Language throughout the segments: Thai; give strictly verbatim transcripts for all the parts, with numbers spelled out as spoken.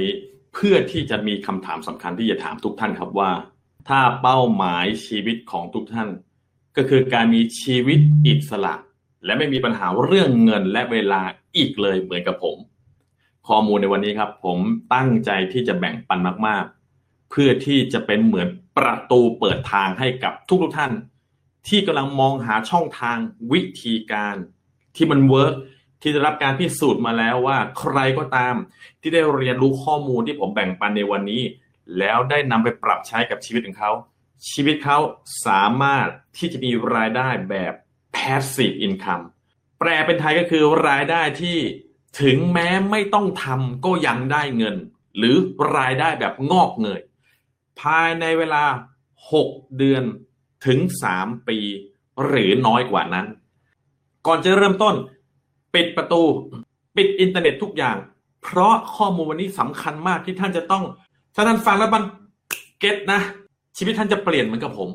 นี้เพื่อที่จะมีคำถามสำคัญที่จะถามทุกท่านครับว่าถ้าเป้าหมายชีวิตของทุกท่านก็คือการมีชีวิตอิสระและไม่มีปัญหาเรื่องเงินและเวลาอีกเลยเหมือนกับผมข้อมูลในวันนี้ครับผมตั้งใจที่จะแบ่งปันมากๆเพื่อที่จะเป็นเหมือนประตูเปิดทางให้กับทุกทุกท่านที่กำลังมองหาช่องทางวิธีการที่มันเวิร์กที่ได้รับการพิสูจน์มาแล้วว่าใครก็ตามที่ได้เรียนรู้ข้อมูลที่ผมแบ่งปันในวันนี้แล้วได้นำไปปรับใช้กับชีวิตของเขาชีวิตเขาสามารถที่จะมีรายได้แบบ passive income แปลเป็นไทยก็คือรายได้ที่ถึงแม้ไม่ต้องทำก็ยังได้เงินหรือรายได้แบบงอกเงยภายในเวลาหกเดือนถึงสามปีหรือน้อยกว่านั้นก่อนจะเริ่มต้นปิดประตูปิดอินเทอร์เน็ตทุกอย่างเพราะข้อมูลวันนี้สำคัญมากที่ท่านจะต้องถ้าท่านฟังแล้วมันเก็ตนะชีวิตท่านจะเปลี่ยนเหมือนกับผม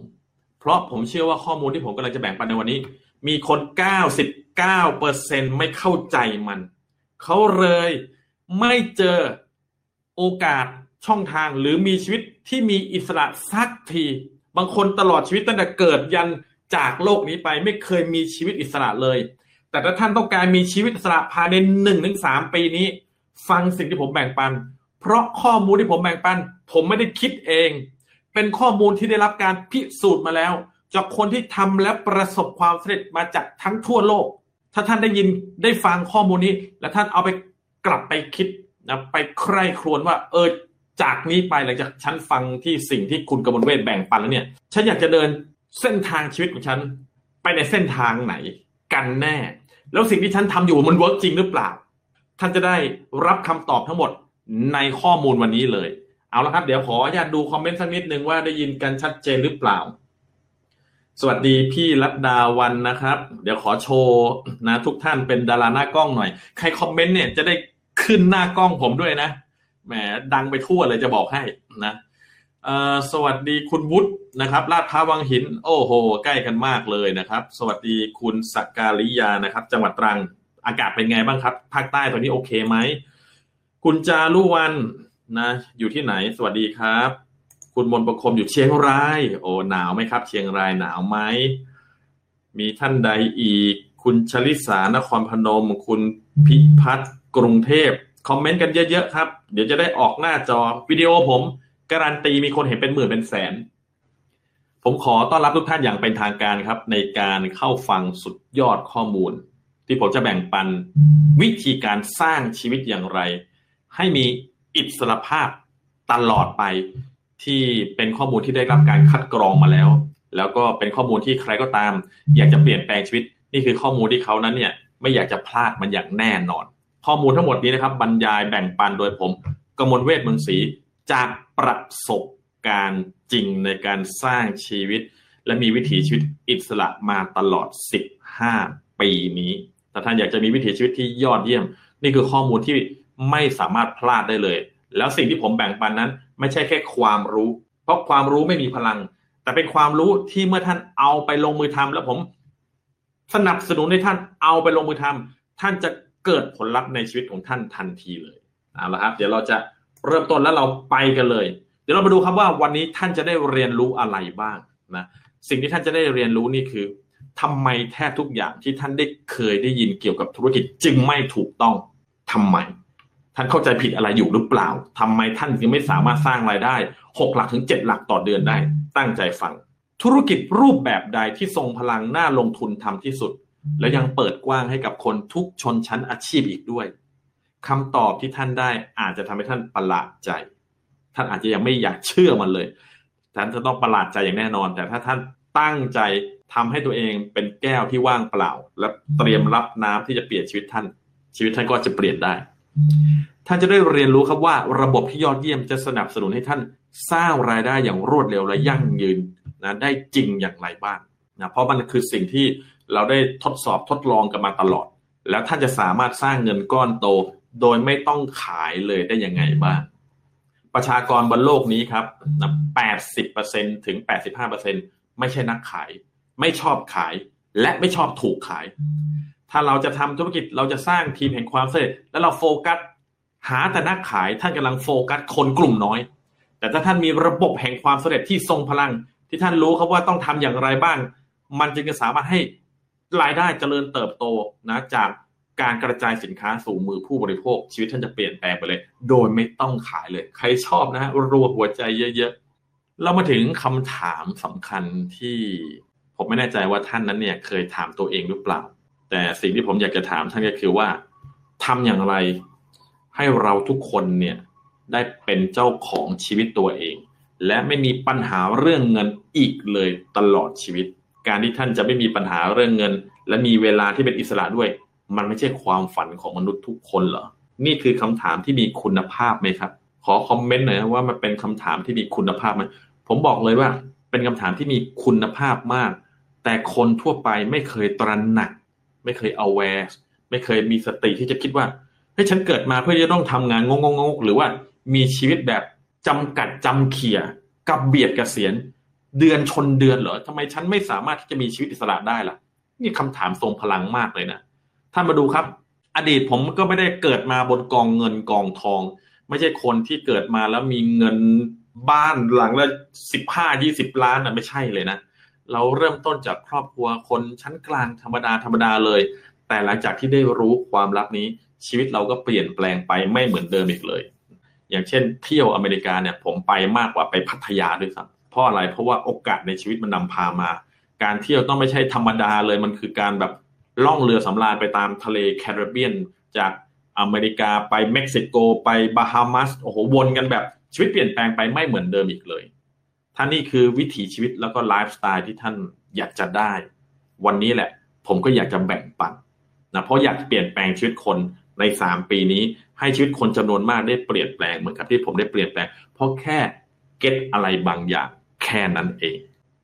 เพราะผมเชื่อว่าข้อมูลที่ผมกำลังจะแบ่งปันในวันนี้มีคน เก้าสิบเก้าเปอร์เซ็นต์ ไม่เข้าใจมันเขาเลยไม่เจอโอกาสช่องทางหรือมีชีวิตที่มีอิสระสักทีบางคนตลอดชีวิตตั้งแต่เกิดยันจากโลกนี้ไปไม่เคยมีชีวิตอิสระเลยแต่ถ้าท่านต้องการมีชีวิตอิสระภายใน หนึ่งถึงสาม ปีนี้ฟังสิ่งที่ผมแบ่งปันเพราะข้อมูลที่ผมแบ่งปันผมไม่ได้คิดเองเป็นข้อมูลที่ได้รับการพิสูจน์มาแล้วจากคนที่ทำและประสบความสำเร็จมาจากทั้งทั่วโลกถ้าท่านได้ยินได้ฟังข้อมูลนี้และท่านเอาไปกลับไปคิดนะไปใคร่ครวญว่าเออจากนี้ไปหลังจากฉันฟังที่สิ่งที่คุณกมลเวชแบ่งปันแล้วเนี่ยฉันอยากจะเดินเส้นทางชีวิตของฉันไปในเส้นทางไหนกันแน่แล้วสิ่งที่ฉันทำอยู่มันเวิร์กจริงหรือเปล่าท่านจะได้รับคำตอบทั้งหมดในข้อมูลวันนี้เลยเอาละครับเดี๋ยวขออนุญาตดูคอมเมนต์สักนิดนึงว่าได้ยินกันชัดเจนหรือเปล่าสวัสดีพี่รัตดาวันนะครับเดี๋ยวขอโชว์นะทุกท่านเป็นดาราหน้ากล้องหน่อยใครคอมเมนต์เนี่ยจะได้ขึ้นหน้ากล้องผมด้วยนะแหมดังไปทั่วเลยจะบอกให้นะเอ่อสวัสดีคุณวุฒินะครับลาดพร้าววังหินโอ้โหใกล้กันมากเลยนะครับสวัสดีคุณสักการิยานะครับจังหวัดตรังอากาศเป็นไงบ้างครับภาคใต้ตอนนี้โอเคไหมคุณจารุวรรณนะอยู่ที่ไหนสวัสดีครับคุณมนประคมอยู่เชียงรายโอ้หนาวไหมครับเชียงรายหนาวไหมมีท่านใดอีกคุณชลิสานครพนมคุณพิพัฒน์กรุงเทพคอมเมนต์กันเยอะๆครับเดี๋ยวจะได้ออกหน้าจอวิดีโอผมการันตีมีคนเห็นเป็นหมื่นเป็นแสนผมขอต้อนรับทุกท่านอย่างเป็นทางการครับในการเข้าฟังสุดยอดข้อมูลที่ผมจะแบ่งปันวิธีการสร้างชีวิตอย่างไรให้มีอิสรภาพตลอดไปที่เป็นข้อมูลที่ได้รับการคัดกรองมาแล้วแล้วก็เป็นข้อมูลที่ใครก็ตามอยากจะเปลี่ยนแปลงชีวิตนี่คือข้อมูลที่เขานั้นเนี่ยไม่อยากจะพลาดมันอย่างแน่นอนข้อมูลทั้งหมดนี้นะครับบรรยายแบ่งปันโดยผมกมลเวชเมืองศรีจากประสบการณ์จริงในการสร้างชีวิตและมีวิถีชีวิตอิสระมาตลอดสิบห้าปีนี้ถ้าท่านอยากจะมีวิถีชีวิตที่ยอดเยี่ยมนี่คือข้อมูลที่ไม่สามารถพลาดได้เลยแล้วสิ่งที่ผมแบ่งปันนั้นไม่ใช่แค่ความรู้เพราะความรู้ไม่มีพลังแต่เป็นความรู้ที่เมื่อท่านเอาไปลงมือทำแล้วผมสนับสนุนให้ท่านเอาไปลงมือทำท่านจะเกิดผลลัพธ์ในชีวิตของท่านทันทีเลยเอาละครับเดี๋ยวเราจะเริ่มต้นแล้วเราไปกันเลยเดี๋ยวเรามาดูครับว่าวันนี้ท่านจะได้เรียนรู้อะไรบ้างนะสิ่งที่ท่านจะได้เรียนรู้นี่คือทำไมแทบทุกอย่างที่ท่านได้เคยได้ยินเกี่ยวกับธุรกิจจึงไม่ถูกต้องทำไมท่านเข้าใจผิดอะไรอยู่หรือเปล่าทำไมท่านจึงไม่สามารถสร้างรายได้หกหลักถึงเจ็ดหลักต่อเดือนได้ตั้งใจฟังธุรกิจรูปแบบใดที่ทรงพลังน่าลงทุนทำที่สุดและยังเปิดกว้างให้กับคนทุกชนชั้นอาชีพอีกด้วยคำตอบที่ท่านได้อาจจะทำให้ท่านประหลาดใจท่านอาจจะยังไม่อยากเชื่อมันเลยท่านจะต้องประหลาดใจอย่างแน่นอนแต่ถ้าท่านตั้งใจทำให้ตัวเองเป็นแก้วที่ว่างเปล่าและเตรียมรับน้ำที่จะเปลี่ยนชีวิตท่านชีวิตท่านก็จะเปลี่ยนได้ท่านจะได้เรียนรู้ครับว่าระบบที่ยอดเยี่ยมจะสนับสนุนให้ท่านสร้างรายได้อย่างรวดเร็วและยั่งยืนนะได้จริงอย่างไรบ้างนะเพราะมันคือสิ่งที่เราได้ทดสอบทดลองกันมาตลอดแล้วท่านจะสามารถสร้างเงินก้อนโตโดยไม่ต้องขายเลยได้ยังไงบ้างประชากรบนโลกนี้ครับ แปดสิบเปอร์เซ็นต์ ถึง แปดสิบห้าเปอร์เซ็นต์ ไม่ใช่นักขายไม่ชอบขายและไม่ชอบถูกขายถ้าเราจะทำธุรกิจเราจะสร้างทีมแห่งความสำเร็จและเราโฟกัส หาแต่นักขายท่านกำลังโฟกัสคนกลุ่มน้อยแต่ถ้าท่านมีระบบแห่งความสำเร็จที่ทรงพลังที่ท่านรู้ครับว่าต้องทำอย่างไรบ้างมันจึงจะสามารถให้รายได้เจริญเติบโตนะจากการกระจายสินค้าสู่มือผู้บริโภคชีวิตท่านจะเปลี่ยนแปลงไปเลยโดยไม่ต้องขายเลยใครชอบนะฮะรัวหัวใจเยอะๆเรามาถึงคำถามสำคัญที่ผมไม่แน่ใจว่าท่านนั้นเนี่ยเคยถามตัวเองหรือเปล่าแต่สิ่งที่ผมอยากจะถามท่านก็คือว่าทำอย่างไรให้เราทุกคนเนี่ยได้เป็นเจ้าของชีวิตตัวเองและไม่มีปัญหาเรื่องเงินอีกเลยตลอดชีวิตการที่ท่านจะไม่มีปัญหาเรื่องเงินและมีเวลาที่เป็นอิสระด้วยมันไม่ใช่ความฝันของมนุษย์ทุกคนเหรอนี่คือคำถามที่มีคุณภาพไหมครับขอคอมเมนต์หน่อยว่ามันเป็นคำถามที่มีคุณภาพไหมผมบอกเลยว่าเป็นคำถามที่มีคุณภาพมากแต่คนทั่วไปไม่เคยตระหนักไม่เคย aware ไม่เคยมีสติที่จะคิดว่าเฮ้ยฉันเกิดมาเพื่อจะต้องทำงานงงๆๆหรือว่ามีชีวิตแบบจำกัดจำเขี่ยกับเบียดเกษียณเดือนชนเดือนเหรอทำไมฉันไม่สามารถที่จะมีชีวิตอิสระได้ล่ะนี่คำถามทรงพลังมากเลยนะท่านมาดูครับอดีตผมก็ไม่ได้เกิดมาบนกองเงินกองทองไม่ใช่คนที่เกิดมาแล้วมีเงินบ้านหลังละ สิบห้าถึงยี่สิบ ล้านน่ะไม่ใช่เลยนะเราเริ่มต้นจากครอบครัวคนชั้นกลางธรรมดาธรรมดาเลยแต่หลังจากที่ได้รู้ความลับนี้ชีวิตเราก็เปลี่ยนแปลงไปไม่เหมือนเดิมอีกเลยอย่างเช่นเที่ยวอเมริกาเนี่ยผมไปมากกว่าไปพัทยาด้วยซ้ำเพราะอะไรเพราะว่าโอกาสในชีวิตมันนำพามาการเที่ยวต้องไม่ใช่ธรรมดาเลยมันคือการแบบล่องเรือสำราญไปตามทะเลแคริบเบียนจากอเมริกาไปเม็กซิโกไปบาฮามัสโอ้โหวนกันแบบชีวิตเปลี่ยนแปลงไปไม่เหมือนเดิมอีกเลยท่านนี่คือวิถีชีวิตแล้วก็ไลฟ์สไตล์ที่ท่านอยากจะได้วันนี้แหละผมก็อยากจะแบ่งปันนะเพราะอยากเปลี่ยนแปลงชีวิตคนในสามปีนี้ให้ชีวิตคนจำนวนมากได้เปลี่ยนแปลงเหมือนกับที่ผมได้เปลี่ยนแปลงเพราะแค่เก็ทอะไรบางอย่างแค่นั้นเอง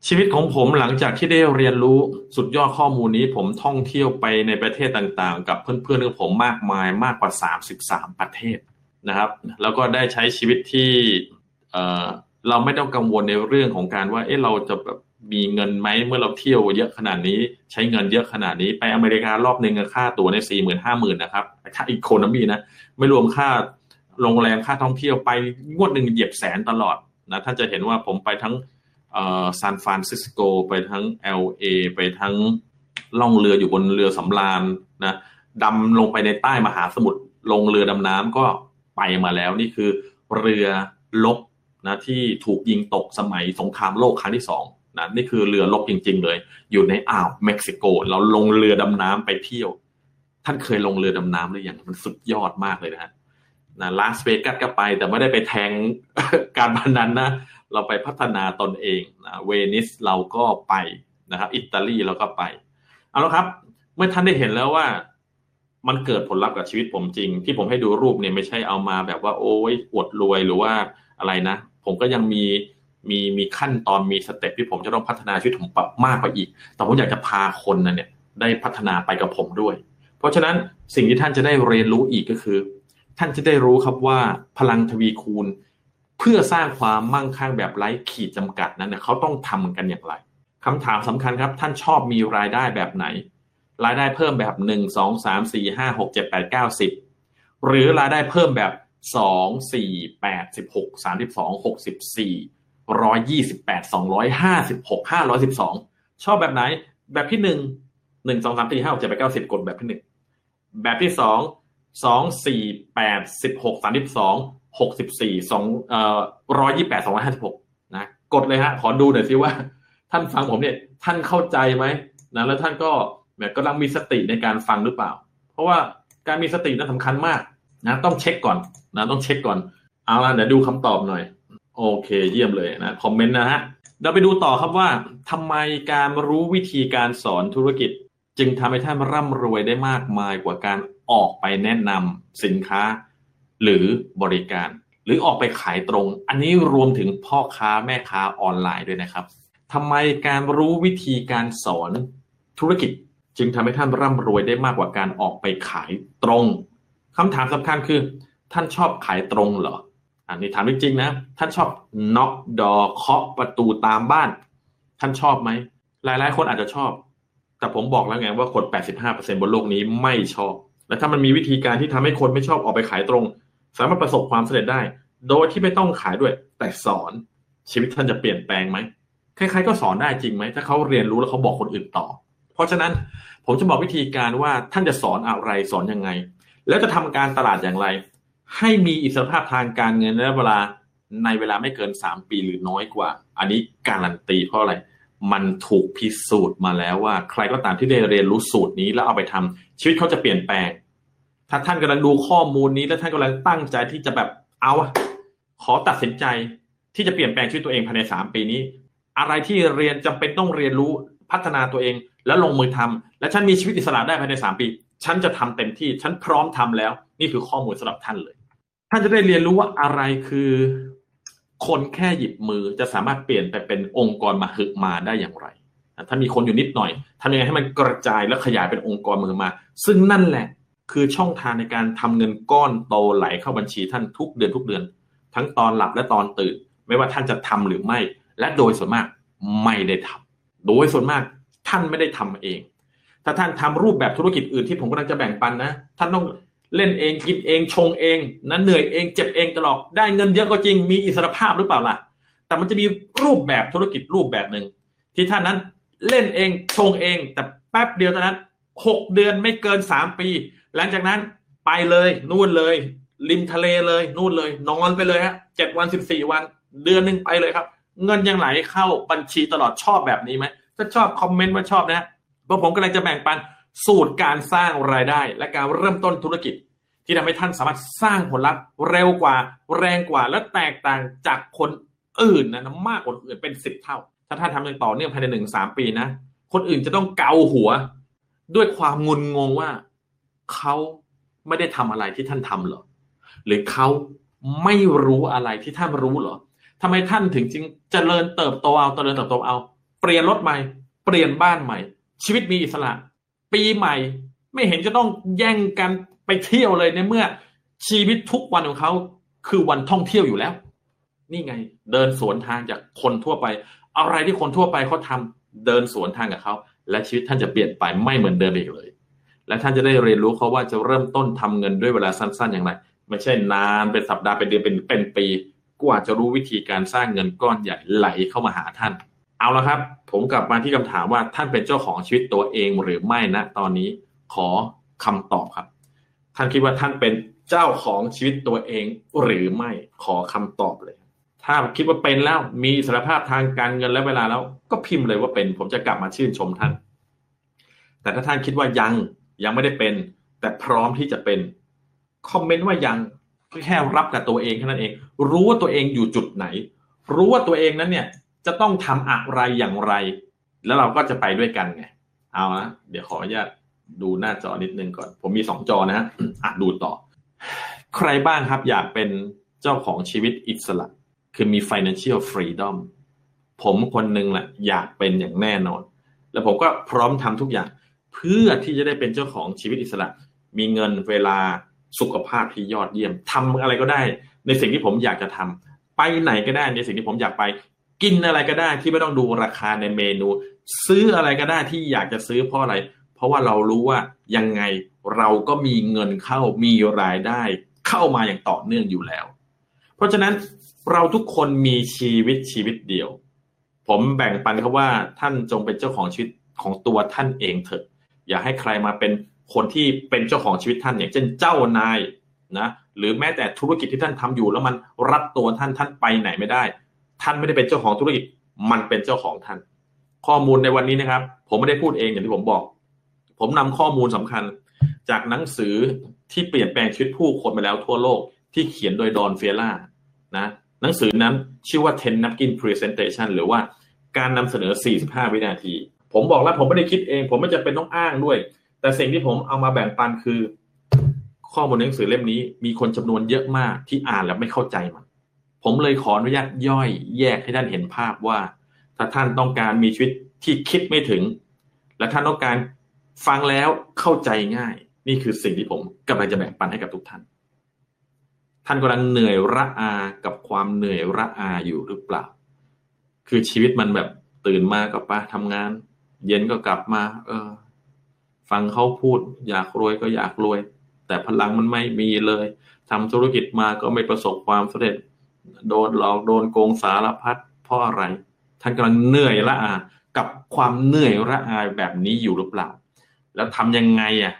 ชีวิตของผมหลังจากที่ได้เรียนรู้สุดยอดข้อมูลนี้ผมท่องเที่ยวไปในประเทศต่างๆกับเพื่อนๆของผมมากมายมากกว่าสามสิบสามประเทศนะครับแล้วก็ได้ใช้ชีวิตที่เอ่อเราไม่ต้องกังวลในเรื่องของการว่าเอ๊ะเราจะแบบมีเงินไหมเมื่อเราเที่ยวเยอะขนาดนี้ใช้เงินเยอะขนาดนี้ไปอเมริการอบนึงค่าตั๋วใน สี่หมื่น ห้าหมื่น นะครับค่าอีโคโนมีนะไม่รวมค่าโรงแรมค่าท่องเที่ยวไปงวดนึงเหยียบแสนตลอดนะท่านจะเห็นว่าผมไปทั้งเอ่อซานฟรานซิสโกไปทั้ง แอล เอ ไปทั้งล่องเรืออยู่บนเรือสำราญนะดำลงไปในใต้มหาสมุทรลงเรือดำน้ำก็ไปมาแล้วนี่คือเรือรบนะที่ถูกยิงตกสมัยสงครามโลกครั้งที่สองนะนี่คือเรือรบจริงๆเลยอยู่ในอ่าวเม็กซิโกเราลงเรือดำน้ำไปเที่ยวท่านเคยลงเรือดำน้ำหรือยังมันสุดยอดมากเลยนะฮะนะลาสเวกัสก็ไปแต่ไม่ได้ไปแทง การพนันนะเราไปพัฒนาตนเองนะเวนิสเราก็ไปนะครับอิตาลีเราก็ไปเอาละครับเมื่อท่านได้เห็นแล้วว่ามันเกิดผลลัพธ์กับชีวิตผมจริงที่ผมให้ดูรูปเนี่ยไม่ใช่เอามาแบบว่าโอ้ยอวดรวยหรือว่าอะไรนะผมก็ยังมีมีมีขั้นตอนมีสเต็ปที่ผมจะต้องพัฒนาชีวิตผมปรับมากไปอีกแต่ผมอยากจะพาคนนั้นเนี่ยได้พัฒนาไปกับผมด้วยเพราะฉะนั้นสิ่งที่ท่านจะได้เรียนรู้อีกก็คือท่านจะได้รู้ครับว่าพลังทวีคูณเพื่อสร้างความมั่งคั่งแบบไร้ขีดจำกัดนั้นเนี่ยเขาต้องทำกันอย่างไรคำถามสำคัญครับท่านชอบมีรายได้แบบไหนรายได้เพิ่มแบบหนึ่ง สอง สาม สี่ ห้า หก เจ็ด แปด เก้า สิบหรือรายได้เพิ่มแบบสอง สี่ แปด สิบหก สามสิบสอง หกสิบสี่ หนึ่งสองแปด สองห้าหก ห้าหนึ่งสองชอบแบบไหนแบบที่หนึ่ง หนึ่ง สอง สาม สี่ ห้า หก เจ็ด แปด เก้า สิบกดแบบที่หนึ่งแบบที่สอง สอง สี่ แปด สิบหก สามสิบสอง หกสิบสี่ สองเอ่อหนึ่งสองแปด สองห้าหกนะกดเลยฮะขอดูหน่อยสิว่าท่านฟังผมเนี่ยท่านเข้าใจมั้ยนะแล้วท่านก็แบบกำลังมีสติในการฟังหรือเปล่าเพราะว่าการมีสตินั้นสำคัญมากนะต้องเช็คก่อนนะต้องเช็คก่อนเอาล่ะเดี๋ยวดูคำตอบหน่อยโอเคเยี่ยมเลยนะคอมเมนต์นะฮะเราไปดูต่อครับว่าทำไมการรู้วิธีการสอนธุรกิจจึงทำให้ท่านร่ำรวยได้มากมายกว่าการออกไปแนะนำสินค้าหรือบริการหรือออกไปขายตรงอันนี้รวมถึงพ่อค้าแม่ค้าออนไลน์ด้วยนะครับทำไมการรู้วิธีการสอนธุรกิจจึงทำให้ท่านร่ำรวยได้มากกว่าการออกไปขายตรงคำถามสำคัญคือท่านชอบขายตรงเหรออันนี้ถามจริงๆนะท่านชอบน็อกดอเคาะประตูตามบ้านท่านชอบไหมหลายๆคนอาจจะชอบแต่ผมบอกแล้วไงว่าคน แปดสิบห้าเปอร์เซ็นต์ บนโลกนี้ไม่ชอบและถ้ามันมีวิธีการที่ทำให้คนไม่ชอบออกไปขายตรง สามารถประสบความสำเร็จได้โดยที่ไม่ต้องขายด้วยแต่สอนชีวิตท่านจะเปลี่ยนแปลงไหมใครๆก็สอนได้จริงไหมถ้าเขาเรียนรู้แล้วเขาบอกคนอื่นต่อเพราะฉะนั้นผมจะบอกวิธีการว่าท่านจะสอนอะไรสอนยังไงแล้วจะทำการตลาดอย่างไรให้มีอิสรภาพทางการเงินและเวลาในเวลาไม่เกินสามปีหรือน้อยกว่าอันนี้การันตีเพราะอะไรมันถูกพิสูจน์มาแล้วว่าใครก็ตามที่ได้เรียนรู้สูตรนี้แล้วเอาไปทำชีวิตเขาจะเปลี่ยนแปลงถ้าท่านกำลังดูข้อมูลนี้และท่านกำลังตั้งใจที่จะแบบเอาขอตัดสินใจที่จะเปลี่ยนแปลงชีวิตตัวเองภายในสามปีนี้อะไรที่เรียนจำเป็นต้องเรียนรู้พัฒนาตัวเองแล้วลงมือทำและฉันมีชีวิตอิสระได้ภายในสามปีฉันจะทำเต็มที่ฉันพร้อมทำแล้วนี่คือข้อมูลสำหรับท่านเลยท่านจะได้เรียนรู้ว่าอะไรคือคนแค่หยิบมือจะสามารถเปลี่ยนไปเป็นองค์กรมหึมาได้อย่างไรถ้ามีคนอยู่นิดหน่อยทำยังไงให้มันกระจายและขยายเป็นองค์กรมหึมาซึ่งนั่นแหละคือช่องทางในการทำเงินก้อนโตไหลเข้าบัญชีท่านทุกเดือนทุกเดือนทั้งตอนหลับและตอนตื่นไม่ว่าท่านจะทำหรือไม่และโดยส่วนมากไม่ได้ทำโดยส่วนมากท่านไม่ได้ทำเองถ้าท่านทำรูปแบบธุรกิจอื่นที่ผมกำลังจะแบ่งปันนะท่านต้องเล่นเองกินเองชงเองนั้นเหนื่อยเองเจ็บเองตลอดได้เงินเยอะก็จริงมีอิสรภาพหรือเปล่าล่ะแต่มันจะมีรูปแบบธุรกิจรูปแบบหนึ่งที่ท่านนั้นเล่นเองชงเองแต่แป๊บเดียวเท่านั้นหกเดือนไม่เกินสามปีหลังจากนั้นไปเลยนู่นเลยริมทะเลเลยนู่นเลยนอนไปเลยฮะเจ็ดวันสิบสี่วันเดือนนึงไปเลยครับเงินยังไหลเข้าบัญชีตลอดชอบแบบนี้ไหมถ้าชอบคอมเมนต์ว่าชอบนะเพราะผมกำลังจะแบ่งปันสูตรการสร้างรายได้และการเริ่มต้นธุรกิจที่ทำให้ท่านสามารถสร้างผลลัพธ์เร็วกว่าแรงกว่าและแตกต่างจากคนอื่นนะมากกว่าคนอื่นเป็นสิบเท่าถ้าท่านทำอย่างต่อเนื่องภายในหนึ่งถึงสามปีนะคนอื่นจะต้องเกาหัวด้วยความงุนงงว่าเขาไม่ได้ทำอะไรที่ท่านทำเหรอหรือเขาไม่รู้อะไรที่ท่านรู้เหรอทำไมท่านถึงจึงเจริญเติบโตเอาเจริญเติบโตเอาเปลี่ยนรถใหม่เปลี่ยนบ้านใหม่ชีวิตมีอิสระปีใหม่ไม่เห็นจะต้องแย่งกันไปเที่ยวเลยในเมื่อชีวิตทุกวันของเขาคือวันท่องเที่ยวอยู่แล้วนี่ไงเดินสวนทางจากคนทั่วไปอะไรที่คนทั่วไปเขาทำเดินสวนทางกับเขาและชีวิตท่านจะเปลี่ยนไปไม่เหมือนเดิมอีกเลยและท่านจะได้เรียนรู้เขาว่าจะเริ่มต้นทำเงินด้วยเวลาสั้นๆอย่างไรไม่ใช่นานเป็นสัปดาห์เป็นเดือนเป็นเป็นปีกว่าจะรู้วิธีการสร้างเงินก้อนใหญ่ไหลเข้ามาหาท่านเอาละครับผมกลับมาที่คำถามว่าท่านเป็นเจ้าของชีวิตตัวเองหรือไม่นะตอนนี้ขอคำตอบครับท่านคิดว่าท่านเป็นเจ้าของชีวิตตัวเองหรือไม่ขอคำตอบเลยถ้าคิดว่าเป็นแล้วมีอิสรภาพทางการเงินและเวลาแล้วก็พิมพ์เลยว่าเป็นผมจะกลับมาชื่นชมท่านแต่ถ้าท่านคิดว่ายังยังไม่ได้เป็นแต่พร้อมที่จะเป็นคอมเมนต์ว่ายังแค่รับกับตัวเองแค่นั้นเองรู้ว่าตัวเองอยู่จุดไหนรู้ว่าตัวเองนั้นเนี่ยจะต้องทำอะไรอย่างไรแล้วเราก็จะไปด้วยกันไงเอานะเดี๋ยวขออนุญาตดูหน้าจอนิดนึงก่อนผมมีสองจอนะฮะอ่ะดูต่อใครบ้างครับอยากเป็นเจ้าของชีวิตอิสระคือมี financial freedom ผมคนนึงแหละอยากเป็นอย่างแน่นอนแล้วผมก็พร้อมทำทุกอย่างเพื่อที่จะได้เป็นเจ้าของชีวิตอิสระมีเงินเวลาสุขภาพที่ยอดเยี่ยมทำอะไรก็ได้ในสิ่งที่ผมอยากจะทำไปไหนก็ได้ในสิ่งที่ผมอยากไปกินอะไรก็ได้ที่ไม่ต้องดูราคาในเมนูซื้ออะไรก็ได้ที่อยากจะซื้อเพราะอะไรเพราะว่าเรารู้ว่ายังไงเราก็มีเงินเข้ามีรายได้เข้ามาอย่างต่อเนื่องอยู่แล้วเพราะฉะนั้นเราทุกคนมีชีวิตชีวิตเดียวผมแบ่งปันครับว่าท่านจงเป็นเจ้าของชีวิตของตัวท่านเองเถิดอย่าให้ใครมาเป็นคนที่เป็นเจ้าของชีวิตท่านอย่างเช่นเจ้านายนะหรือแม้แต่ธุรกิจที่ท่านทำอยู่แล้วมันรัดตัวท่านท่านไปไหนไม่ได้ท่านไม่ได้เป็นเจ้าของธุรกิจมันเป็นเจ้าของท่านข้อมูลในวันนี้นะครับผมไม่ได้พูดเองอย่างที่ผมบอกผมนำข้อมูลสำคัญจากหนังสือที่เปลี่ยนแปลงชีวิตผู้คนไปแล้วทั่วโลกที่เขียนโดยดอนเฟล่านะหนังสือนั้นชื่อว่าสิบ Napkin Presentation หรือว่าการนำเสนอสี่สิบห้าวินาทีผมบอกแล้วผมไม่ได้คิดเองผมไม่จำเป็นต้องอ้างด้วยแต่สิ่งที่ผมเอามาแบ่งปันคือข้อมูลในหนังสือเล่มนี้มีคนจำนวนเยอะมากที่อ่านแล้วไม่เข้าใจมันผมเลยขออนุญาตย่อยแยกให้ท่านเห็นภาพว่าถ้าท่านต้องการมีชีวิตที่คิดไม่ถึงและท่านต้องการฟังแล้วเข้าใจง่ายนี่คือสิ่งที่ผมกำลังจะแบ่งปันให้กับทุกท่านท่านกำลังเหนื่อยระอากับความเหนื่อยระอาอยู่หรือเปล่าคือชีวิตมันแบบตื่นมาก็ไปทำงานเย็นก็กลับมาเออฟังเขาพูดอยากรวยก็อยากรวยแต่พลังมันไม่มีเลย ทำธุรกิจมาก็ไม่ประสบความสำเร็จโดนหลอกโดนโกงสารพัดเพราะอะไรท่านกำลังเหนื่อยละอากับความเหนื่อยละอาแบบนี้อยู่หรือเปล่าแล้วทำยังไงอ่ะ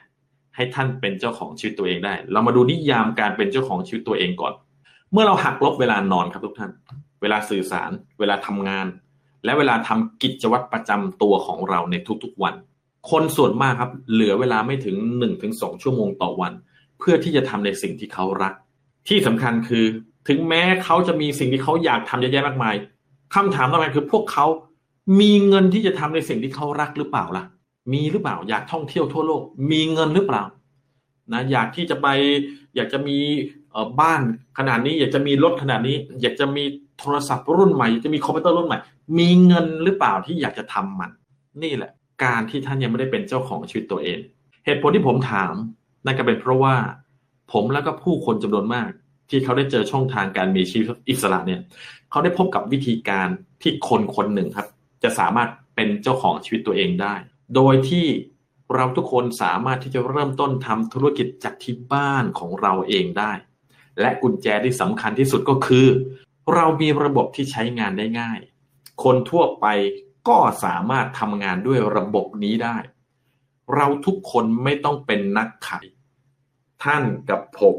ให้ท่านเป็นเจ้าของชีวิตตัวเองได้เรามาดูนิยามการเป็นเจ้าของชีวิตตัวเองก่อนเมื่อเราหักลบเวลานอนครับทุกท่านเวลาสื่อสารเวลาทำงานและเวลาทำกิจวัตรประจำตัวของเราในทุกๆวันคนส่วนมากครับเหลือเวลาไม่ถึง หนึ่งถึงสอง ชั่วโมงต่อวันเพื่อที่จะทำในสิ่งที่เขารักที่สำคัญคือถึงแม้เขาจะมีสิ่งที่เขาอยากทำเยอะแยะมากมายคำถามต่อมาคือพวกเขามีเงินที่จะทำในสิ่งที่เขารักหรือเปล่าล่ะมีหรือเปล่าอยากท่องเที่ยวทั่วโลกมีเงินหรือเปล่านะอยากที่จะไปอยากจะมีบ้านขนาดนี้อยากจะมีรถขนาดนี้อยากจะมีโทรศัพท์รุ่นใหม่อยากจะมีคอมพิวเตอร์รุ่นใหม่มีเงินหรือเปล่าที่อยากจะทำมันนี่แหละการที่ท่านยังไม่ได้เป็นเจ้าของชีวิตตัวเองเหตุผลที่ผมถามนั่นก็เป็นเพราะว่าผมแล้วก็ผู้คนจำนวนมากที่เขาได้เจอช่องทางการมีชีวิตอิสระเนี่ยเขาได้พบกับวิธีการที่คนคนหนึ่งครับจะสามารถเป็นเจ้าของชีวิตตัวเองได้โดยที่เราทุกคนสามารถที่จะเริ่มต้นทำธุรกิจจากที่บ้านของเราเองได้และกุญแจที่สำคัญที่สุดก็คือเรามีระบบที่ใช้งานได้ง่ายคนทั่วไปก็สามารถทำงานด้วยระบบนี้ได้เราทุกคนไม่ต้องเป็นนักขายท่านกับผม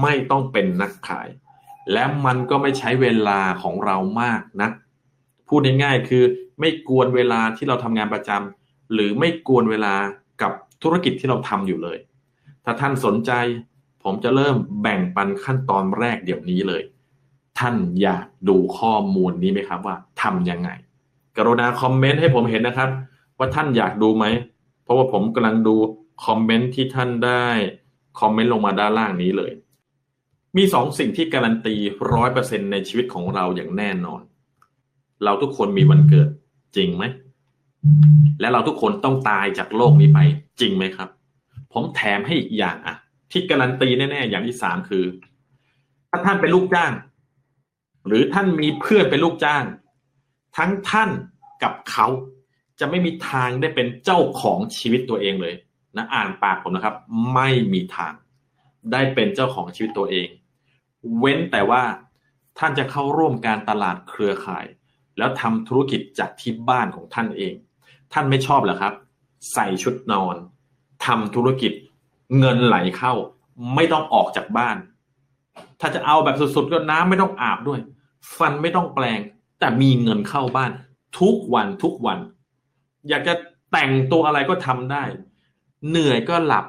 ไม่ต้องเป็นนักขายและมันก็ไม่ใช้เวลาของเรามากนะพูดง่ายๆคือไม่กวนเวลาที่เราทำงานประจำหรือไม่กวนเวลากับธุรกิจที่เราทำอยู่เลยถ้าท่านสนใจผมจะเริ่มแบ่งปันขั้นตอนแรกเดี๋ยวนี้เลยท่านอยากดูข้อมูลนี้ไหมครับว่าทำยังไงกรุณาคอมเมนต์ให้ผมเห็นนะครับว่าท่านอยากดูไหมเพราะว่าผมกำลังดูคอมเมนต์ที่ท่านได้คอมเมนต์ลงมาด้านล่างนี้เลยมีสองสิ่งที่การันตี ร้อยเปอร์เซ็นต์ ในชีวิตของเราอย่างแน่นอนเราทุกคนมีวันเกิดจริงไหมและเราทุกคนต้องตายจากโลกนี้ไปจริงไหมครับผมแถมให้อีกอย่างอะที่การันตีแน่ๆอย่างที่สามคือถ้าท่านเป็นลูกจ้างหรือท่านมีเพื่อนเป็นลูกจ้างทั้งท่านกับเขาจะไม่มีทางได้เป็นเจ้าของชีวิตตัวเองเลยนะอ่านปากผมนะครับไม่มีทางได้เป็นเจ้าของชีวิตตัวเองเว้นแต่ว่าท่านจะเข้าร่วมการตลาดเครือข่ายแล้วทำธุรกิจจากที่บ้านของท่านเองท่านไม่ชอบเหรอครับใส่ชุดนอนทำธุรกิจเงินไหลเข้าไม่ต้องออกจากบ้านถ้าจะเอาแบบสุดๆก็น้ำไม่ต้องอาบด้วยฟันไม่ต้องแปรงแต่มีเงินเข้าบ้านทุกวันทุกวันอยากจะแต่งตัวอะไรก็ทำได้เหนื่อยก็หลับ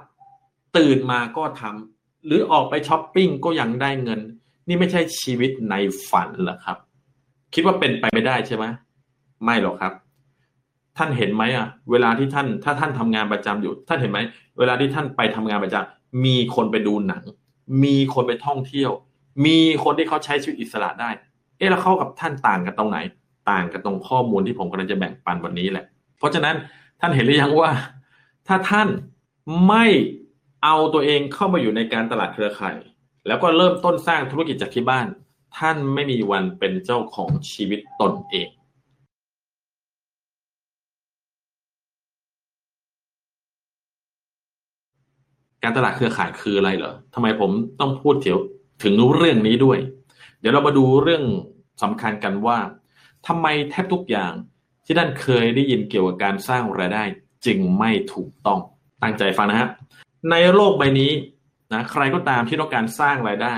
ตื่นมาก็ทำหรือออกไปช้อปปิ้งก็ยังได้เงินนี่ไม่ใช่ชีวิตในฝันเหรอครับคิดว่าเป็นไปไม่ได้ใช่ไหมไม่หรอกครับท่านเห็นไหมอ่ะเวลาที่ท่านถ้าท่านทำงานประจำอยู่ท่านเห็นไหมเวลาที่ท่านไปทำงานประจำมีคนไปดูหนังมีคนไปท่องเที่ยวมีคนที่เขาใช้ชีวิตอิสระได้เอ๊ะแล้วเขากับท่านต่างกันตรงไหนต่างกันตรงข้อมูลที่ผมกำลังจะแบ่งปันวันนี้แหละเพราะฉะนั้นท่านเห็นหรือยังว่าถ้าท่านไม่เอาตัวเองเข้ามาอยู่ในการตลาดเครือข่ายแล้วก็เริ่มต้นสร้างธุรกิจจากที่บ้านท่านไม่มีวันเป็นเจ้าของชีวิตตนเองการตลาดเครือข่ายคืออะไรเหรอทำไมผมต้องพูดเถียวถึงเรื่องนี้ด้วยเดี๋ยวเรามาดูเรื่องสำคัญกันว่าทำไมแทบทุกอย่างที่ท่านเคยได้ยินเกี่ยวกับการสร้างรายได้จึงไม่ถูกต้องตั้งใจฟังนะฮะในโลกใบนี้นะใครก็ตามที่ต้องการสร้างรายได้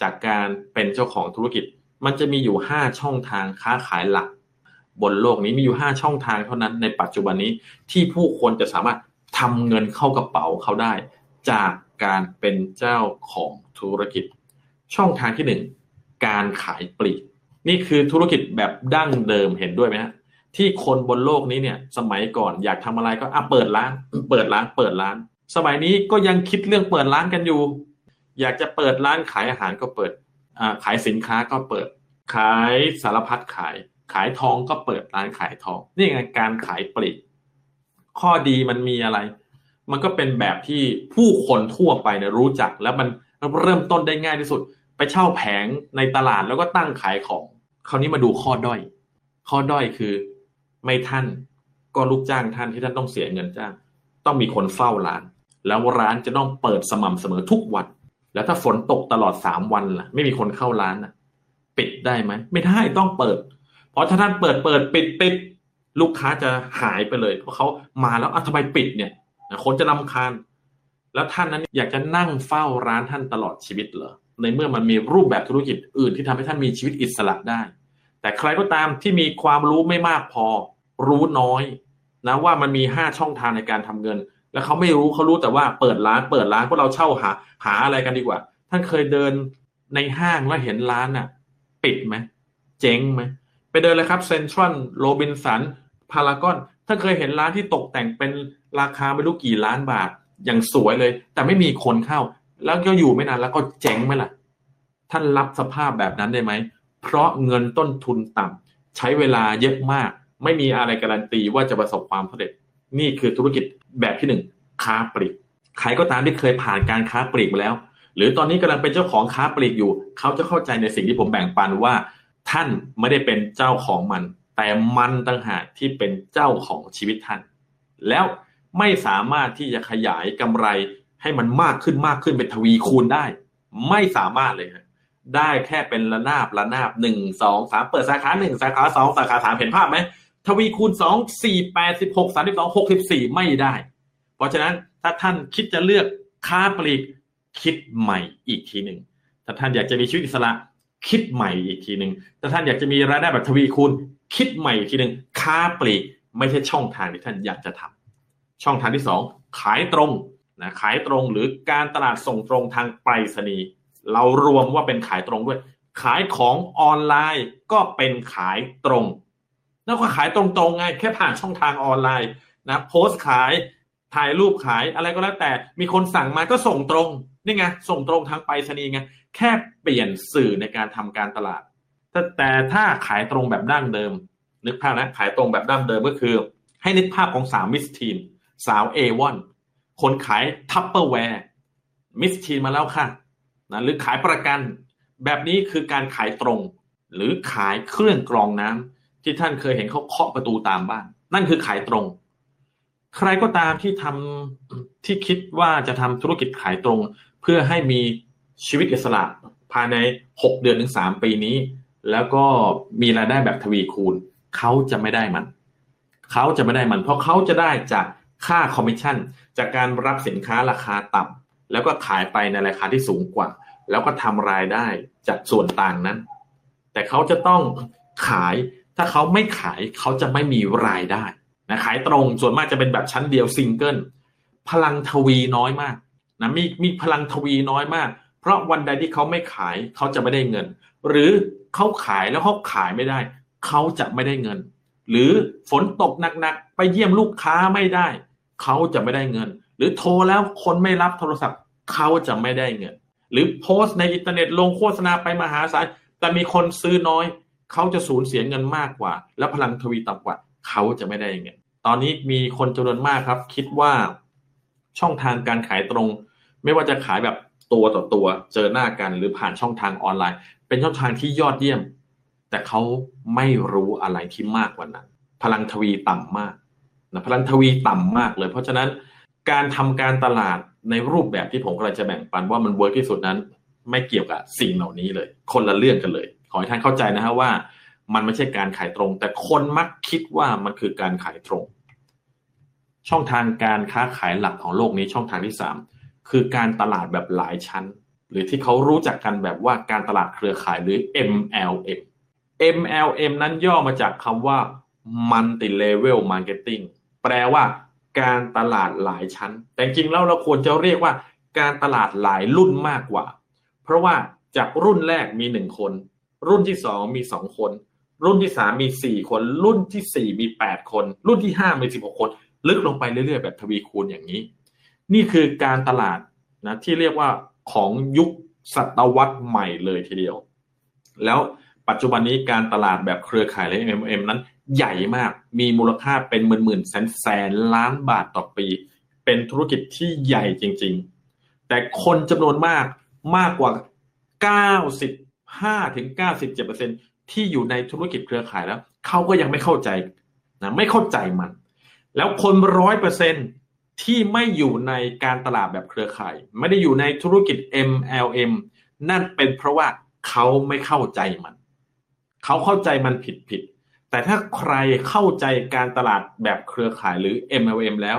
จากการเป็นเจ้าของธุรกิจมันจะมีอยู่ห้าช่องทางค้าขายหลักบนโลกนี้มีอยู่ห้าช่องทางเท่านั้นในปัจจุบันนี้ที่ผู้คนจะสามารถทำเงินเข้ากระเป๋าเขาได้จากการเป็นเจ้าของธุรกิจช่องทางที่หนึ่งการขายปลีกนี่คือธุรกิจแบบดั้งเดิมเห็นด้วยไหมฮะที่คนบนโลกนี้เนี่ยสมัยก่อนอยากทำอะไรก็อ่ะเปิดร้านเปิดร้านเปิดร้านสมัยนี้ก็ยังคิดเรื่องเปิดร้านกันอยู่อยากจะเปิดร้านขายอาหารก็เปิดอ่าขายสินค้าก็เปิดขายสารพัดขายขายทองก็เปิดร้านขายทองนี่ไงการขายปลีกข้อดีมันมีอะไรมันก็เป็นแบบที่ผู้คนทั่วไปเนี่ยรู้จักแล้วมันเริ่มต้นได้ง่ายที่สุดไปเช่าแผงในตลาดแล้วก็ตั้งขายของคราวนี้มาดูข้อด้อยข้อด้อยคือไม่ท่านก็ลูกจ้างท่านที่ท่านต้องเสียเงินจ้างต้องมีคนเฝ้าร้านแล้วร้านจะต้องเปิดสม่ำเสมอทุกวัน แล้วถ้าฝนตกตลอดสามวันล่ะไม่มีคนเข้าร้านน่ะปิดได้ไหมไม่ได้ต้องเปิดเพราะถ้าท่านเปิดเปิดปิดปิดลูกค้าจะหายไปเลยเพราะเขามาแล้วอ้าวทำไมปิดเนี่ยคนจะรำคาญแล้วท่านนั้นอยากจะนั่งเฝ้าร้านท่านตลอดชีวิตเหรอในเมื่อมันมีรูปแบบธุรกิจอื่นที่ทำให้ท่านมีชีวิตอิสระได้แต่ใครก็ตามที่มีความรู้ไม่มากพอรู้น้อยนะว่ามันมีห้าช่องทางในการทำเงินแล้วเขาไม่รู้เขารู้แต่ว่าเปิดร้านเปิดร้านพวกเราเช่าหาหาอะไรกันดีกว่าท่านเคยเดินในห้างแล้วเห็นร้านน่ะปิดไหมเจ๊งไหมไปเดินเลยครับเซ็นทรัลโรบินสันพารากอนท่านเคยเห็นร้านที่ตกแต่งเป็นราคาไม่รู้กี่ล้านบาทอย่างสวยเลยแต่ไม่มีคนเข้าแล้วก็อยู่ไม่นานแล้วก็เจ๊งไหมล่ะท่านรับสภาพแบบนั้นได้ไหมเพราะเงินต้นทุนต่ำใช้เวลาเยอะมากไม่มีอะไรการันตีว่าจะประสบความสำเร็จนี่คือธุรกิจแบบที่หนึ่งค้าปลีกใครก็ตามที่เคยผ่านการค้าปลีกมาแล้วหรือตอนนี้กำลังเป็นเจ้าของค้าปลีกอยู่เขาจะเข้าใจในสิ่งที่ผมแบ่งปันว่าท่านไม่ได้เป็นเจ้าของมันแต่มันต่างหากที่เป็นเจ้าของชีวิตท่านแล้วไม่สามารถที่จะขยายกำไรให้มันมากขึ้นมากขึ้นเป็นทวีคูณได้ไม่สามารถเลยได้แค่เป็นระนาบระนาบหนึ่ง สอง สามเปิดสาขาหนึ่งสาขาสองสาขาสามเห็นภาพไหมทวีคูณสอง สี่ แปด สิบหก สามสิบสอง หกสิบสี่ไม่ได้เพราะฉะนั้นถ้าท่านคิดจะเลือกค้าปลีกคิดใหม่อีกทีหนึ่งถ้าท่านอยากจะมีชีวิตอิสระคิดใหม่อีกทีหนึ่งถ้าท่านอยากจะมีรายได้แบบทวีคูณคิดใหม่อีกทีหนึ่งค้าปลีกไม่ใช่ช่องทางที่ท่านอยากจะทำช่องทางที่สองขายตรงนะขายตรงหรือการตลาดส่งตรงทางไปรษณีย์เรารวมว่าเป็นขายตรงด้วยขายของออนไลน์ก็เป็นขายตรงแล้วก็ขายตรงๆไงแค่ผ่านช่องทางออนไลน์นะโพสต์ขายถ่ายรูปขายอะไรก็แล้วแต่มีคนสั่งมาก็ส่งตรงนี่ไงส่งตรงทางไปรษณีย์ไงแค่เปลี่ยนสื่อในการทำการตลาดแต่แต่ถ้าขายตรงแบบดั้งเดิมนึกภาพนะขายตรงแบบดั้งเดิมก็คือให้นึกภาพของสาวมิสทีนสาว เอ วัน คนขาย Tupperware มิสทีนมาแล้วค่ะนะหรือขายประกันแบบนี้คือการขายตรงหรือขายเครื่องกรองน้ำที่ท่านเคยเห็นเขาเคาะประตูตามบ้านนั่นคือขายตรงใครก็ตามที่ทำที่คิดว่าจะทำธุรกิจขายตรงเพื่อให้มีชีวิตอิสระภายในหกเดือนถึงสามปีนี้แล้วก็มีรายได้แบบทวีคูณเขาจะไม่ได้มันเขาจะไม่ได้มันเพราะเขาจะได้จากค่าคอมมิชชั่นจากการรับสินค้าราคาต่ำแล้วก็ขายไปในราคาที่สูงกว่าแล้วก็ทำรายได้จากส่วนต่างนั้นแต่เขาจะต้องขายถ้าเขาไม่ขายเขาจะไม่มีรายได้นะขายตรงส่วนมากจะเป็นแบบชั้นเดียวซิงเกิลพลังทวีน้อยมากนะมีมีพลังทวีน้อยมากเพราะวันใดที่เขาไม่ขายเขาจะไม่ได้เงินหรือเขาขายแล้วเขาขายไม่ได้เขาจะไม่ได้เงินหรือฝนตกหนักๆไปเยี่ยมลูกค้าไม่ได้เขาจะไม่ได้เงินหรือโทรแล้วคนไม่รับโทรศัพท์เขาจะไม่ได้เงินหรือโพสต์ในอินเทอร์เน็ตลงโฆษณาไปมหาศาลแต่มีคนซื้อน้อยเขาจะสูญเสียเงินมากกว่าและพลังทวีต่ำกว่าเขาจะไม่ได้เงินตอนนี้มีคนจำนวนมากครับคิดว่าช่องทางการขายตรงไม่ว่าจะขายแบบตัวต่อตัวเจอหน้ากันหรือผ่านช่องทางออนไลน์เป็นช่องทางที่ยอดเยี่ยมแต่เขาไม่รู้อะไรที่มากกว่านั้นพลังทวีต่ำมากนะพลังทวีต่ำมากเลยเพราะฉะนั้นการทำการตลาดในรูปแบบที่ผมกำลังจะแบ่งปันว่ามันเวิร์คที่สุดนั้นไม่เกี่ยวกับสิ่งเหล่านี้เลยคนละเรื่องกันเลยขอให้ท่านเข้าใจนะฮะว่ามันไม่ใช่การขายตรงแต่คนมักคิดว่ามันคือการขายตรงช่องทางการค้าขายหลักของโลกนี้ช่องทางที่สามคือการตลาดแบบหลายชั้นหรือที่เขารู้จักกันแบบว่าการตลาดเครือข่ายหรือ เอ็ม แอล เอ็ม เอ็ม แอล เอ็ม นั้นย่อมาจากคำว่า Multi-level marketing แปลว่าการตลาดหลายชั้นแต่จริงแล้วเราควรจะเรียกว่าการตลาดหลายรุ่นมากกว่าเพราะว่าจากรุ่นแรกมีหนึ่งคนรุ่นที่สองมีสองคนรุ่นที่สามมีสี่คนรุ่นที่สี่มีแปดคนรุ่นที่ห้ามีสิบหกคนลึกลงไปเรื่อยๆแบบทวีคูณอย่างนี้นี่คือการตลาดนะที่เรียกว่าของยุคศตวรรษใหม่เลยทีเดียวแล้วปัจจุบันนี้การตลาดแบบเครือข่ายและ เอ็ม แอล เอ็ม นั้นใหญ่มากมีมูลค่าเป็นหมื่นๆแสนๆล้านบาทต่อปีเป็นธุรกิจที่ใหญ่จริงๆแต่คนจำนวนมากมากกว่า เก้าสิบห้าถึงเก้าสิบเจ็ดเปอร์เซ็นต์ ที่อยู่ในธุรกิจเครือข่ายแล้วเขาก็ยังไม่เข้าใจนะไม่เข้าใจมันแล้วคน หนึ่งร้อยเปอร์เซ็นต์ ที่ไม่อยู่ในการตลาดแบบเครือข่ายไม่ได้อยู่ในธุรกิจ เอ็ม แอล เอ็ม นั่นเป็นเพราะว่าเขาไม่เข้าใจมันเขาเข้าใจมันผิดๆแต่ถ้าใครเข้าใจการตลาดแบบเครือข่ายหรือ เอ็ม แอล เอ็ม แล้ว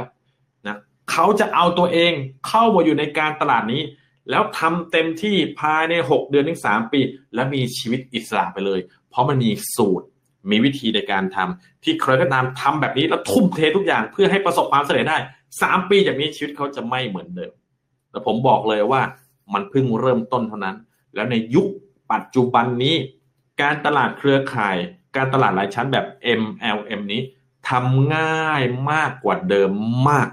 นะเขาจะเอาตัวเองเข้ามาอยู่ในการตลาดนี้แล้วทำเต็มที่ภายในหกเดือนถึงสามปีและมีชีวิตอิสระไปเลยเพราะมันมีสูตรมีวิธีในการทำที่ใครก็ตามทำแบบนี้แล้วทุ่มเททุกอย่างเพื่อให้ประสบความสำเร็จได้สามปีจากนี้ชีวิตเขาจะไม่เหมือนเดิมแต่ผมบอกเลยว่ามันเพิ่งเริ่มต้นเท่านั้นแล้วในยุคปัจจุบันนี้การตลาดเครือข่ายการตลาดหลายชั้นแบบ เอ็ม แอล เอ็ม นี้ทำง่ายมากกว่าเดิมมาก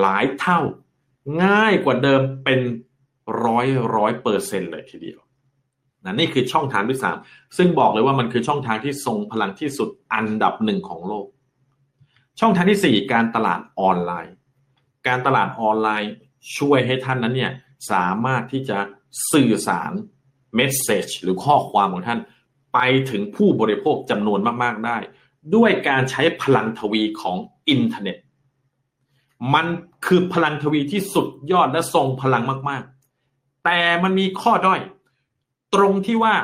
หลายเท่าง่ายกว่าเดิมเป็นร้อยร้อยเปอร์เซ็นต์เลยทีเดียวนะนี่คือช่องทางที่สามซึ่งบอกเลยว่ามันคือช่องทางที่ทรงพลังที่สุดอันดับหนึ่งของโลกช่องทางที่สี่การตลาดออนไลน์การตลาดออนไลน์ช่วยให้ท่านนั้นเนี่ยสามารถที่จะสื่อสารเมสเสจหรือข้อความของท่านไปถึงผู้บริโภคจำนวนมากๆได้ด้วยการใช้พลังทวีของอินเทอร์เน็ตมันคือพลังทวีที่สุดยอดและทรงพลังมากๆแต่มันมีข้อด้อยตรงที่ว่า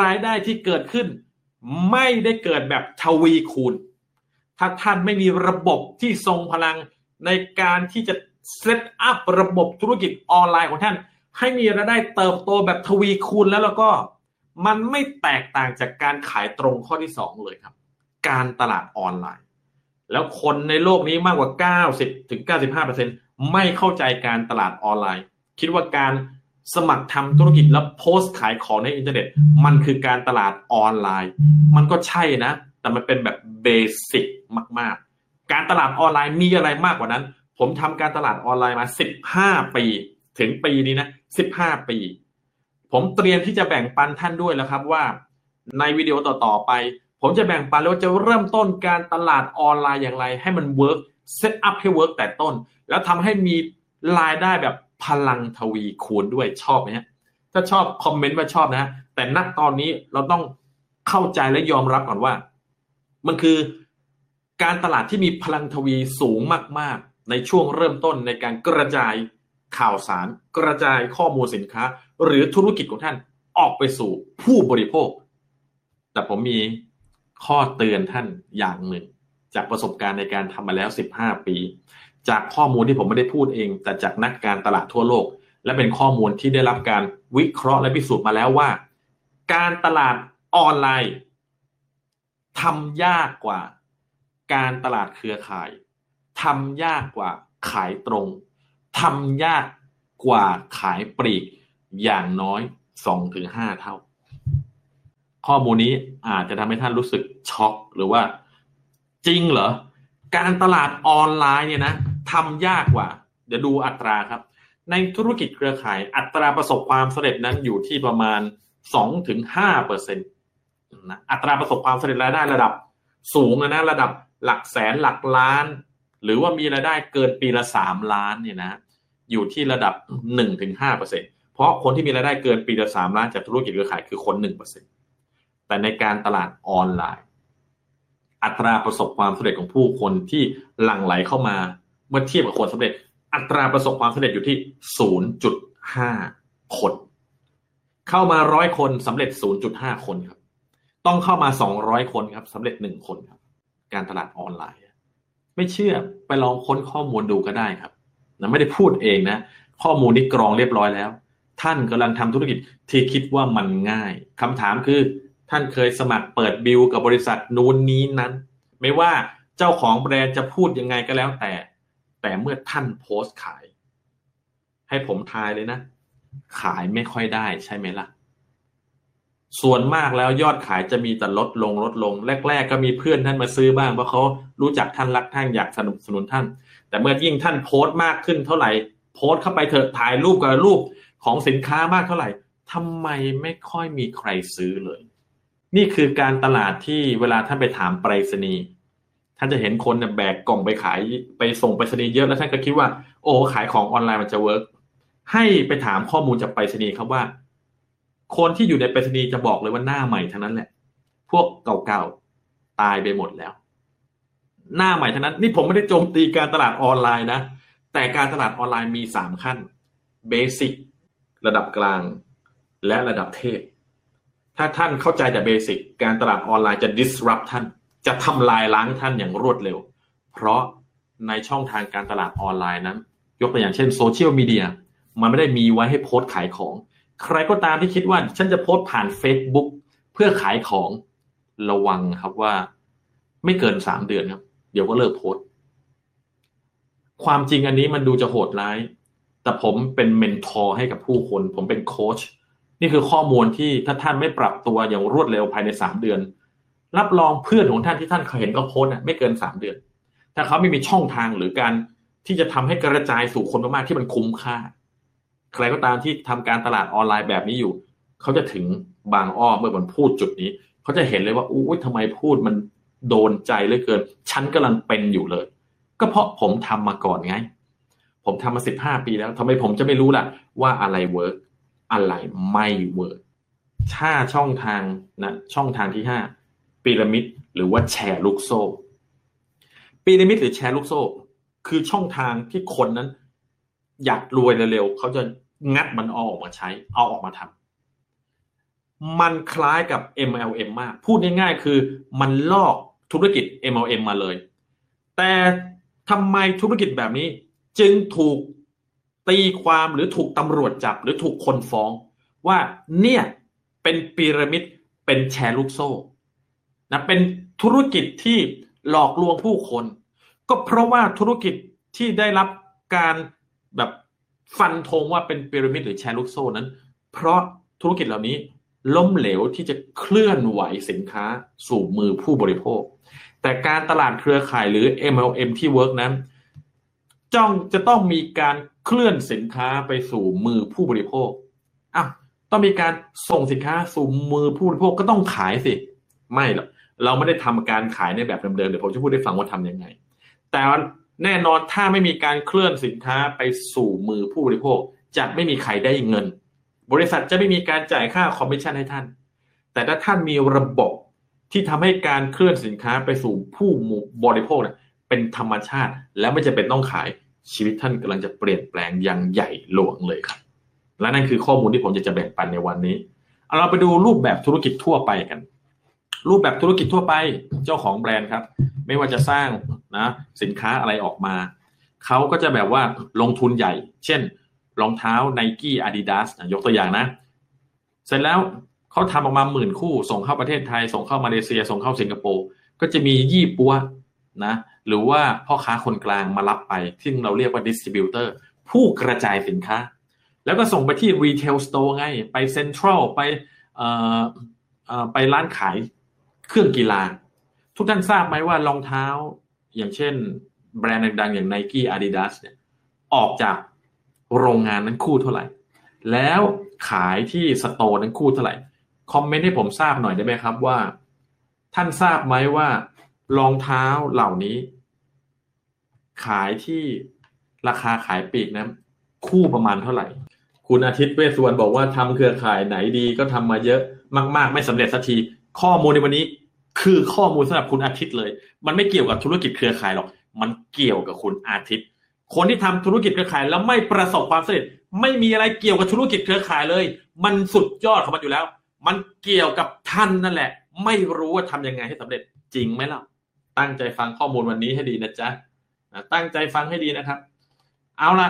รายได้ที่เกิดขึ้นไม่ได้เกิดแบบทวีคูณถ้าท่านไม่มีระบบที่ทรงพลังในการที่จะเซตอัพระบบธุรกิจออนไลน์ของท่านให้มีรายได้เติบโตแบบทวีคูณแล้วแล้วก็มันไม่แตกต่างจากการขายตรงข้อที่สองเลยครับการตลาดออนไลน์แล้วคนในโลกนี้มากกว่า เก้าสิบถึงเก้าสิบห้าเปอร์เซ็นต์ ไม่เข้าใจการตลาดออนไลน์คิดว่าการสมัครทำธุรกิจแล้วโพสต์ขายของในอินเทอร์เน็ตมันคือการตลาดออนไลน์มันก็ใช่นะแต่มันเป็นแบบเบสิกมากๆการตลาดออนไลน์มีอะไรมากกว่านั้นผมทำการตลาดออนไลน์มาสิบห้าปีถึงปีนี้นะสิบห้าปีผมเตรียมที่จะแบ่งปันท่านด้วยแล้วครับว่าในวิดีโอต่อๆไปผมจะแบ่งปันแล้วจะเริ่มต้นการตลาดออนไลน์อย่างไรให้มันเวิร์กเซตอัพให้เวิร์กแต่ต้นแล้วทำให้มีรายได้แบบพลังทวีคูณด้วยชอบไหมฮะถ้าชอบคอมเมนต์ว่าชอบนะแต่ณตอนนี้เราต้องเข้าใจและยอมรับก่อนว่ามันคือการตลาดที่มีพลังทวีสูงมากๆในช่วงเริ่มต้นในการกระจายข่าวสารกระจายข้อมูลสินค้าหรือธุรกิจของท่านออกไปสู่ผู้บริโภคแต่ผมมีข้อเตือนท่านอย่างหนึ่งจากประสบการณ์ในการทำมาแล้วสิบห้าปีจากข้อมูลที่ผมไม่ได้พูดเองแต่จากนักการตลาดทั่วโลกและเป็นข้อมูลที่ได้รับการวิเคราะห์และพิสูจน์มาแล้วว่าการตลาดออนไลน์ทำยากกว่าการตลาดเครือข่ายทำยากกว่าขายตรงทำยากกว่าขายปลีกอย่างน้อย สองถึงห้า เท่าข้อมูลนี้อาจจะทำให้ท่านรู้สึกช็อกหรือว่าจริงเหรอการตลาดออนไลน์เนี่ยนะทำยากกว่าเดี๋ยวดูอัตราครับในธุรกิจเครือข่ายอัตราประสบความสำเร็จนั้นอยู่ที่ประมาณ สองถึงห้าเปอร์เซ็นต์ นะอัตราประสบความสำเร็จรายได้ระดับสูงนะระดับหลักแสนหลักล้านหรือว่ามีรายได้เกินปีละสามล้านเนี่ยนะอยู่ที่ระดับ หนึ่งถึงห้าเปอร์เซ็นต์ เพราะคนที่มีรายได้เกินปีละสามล้านจากธุรกิจเครือข่ายคือคน หนึ่งเปอร์เซ็นต์ แต่ในการตลาดออนไลน์อัตราประสบความสำเร็จของผู้คนที่หลั่งไหลเข้ามาเมื่อเทียบกับคนสำเร็จอัตราประสบความสำเร็จอยู่ที่ ศูนย์จุดห้า คนเข้ามาหนึ่งร้อยคนสำเร็จ ศูนย์จุดห้า คนครับต้องเข้ามาสองร้อยคนครับสำเร็จหนึ่งคนครับการตลาดออนไลน์ไม่เชื่อไปลองค้นข้อมูลดูก็ได้ครับนะไม่ได้พูดเองนะข้อมูลนี้กรองเรียบร้อยแล้วท่านกำลังทำธุรกิจที่คิดว่ามันง่ายคำถามคือท่านเคยสมัครเปิดบิลกับบริษัทนู้นนี้นั้นไม่ว่าเจ้าของแบรนด์จะพูดยังไงก็แล้วแต่แต่เมื่อท่านโพสต์ขายให้ผมทายเลยนะขายไม่ค่อยได้ใช่ไหมล่ะส่วนมากแล้วยอดขายจะมีแต่ลดลงลดลงแรกๆก็มีเพื่อนท่านมาซื้อบ้างเพราะเขารู้จักท่านรักท่านอยากสนับสนุนท่านแต่เมื่อยิ่งท่านโพสต์มากขึ้นเท่าไหร่โพสต์เข้าไปเถอะถ่ายรูปกับรูปของสินค้ามากเท่าไหร่ทำไมไม่ค่อยมีใครซื้อเลยนี่คือการตลาดที่เวลาท่านไปถามไปรษณีย์ท่านจะเห็นคนแบกกล่องไปขายไปส่งไปรษณีย์เยอะแล้วท่านก็คิดว่าโอ้ขายของออนไลน์มันจะเวิร์กให้ไปถามข้อมูลจากไปรษณีย์ครับว่าคนที่อยู่ในไปรษณีย์จะบอกเลยว่าหน้าใหม่ทั้งนั้นแหละพวกเก่าๆตายไปหมดแล้ว หน้าใหม่ทั้งนั้นนี่ผมไม่ได้โจมตีการตลาดออนไลน์นะแต่การตลาดออนไลน์มีสามขั้นเบสิกระดับกลางและระดับเทพถ้าท่านเข้าใจแต่เบสิกการตลาดออนไลน์จะ disrupt ท่านจะทำลายล้างท่านอย่างรวดเร็วเพราะในช่องทางการตลาดออนไลน์นั้นยกตัวอย่างเช่นโซเชียลมีเดียมันไม่ได้มีไว้ให้โพสต์ขายของใครก็ตามที่คิดว่าฉันจะโพสต์ผ่าน Facebook เพื่อขายของระวังครับว่าไม่เกินสามเดือนครับเดี๋ยวก็เลิกโพสต์ความจริงอันนี้มันดูจะโหดร้ายแต่ผมเป็นเมนทอร์ให้กับผู้คนผมเป็นโค้ชนี่คือข้อมูลที่ถ้าท่านไม่ปรับตัวอย่างรวดเร็วภายในสามเดือนรับรองเพื่อนของท่านที่ท่านเคยเห็นก็โพสต์ไม่เกินสามเดือนถ้าเขาไม่มีช่องทางหรือการที่จะทำให้กระจายสู่คนมากๆที่มันคุ้มค่าใครก็ตามที่ทำการตลาดออนไลน์แบบนี้อยู่เขาจะถึงบางอ้อเมื่อผมพูดจุดนี้เขาจะเห็นเลยว่าอุ๊ยทำไมพูดมันโดนใจเหลือเกินฉันกำลังเป็นอยู่เลยก็เพราะผมทำมาก่อนไงผมทำมาสิบห้าปีแล้วทำไมผมจะไม่รู้ล่ะว่าอะไรเวิร์กอะไรไม่เวิร์กถ้าช่องทางนะช่องทางที่ห้าพีระมิดหรือว่าแชร์ลูกโซ่พีระมิดหรือแชร์ลูกโซ่คือช่องทางที่คนนั้นอยากรวยเร็วๆเขาจะงัดมันเอาออกมาใช้เอาออกมาทำมันคล้ายกับ เอ็ม แอล เอ็ม มากพูดง่ายๆคือมันลอกธุรกิจ เอ็ม แอล เอ็ม มาเลยแต่ทำไมธุรกิจแบบนี้จึงถูกตีความหรือถูกตำรวจจับหรือถูกคนฟ้องว่าเนี่ยเป็นพีระมิดเป็นแชร์ลูกโซ่นะเป็นธุรกิจที่หลอกลวงผู้คนก็เพราะว่าธุรกิจที่ได้รับการแบบฟันธงว่าเป็นพีระมิดหรือแชร์ลูกโซ่นั้นเพราะธุรกิจเหล่านี้ล้มเหลวที่จะเคลื่อนไหวสินค้าสู่มือผู้บริโภคแต่การตลาดเครือข่ายหรือ เอ็ม แอล เอ็ม ที่เวิร์กนั้นจ้องจะต้องมีการเคลื่อนสินค้าไปสู่มือผู้บริโภคอ้าวต้องมีการส่งสินค้าสู่มือผู้บริโภคก็ต้องขายสิไม่หรอกเราไม่ได้ทำการขายในแบบเดิมๆเดี๋ยวผมจะพูดให้ฟังว่าทำยังไงแต่แน่นอนถ้าไม่มีการเคลื่อนสินค้าไปสู่มือผู้บริโภคจะไม่มีใครได้เงินบริษัทจะไม่มีการจ่ายค่าคอมมิชชั่นให้ท่านแต่ถ้าท่านมีระบบที่ทำให้การเคลื่อนสินค้าไปสู่ผู้บริโภคเนี่ยเป็นธรรมชาติและไม่จำเป็นต้องขายชีวิตท่านกำลังจะเปลี่ยนแปลงอย่างใหญ่หลวงเลยครับและนั่นคือข้อมูลที่ผมจะจะแบ่งปันในวันนี้เอาเราไปดูรูปแบบธุรกิจทั่วไปกันรูปแบบธุรกิจทั่วไปเจ้าของแบรนด์ครับไม่ว่าจะสร้างนะสินค้าอะไรออกมาเขาก็จะแบบว่าลงทุนใหญ่เช่นรองเท้า Nike Adidas ยกตัวอย่างนะเสร็จแล้วเขาทำออกมาหมื่นคู่ส่งเข้าประเทศไทยส่งเข้ามาเลเซียส่งเข้าสิงคโปร์ก็จะมียี่ปัวนะหรือว่าพ่อค้าคนกลางมารับไปที่เราเรียกว่าดิสทริบิวเตอร์ผู้กระจายสินค้าแล้วก็ส่งไปที่รีเทลสโตร์ไงไปเซ็นทรัลไปเอ่อเอ่อไปร้านขายเครื่องกีฬาทุกท่านทราบไหมว่ารองเท้าอย่างเช่นแบรนด์ดังๆอย่าง Nike Adidas เนี่ยออกจากโรงงานนั้นคู่เท่าไหร่แล้วขายที่สโตร์นั้นคู่เท่าไหร่คอมเมนต์ให้ผมทราบหน่อยได้ไหมครับว่าท่านทราบไหมว่ารองเท้าเหล่านี้ขายที่ราคาขายปลีกนั้นคู่ประมาณเท่าไหร่คุณอาทิตย์เวชสุวรรณบอกว่าทำเครือข่ายไหนดีก็ทำมาเยอะมากๆไม่สำเร็จสักทีข้อมูลในวันนี้คือข้อมูลสำหรับคุณอาทิตย์เลยมันไม่เกี่ยวกับธุรกิจเครือข่ายหรอกมันเกี่ยวกับคุณอาทิตย์คนที่ทำธุรกิจเครือข่ายแล้วไม่ประสบความสำเร็จไม่มีอะไรเกี่ยวกับธุรกิจเครือข่ายเลยมันสุดยอดของมันอยู่แล้วมันเกี่ยวกับท่านนั่นแหละไม่รู้ว่าทำยังไงให้สำเร็จจริงไหมล่ะตั้งใจฟังข้อมูลวันนี้ให้ดีนะจ๊ะตั้งใจฟังให้ดีนะครับเอาละ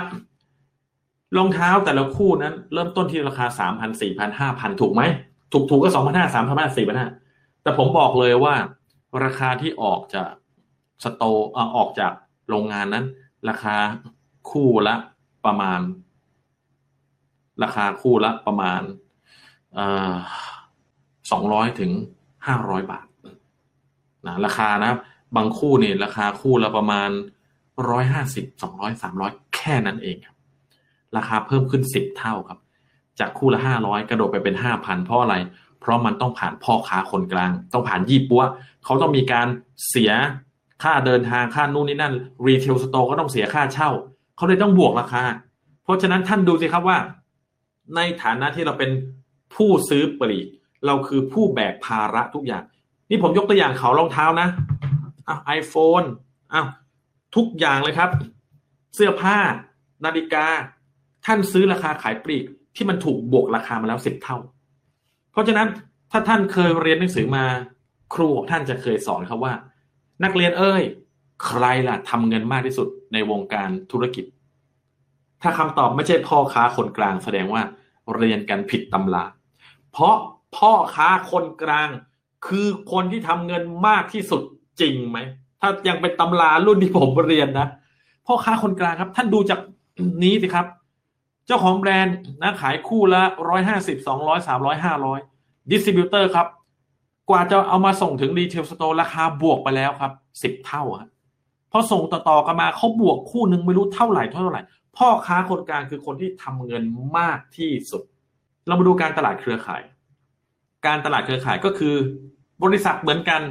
รองเท้าแต่ละคู่นั้นเริ่มต้นที่ราคา สามพัน สี่พัน ห้าพัน ถูกไหมถูกถูกก็ สองพันห้าร้อย สามพัน สี่พันห้าร้อย แต่ผมบอกเลยว่าราคาที่ออกจากสโตร์ออกจากโรงงานนั้นราคาคู่ละประมาณราคาคู่ละประมาณเอ่อสองร้อยถึงห้าร้อยบาทนะราคานะบางคู่นี่ราคาคู่ละประมาณหนึ่งร้อยห้าสิบ สองร้อย สามร้อยแค่นั้นเองครับราคาเพิ่มขึ้นสิบเท่าครับจากคู่ละห้าร้อยกระโดดไปเป็น ห้าพัน เพราะอะไรเพราะมันต้องผ่านพ่อค้าคนกลางต้องผ่านยี่ปัวเขาต้องมีการเสียค่าเดินทางค่านู่นนี่นั่นรีเทลสโตร์ก็ต้องเสียค่าเช่าเขาเลยต้องบวกราคาเพราะฉะนั้นท่านดูสิครับว่าในฐานะที่เราเป็นผู้ซื้อปลีกเราคือผู้แบกภาระทุกอย่างนี่ผมยกตัวอย่างเขารองเท้านะอ่ะ iPhone อ้าวทุกอย่างเลยครับเสื้อผ้านาฬิกาท่านซื้อราคาขายปลีกที่มันถูกบวกราคามาแล้วสิบเท่าเพราะฉะนั้นถ้าท่านเคยเรียนหนังสือมาครูของท่านจะเคยสอนครับว่านักเรียนเอ้ยใครล่ะทำเงินมากที่สุดในวงการธุรกิจถ้าคำตอบไม่ใช่พ่อค้าคนกลางแสดงว่าเรียนกันผิดตำราเพราะพ่อค้าคนกลางคือคนที่ทำเงินมากที่สุดจริงไหมถ้ายังเป็นตำรารุ่นที่ผมเรียนนะพ่อค้าคนกลางครับท่านดูจากนี้สิครับเจ้าของแบรนด์นะขายคู่ละหนึ่งร้อยห้าสิบ สองร้อย สามร้อย ห้าร้อยดิสทริบิวเตอร์ครับกว่าจะเอามาส่งถึงรีเทลสโตร์ราคาบวกไปแล้วครับสิบเท่าครับพอส่งต่อๆกันมาเขาบวกคู่นึงไม่รู้เท่าไหร่เท่าไหร่พ่อค้าคนกลางคือคนที่ทำเงินมากที่สุดเรามาดูการตลาดเครือข่ายการตลาดเครือข่ายก็คือบริษัทเหมือนกัน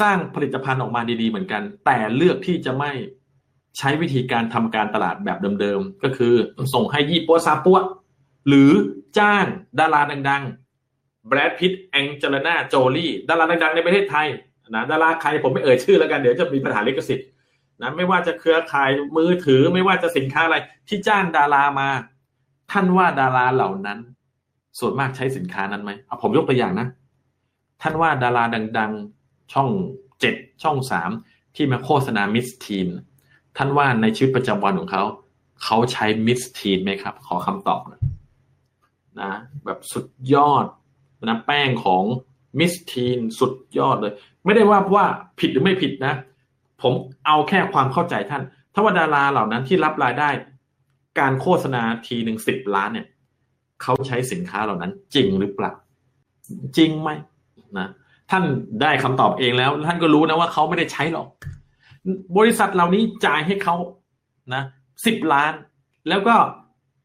สร้างผลิตภัณฑ์ออกมาดีๆเหมือนกันแต่เลือกที่จะไม่ใช้วิธีการทำการตลาดแบบเดิมๆก็คือส่งให้ยี่ปัวซาปัวหรือจ้างดาราดังๆแบรดพิตต์แองเจลิน่าโจลี่ดาราดังๆในประเทศไทยนะดาราใครผมไม่เอ่ยชื่อแล้วกันเดี๋ยวจะมีปัญหาลิขสิทธิ์นะไม่ว่าจะเครือข่ายมือถือไม่ว่าจะสินค้าอะไรที่จ้างดารามาท่านว่าดาราเหล่านั้นส่วนมากใช้สินค้านั้นไหมเอาผมยกตัวอย่างนะท่านว่าดาราดังๆช่องเจ็ดช่องสามที่มาโฆษณามิสทีนท่านว่าในชีวิตประจำวันของเขาเขาใช้มิสทีนไหมครับขอคำตอบนะนะแบบสุดยอดนะแป้งของมิสทีนสุดยอดเลยไม่ได้ว่าว่าผิดหรือไม่ผิดนะผมเอาแค่ความเข้าใจท่านถ้าว่าดาราเหล่านั้นที่รับรายได้การโฆษณาทีนึงสิบล้านเนี่ยเขาใช้สินค้าเหล่านั้นจริงหรือเปล่าจริงไหมนะท่านได้คำตอบเองแล้วท่านก็รู้นะว่าเขาไม่ได้ใช้หรอกบริษัทเหล่านี้จ่ายให้เขานะสิบล้านแล้วก็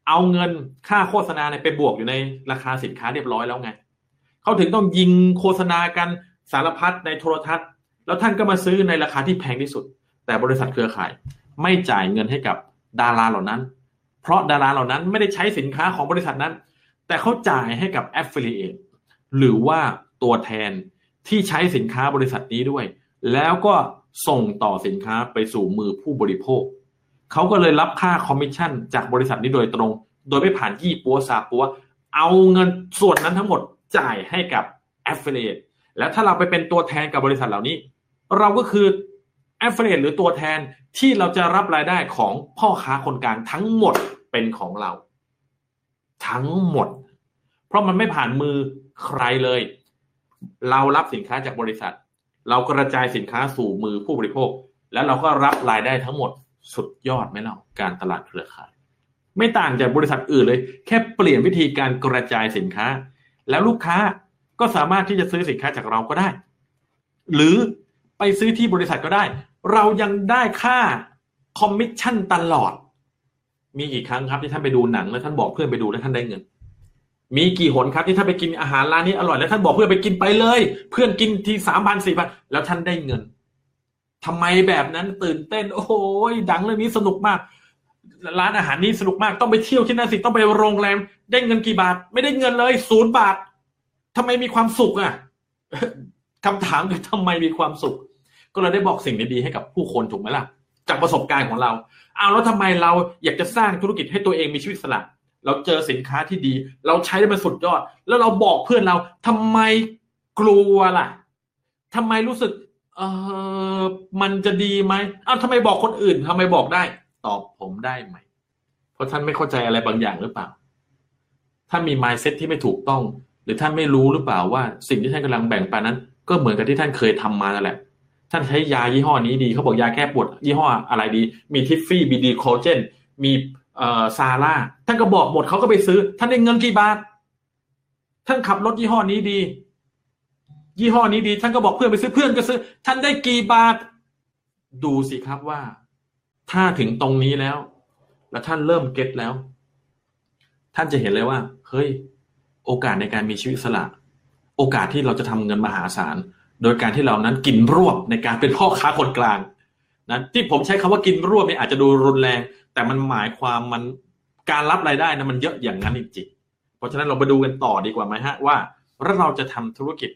เอาเงินค่าโฆษณาเนี่ยไปบวกอยู่ในราคาสินค้าเรียบร้อยแล้วไงเขาถึงต้องยิงโฆษณากันสารพัดในโทรทัศน์แล้วท่านก็มาซื้อในราคาที่แพงที่สุดแต่บริษัทเครือข่ายไม่จ่ายเงินให้กับดาราเหล่านั้นเพราะดาราเหล่านั้นไม่ได้ใช้สินค้าของบริษัทนั้นแต่เขาจ่ายให้กับ affiliate หรือว่าตัวแทนที่ใช้สินค้าบริษัทนี้ด้วยแล้วก็ส่งต่อสินค้าไปสู่มือผู้บริโภคเขาก็เลยรับค่าคอมมิชชั่นจากบริษัทนี้โดยตรงโดยไม่ผ่านยี่ปัวซาปัวเอาเงินส่วนนั้นทั้งหมดจ่ายให้กับ affiliate แล้วถ้าเราไปเป็นตัวแทนกับบริษัทเหล่านี้เราก็คือ affiliate หรือตัวแทนที่เราจะรับรายได้ของพ่อค้าคนกลางทั้งหมดเป็นของเราทั้งหมดเพราะมันไม่ผ่านมือใครเลยเรารับสินค้าจากบริษัทเรากระจายสินค้าสู่มือผู้บริโภคแล้วเราก็รับรายได้ทั้งหมดสุดยอดไหมเราการตลาดเครือข่ายไม่ต่างจากบริษัทอื่นเลยแค่เปลี่ยนวิธีการกระจายสินค้าแล้วลูกค้าก็สามารถที่จะซื้อสินค้าจากเราก็ได้หรือไปซื้อที่บริษัทก็ได้เรายังได้ค่าคอมมิชชั่นตลอดมีกี่ครั้งครับที่ท่านไปดูหนังแล้วท่านบอกเพื่อนไปดูแล้วท่านได้เงินมีกี่หนครับที่ท่านไปกินอาหารร้านนี้อร่อยแล้วท่านบอกเพื่อนไปกินไปเลยเพื่อนกินที สามพัน สี่พัน แล้วท่านได้เงินทำไมแบบนั้นตื่นเต้นโอ้ยดังเรื่องนี้สนุกมากร้านอาหารนี้สนุกมากต้องไปเที่ยวที่นั่นสิต้องไปโรงแรมได้เงินกี่บาทไม่ได้เงินเลยศูนย์บาททำไมมีความสุขอ่ะคำถามคือทำไมมีความสุขก็เราได้บอกสิ่งดีๆให้กับผู้คนถูกไหมล่ะจากประสบการณ์ของเราเอาแล้วทำไมเราอยากจะสร้างธุรกิจให้ตัวเองมีชีวิตสละเราเจอสินค้าที่ดีเราใช้ได้มันสุดยอดแล้วเราบอกเพื่อนเราทำไมกลัวล่ะทำไมรู้สึกเออมันจะดีไหมอ้าวทำไมบอกคนอื่นทำไมบอกได้ตอบผมได้ไหมเพราะท่านไม่เข้าใจอะไรบางอย่างหรือเปล่าท่านมี mindset ที่ไม่ถูกต้องหรือท่านไม่รู้หรือเปล่าว่าสิ่งที่ท่านกำลังแบ่งปันนั้นก็เหมือนกับที่ท่านเคยทำมานั่นแหละท่านใช้ยายี่ห้อนี้ดีเขาบอกยาแก้ปวดยี่ห้ออะไรดีมีทิฟฟี่บีดีโคลเจนมีเอ่อซาร่าท่านก็บอกหมดเขาก็ไปซื้อท่านได้เงินกี่บาทท่านขับรถยี่ห้อนี้ดียี่ห้อนี้ดีท่านก็บอกเพื่อนไปซื้อเพื่อนก็ซื้อท่านได้กี่บาทดูสิครับว่าถ้าถึงตรงนี้แล้วแล้วท่านเริ่มเก็ทแล้วท่านจะเห็นเลยว่าเฮ้ยโอกาสในการมีชีวิตสละโอกาสที่เราจะทำเงินมหาศาลโดยการที่เรานั้นกินรวบในการเป็นพ่อค้าคนกลางนะที่ผมใช้คำว่ากินรวบเนี่ยอาจจะดูรุนแรงแต่มันหมายความมันการรับรายได้นะมันเยอะอย่างนั้นจริงๆเพราะฉะนั้นเราไปดูกันต่อดีกว่าไหมฮะว่าเราจะทำธุรกิจ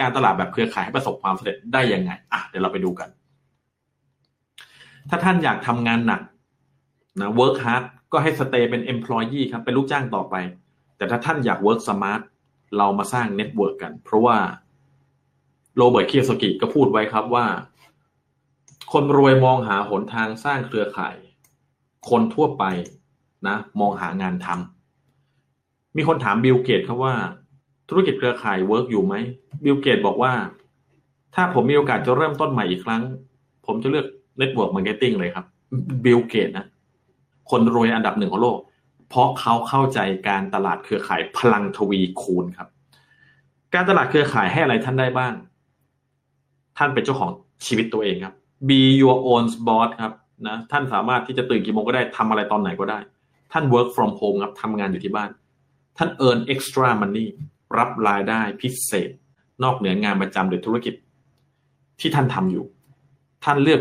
การตลาดแบบเครือข่ายให้ประสบความสำเร็จได้ยังไงอ่ะเดี๋ยวเราไปดูกัน ถ้าท่านอยากทำงานหนักนะ work hard ก็ให้ stay เป็น employee ครับเป็นลูกจ้างต่อไปแต่ถ้าท่านอยาก work smart เรามาสร้าง network กันเพราะว่าโรเบิร์ต คิโยซากิก็พูดไว้ครับว่าคนรวยมองหาหนทางสร้างเครือข่ายคนทั่วไปนะมองหางานทำมีคนถามบิลเกตส์ครับว่าธุรกิจเครือข่ายเวิร์กอยู่ไหมบิลเกตส์บอกว่าถ้าผมมีโอกาสจะเริ่มต้นใหม่อีกครั้งผมจะเลือก Network Marketing เลยครับบิลเกตส์นะคนรวยอันดับหนึ่งของโลกเพราะเขาเข้าใจการตลาดเครือข่ายพลังทวีคูณครับการตลาดเครือข่ายให้อะไรท่านได้บ้างท่านเป็นเจ้าของชีวิตตัวเองครับ Be your own boss ครับนะท่านสามารถที่จะตื่นกี่โมงก็ได้ทำอะไรตอนไหนก็ได้ท่าน work from home ครับทำงานอยู่ที่บ้านท่าน earn extra money รับรายได้พิเศษนอกเหนืองานประจำหรือธุรกิจที่ท่านทำอยู่ท่านเลือก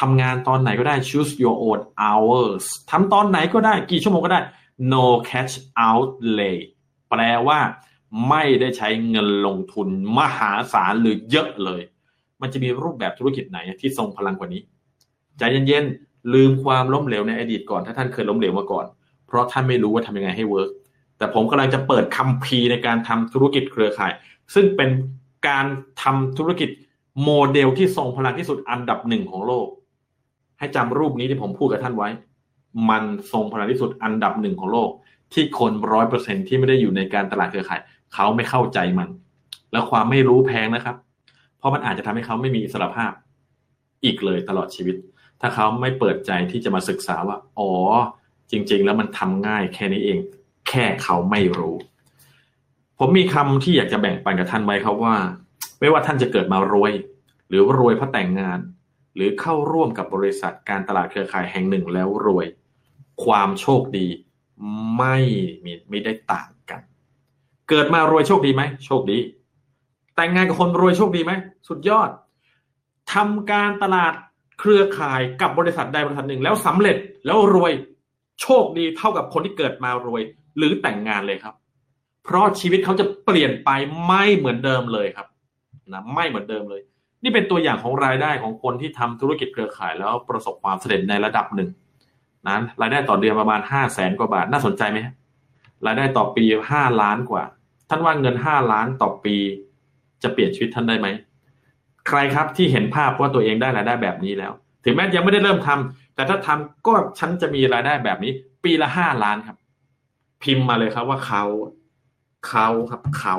ทำงานตอนไหนก็ได้ choose your own hours ทำตอนไหนก็ได้กี่ชั่วโมงก็ได้ no cash outlay แปลว่าไม่ได้ใช้เงินลงทุนมหาศาลหรือเยอะเลยมันจะมีรูปแบบธุรกิจไหนที่ทรงพลังกว่านี้ใจเย็นๆลืมความล้มเหลวในอดีตก่อนถ้าท่านเคยล้มเหลวมาก่อนเพราะท่านไม่รู้ว่าทำยังไงให้เวิร์กแต่ผมกำลังจะเปิดคัมภีร์ในการทำธุรกิจเครือข่ายซึ่งเป็นการทำธุรกิจโมเดลที่ทรงพลังที่สุดอันดับหนึ่งของโลกให้จำรูปนี้ที่ผมพูดกับท่านไว้มันทรงพลังที่สุดอันดับหนึ่งของโลกที่คน ร้อยเปอร์เซ็นต์ ที่ไม่ได้อยู่ในการตลาดเครือข่ายเขาไม่เข้าใจมันและความไม่รู้แพงนะครับเพราะมันอาจจะทำให้เขาไม่มีอิสรภาพอีกเลยตลอดชีวิตถ้าเขาไม่เปิดใจที่จะมาศึกษาว่าอ๋อจริงๆแล้วมันทำง่ายแค่นี้เองแค่เขาไม่รู้ผมมีคำที่อยากจะแบ่งปันกับท่านไว้ครับว่าไม่ว่าท่านจะเกิดมารวยหรือว่ารวยเพราะแต่งงานหรือเข้าร่วมกับบริษัทการตลาดเครือข่ายแห่งหนึ่งแล้วรวยความโชคดีไม่มีไม่ได้ต่างกันเกิดมารวยโชคดีไหมโชคดีแต่งงานกับคนรวยโชคดีไหมสุดยอดทำการตลาดเครือข่ายกับบริษัทใดบริษัทหนึ่งแล้วสำเร็จแล้วรวยโชคดีเท่ากับคนที่เกิดมารวยหรือแต่งงานเลยครับเพราะชีวิตเขาจะเปลี่ยนไปไม่เหมือนเดิมเลยครับนะไม่เหมือนเดิมเลยนี่เป็นตัวอย่างของรายได้ของคนที่ทำธุรกิจเครือข่ายแล้วประสบความสำเร็จในระดับหนึ่งนะรายได้ต่อเดือนประมาณห้าแสนกว่าบาทน่าสนใจไหมรายได้ต่อปีห้าล้านกว่าท่านว่าเงินห้าล้านต่อปีจะเปลี่ยนชีวิตท่านได้ไหมใครครับที่เห็นภาพว่าตัวเองได้รายได้แบบนี้แล้วถึงแม้ยังไม่ได้เริ่มทำแต่ถ้าทำก็ฉันจะมีรายได้แบบนี้ปีละห้าล้านครับพิมพ์มาเลยครับว่าเขาเขาครับเขา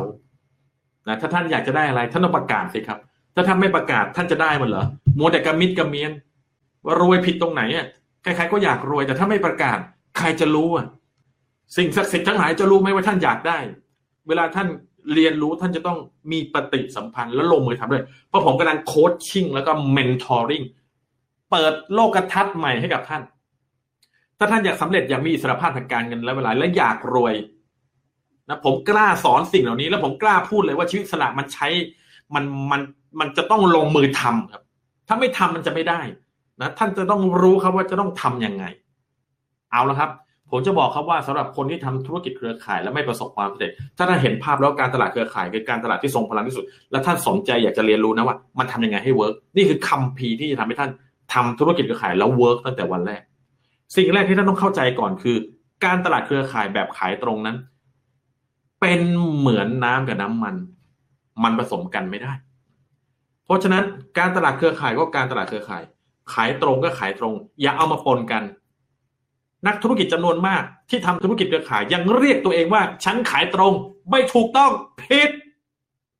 นะถ้าท่านอยากจะได้อะไรท่านต้องประกาศสิครับถ้าท่านไม่ประกาศท่านจะได้มันเหรอมัวแต่กระมิดกระเมียนว่ารวยผิดตรงไหนอ่ะใครๆก็อยากรวยแต่ถ้าไม่ประกาศใครจะรู้อ่ะสิ่งศักดิ์สิทธิ์ทั้งหลายจะรู้ไหมว่าท่านอยากได้เวลาท่านเรียนรู้ท่านจะต้องมีปฏิสัมพันธ์และลงมือทำด้วยเพราะผมกำลังโค้ชชิ่งแล้วก็เมนทอริ่งเปิดโลกทัศน์ใหม่ให้กับท่านถ้าท่านอยากสำเร็จอยากมีอิสรภาพทางการเงินและเวลาและอยากรวยนะผมกล้าสอนสิ่งเหล่านี้และผมกล้าพูดเลยว่าชีวิตสละมันใช้มันมันมันจะต้องลงมือทำครับถ้าไม่ทำมันจะไม่ได้นะท่านจะต้องรู้ครับว่าจะต้องทำยังไงเอาละครับผมจะบอกครับว่าสำหรับคนที่ทำธุรกิจเครือข่ายและไม่ประสบความสำเร็จถ้าท่านเห็นภาพแล้วการตลาดเครือข่ายคือการตลาดที่ทรงพลังที่สุดและท่านสนใจอยากจะเรียนรู้นะว่ามันทำยังไงให้เวิร์กนี่คือคัมภีร์ที่จะทำให้ท่านทำธุรกิจเครือข่ายแล้วเวิร์กตั้งแต่วันแรกสิ่งแรกที่ท่านต้องเข้าใจก่อนคือการตลาดเครือข่ายแบบขายตรงนั้นเป็นเหมือนน้ำกับน้ำมันมันผสมกันไม่ได้เพราะฉะนั้นการตลาดเครือข่ายก็การตลาดเครือข่ายขายตรงก็ขายตรงอย่าเอามาปนกันนักธุรกิจจำนวนมากที่ทำธุรกิจเครือข่ายยังเรียกตัวเองว่าฉันขายตรงไม่ถูกต้องผิด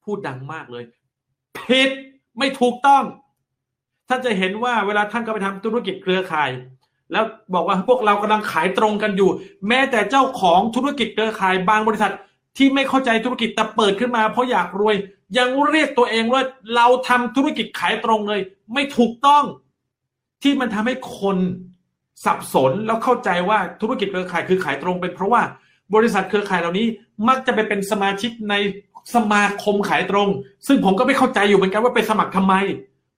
พูดดังมากเลยผิดไม่ถูกต้องท่านจะเห็นว่าเวลาท่านก็ไปทำธุรกิจเครือข่ายแล้วบอกว่าพวกเรากำลังขายตรงกันอยู่แม้แต่เจ้าของธุรกิจเครือข่ายบางบริษัทที่ไม่เข้าใจธุรกิจแต่เปิดขึ้นมาเพราะอยากรวยยังเรียกตัวเองว่าเราทำธุรกิจขายตรงเลยไม่ถูกต้องที่มันทำให้คนสับสนแล้วเข้าใจว่าธุรกิจเครือข่ายคือขายตรงเป็นเพราะว่าบริษัทเครือข่ายเหล่านี้มักจะไปเป็นสมาชิกในสมาคมขายตรงซึ่งผมก็ไม่เข้าใจอยู่เหมือนกันว่าไปสมัครทำไม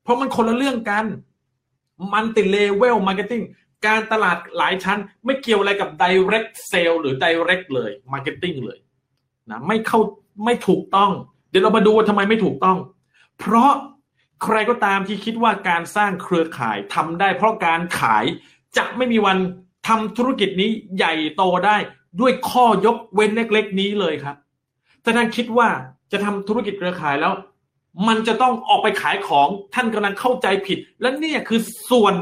เพราะมันคนละเรื่องกันMulti-level marketing การตลาดหลายชั้นไม่เกี่ยวอะไรกับ direct sale หรือ direct เลย marketing เลยนะไม่เข้าไม่ถูกต้องเดี๋ยวเรามาดูว่าทำไมไม่ถูกต้องเพราะ ใครก็ตามที่คิดว่าการสร้างเครือข่ายทำได้เพราะการขายจะไม่มีวันทำธุรกิจนี้ใหญ่โตได้ด้วยข้อยกเว้นเล็กๆนี้เลยครับแต่ท่านคิดว่าจะทำธุรกิจเครือข่ายแล้วมันจะต้องออกไปขายของท่านกำลังเข้าใจผิดและนี่คือส่วน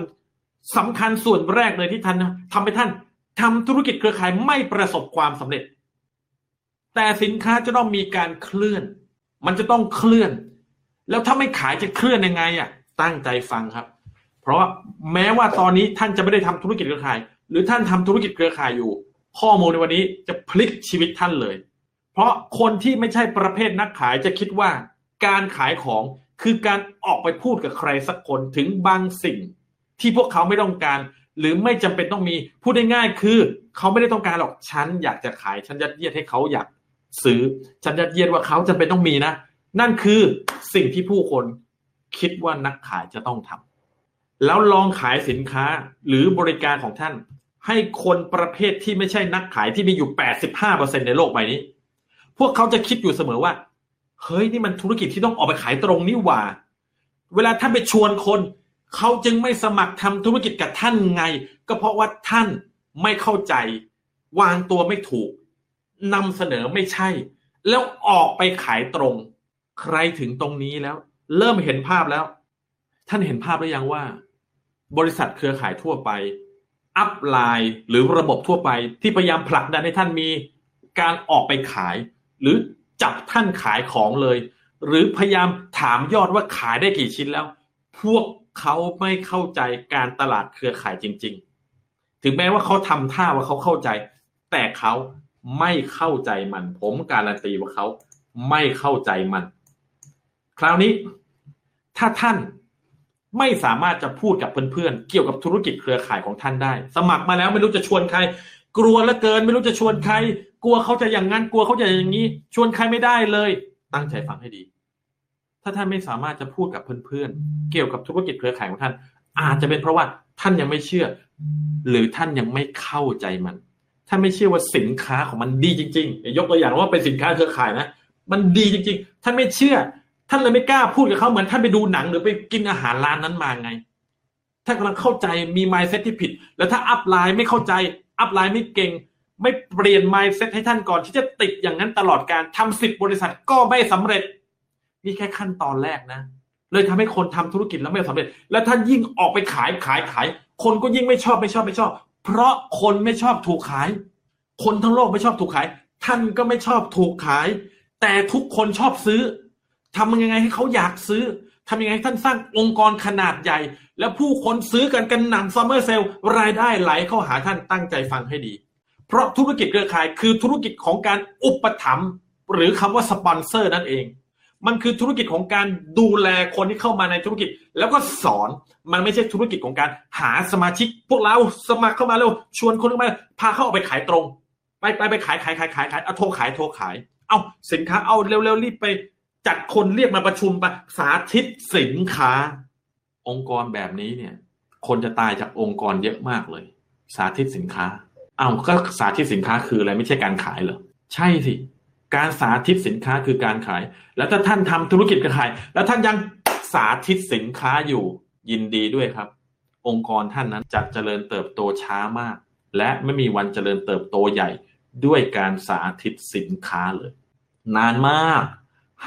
สำคัญส่วนแรกเลยที่ท่านทำให้ท่านทำธุรกิจเครือข่ายไม่ประสบความสำเร็จแต่สินค้าจะต้องมีการเคลื่อนมันจะต้องเคลื่อนแล้วถ้าไม่ขายจะเคลื่อนยังไงอ่ะตั้งใจฟังครับเพราะแม้ว่าตอนนี้ท่านจะไม่ได้ทำธุรกิจเครือข่ายหรือท่านทำธุรกิจเครือข่ายอยู่ข้อมูลในวันนี้จะพลิกชีวิตท่านเลยเพราะคนที่ไม่ใช่ประเภทนักขายจะคิดว่าการขายของคือการออกไปพูดกับใครสักคนถึงบางสิ่งที่พวกเขาไม่ต้องการหรือไม่จำเป็นต้องมีพูดง่ายๆคือเขาไม่ได้ต้องการหรอกฉันอยากจะขายฉันยัดเยียดให้เขาอยากซื้อฉันยัดเยียดว่าเขาจำเป็นต้องมีนะนั่นคือสิ่งที่ผู้คนคิดว่านักขายจะต้องทำแล้วลองขายสินค้าหรือบริการของท่านให้คนประเภทที่ไม่ใช่นักขายที่มีอยู่ แปดสิบห้าเปอร์เซ็นต์ ในโลกใบนี้พวกเขาจะคิดอยู่เสมอว่าเฮ้ยนี่มันธุรกิจที่ต้องออกไปขายตรงนี่หว่าเวลาท่านไปชวนคนเขาจึงไม่สมัครทำธุรกิจกับท่านไงก็เพราะว่าท่านไม่เข้าใจวางตัวไม่ถูกนำเสนอไม่ใช่แล้วออกไปขายตรงใครถึงตรงนี้แล้วเริ่มเห็นภาพแล้วท่านเห็นภาพหรือยังว่าบริษัทเครือข่ายทั่วไปอัพไลน์หรือระบบทั่วไปที่พยายามผลักดันให้ท่านมีการออกไปขายหรือจับท่านขายของเลยหรือพยายามถามยอดว่าขายได้กี่ชิ้นแล้วพวกเขาไม่เข้าใจการตลาดเครือข่ายจริงๆถึงแม้ว่าเขาทำท่าว่าเขาเข้าใจแต่เขาไม่เข้าใจมันผมการันตีว่าเขาไม่เข้าใจมันคราวนี้ถ้าท่านไม่สามารถจะพูดกับเพื่อนๆเกี่ยวกับธุรกิจเครือข่ายของท่านได้สมัครมาแล้วไม่รู้จะชวนใครกลัวเหลือเกินไม่รู้จะชวนใครกลัวเขาจะอย่างนั้นกลัวเขาจะอย่างนี้ชวนใครไม่ได้เลยตั้งใจฟังให้ดีถ้าท่านไม่สามารถจะพูดกับเพื่อนๆเกี่ยวกับธุรกิจเครือข่ายของท่านอาจจะเป็นเพราะว่าท่านยังไม่เชื่อหรือท่านยังไม่เข้าใจมันท่านไม่เชื่อว่าสินค้าของมันดีจริงๆยกตัวอย่างว่าเป็นสินค้าเครือข่ายนะมันดีจริงๆท่านไม่เชื่อท่านเลยไม่กล้าพูดกับเขาเหมือนท่านไปดูหนังหรือไปกินอาหารร้านนั้นมาไงท่านกำลังเข้าใจมี mindset ที่ผิดแล้วถ้าอัพไลน์ไม่เข้าใจอัพไลน์ไม่เก่งไม่เปลี่ยน mindset ให้ท่านก่อนที่จะติดอย่างนั้นตลอดการทำสิบบริษัทก็ไม่สำเร็จนี่แค่ขั้นตอนแรกนะเลยทำให้คนทำธุรกิจแล้วไม่สำเร็จแล้วท่านยิ่งออกไปขายขายขายคนก็ยิ่งไม่ชอบไม่ชอบไม่ชอบเพราะคนไม่ชอบถูกขายคนทั้งโลกไม่ชอบถูกขายท่านก็ไม่ชอบถูกขายแต่ทุกคนชอบซื้อทำยังไงให้เขาอยากซื้อทำยังไงให้ท่านสร้างองค์กรขนาดใหญ่และผู้คนซื้อกันกันหนำซัมเมอร์เซลล์รายได้ไหลเข้าหาท่านตั้งใจฟังให้ดีเพราะธุรกิจเครือข่ายคือธุรกิจของการอุปถัมภ์หรือคำว่าสปอนเซอร์นั่นเองมันคือธุรกิจของการดูแลคนที่เข้ามาในธุรกิจแล้วก็สอนมันไม่ใช่ธุรกิจของการหาสมาชิกพวกเราสมัครเข้ามาแล้วชวนคนเข้ามาพาเข้าออกไปขายตรงไปไปไปขายขายขายขายขายเอาโทรขายโทรขายเอาสินค้าเอาเร็วๆรีบไปจัดคนเรียกมาประชุมไปสาธิตสินค้าองค์กรแบบนี้เนี่ยคนจะตายจากองค์กรเยอะมากเลยสาธิตสินค้าเอาก็สาธิตสินค้าคืออะไรไม่ใช่การขายเหรอใช่สิการสาธิตสินค้าคือการขายแล้วถ้าท่านทำธุรกิจขายแล้วท่านยังสาธิตสินค้าอยู่ยินดีด้วยครับองค์กรท่านนั้นจะเจริญเติบโตช้ามากและไม่มีวันเจริญเติบโตใหญ่ด้วยการสาธิตสินค้าเลยนานมาก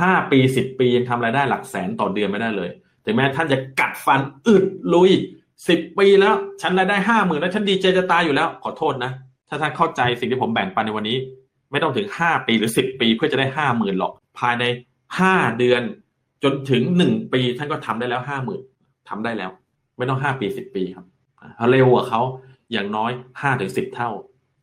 ห้าปีสิบปียังทำรายได้หลักแสนต่อเดือนไม่ได้เลยถึงแม้ท่านจะกัดฟันอึดลุยสิบปีแล้วฉันรายได้ ห้าหมื่น แล้วฉันดีใจจะตายอยู่แล้วขอโทษนะถ้าท่านเข้าใจสิ่งที่ผมแบ่งปันในวันนี้ไม่ต้องถึงห้าปีหรือสิบปีเพื่อจะได้ ห้าหมื่น หรอกภายในห้าเดือนจนถึงหนึ่งปีท่านก็ทำได้แล้ว ห้าหมื่น ทำได้แล้วไม่ต้องห้าปีสิบปีครับเร็วกว่าเขาอย่างน้อย ห้าถึงสิบ เท่า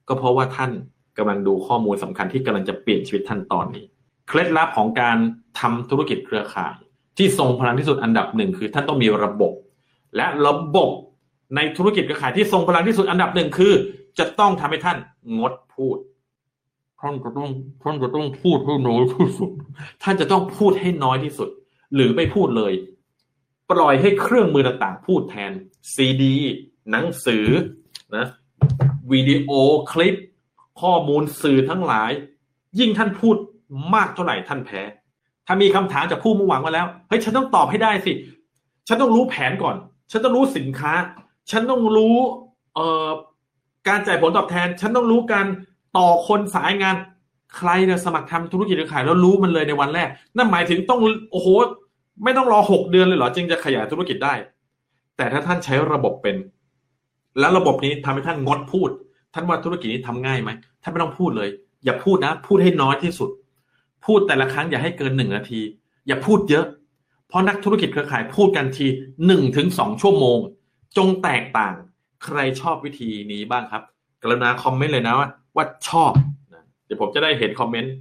ก็เพราะว่าท่านกำลังดูข้อมูลสำคัญที่กำลังจะเปลี่ยนชีวิตท่านตอนนี้เคล็ดลับของการทำธุรกิจเครือข่ายที่ทรงพลังที่สุดอันดับหนึ่งคือท่านต้องมีระบบและระบบในธุรกิจเครือข่ายที่ทรงพลังที่สุดอันดับหนึ่งคือจะต้องทำให้ท่านงดพูดท่านจะต้องท่านจะต้องพูดให้น้อยที่สุดท่านจะต้องพูดให้น้อยที่สุดหรือไม่พูดเลยปล่อยให้เครื่องมือต่างๆพูดแทนซีดีหนังสือนะวิดีโอคลิปข้อมูลสื่อทั้งหลายยิ่งท่านพูดมากเท่าไหร่ท่านแพ้ถ้ามีคำถามจากผู้มุ่งหวังมาแล้วเฮ้ยฉันต้องตอบให้ได้สิ ฉันต้องรู้แผนก่อนฉันต้องรู้สินค้าฉันต้องรู้เอ่อการจ่ายผลตอบแทนฉันต้องรู้การต่อคนสายงานใครเนี่ยสมัครทำธุรกิจขายแล้วรู้มันเลยในวันแรกนั่นหมายถึงต้องโอ้โหไม่ต้องรอหกเดือนเลยเหรอจึงจะขยายธุรกิจได้แต่ถ้าท่านใช้ระบบเป็นและระบบนี้ทำให้ท่านงดพูดท่านว่าธุรกิจนี้ทำง่ายไหมท่านไม่ต้องพูดเลยอย่าพูดนะพูดให้น้อยที่สุดพูดแต่ละครั้งอย่าให้เกินหนึ่งนาทีอย่าพูดเยอะเพราะนักธุรกิจเครือข่ายพูดกันที หนึ่งถึงสอง ชั่วโมงจงแตกต่างใครชอบวิธีนี้บ้างครับกรุณาคอมเมนต์เลยนะว่าว่าชอบนะเดี๋ยวผมจะได้เห็นคอมเมนต์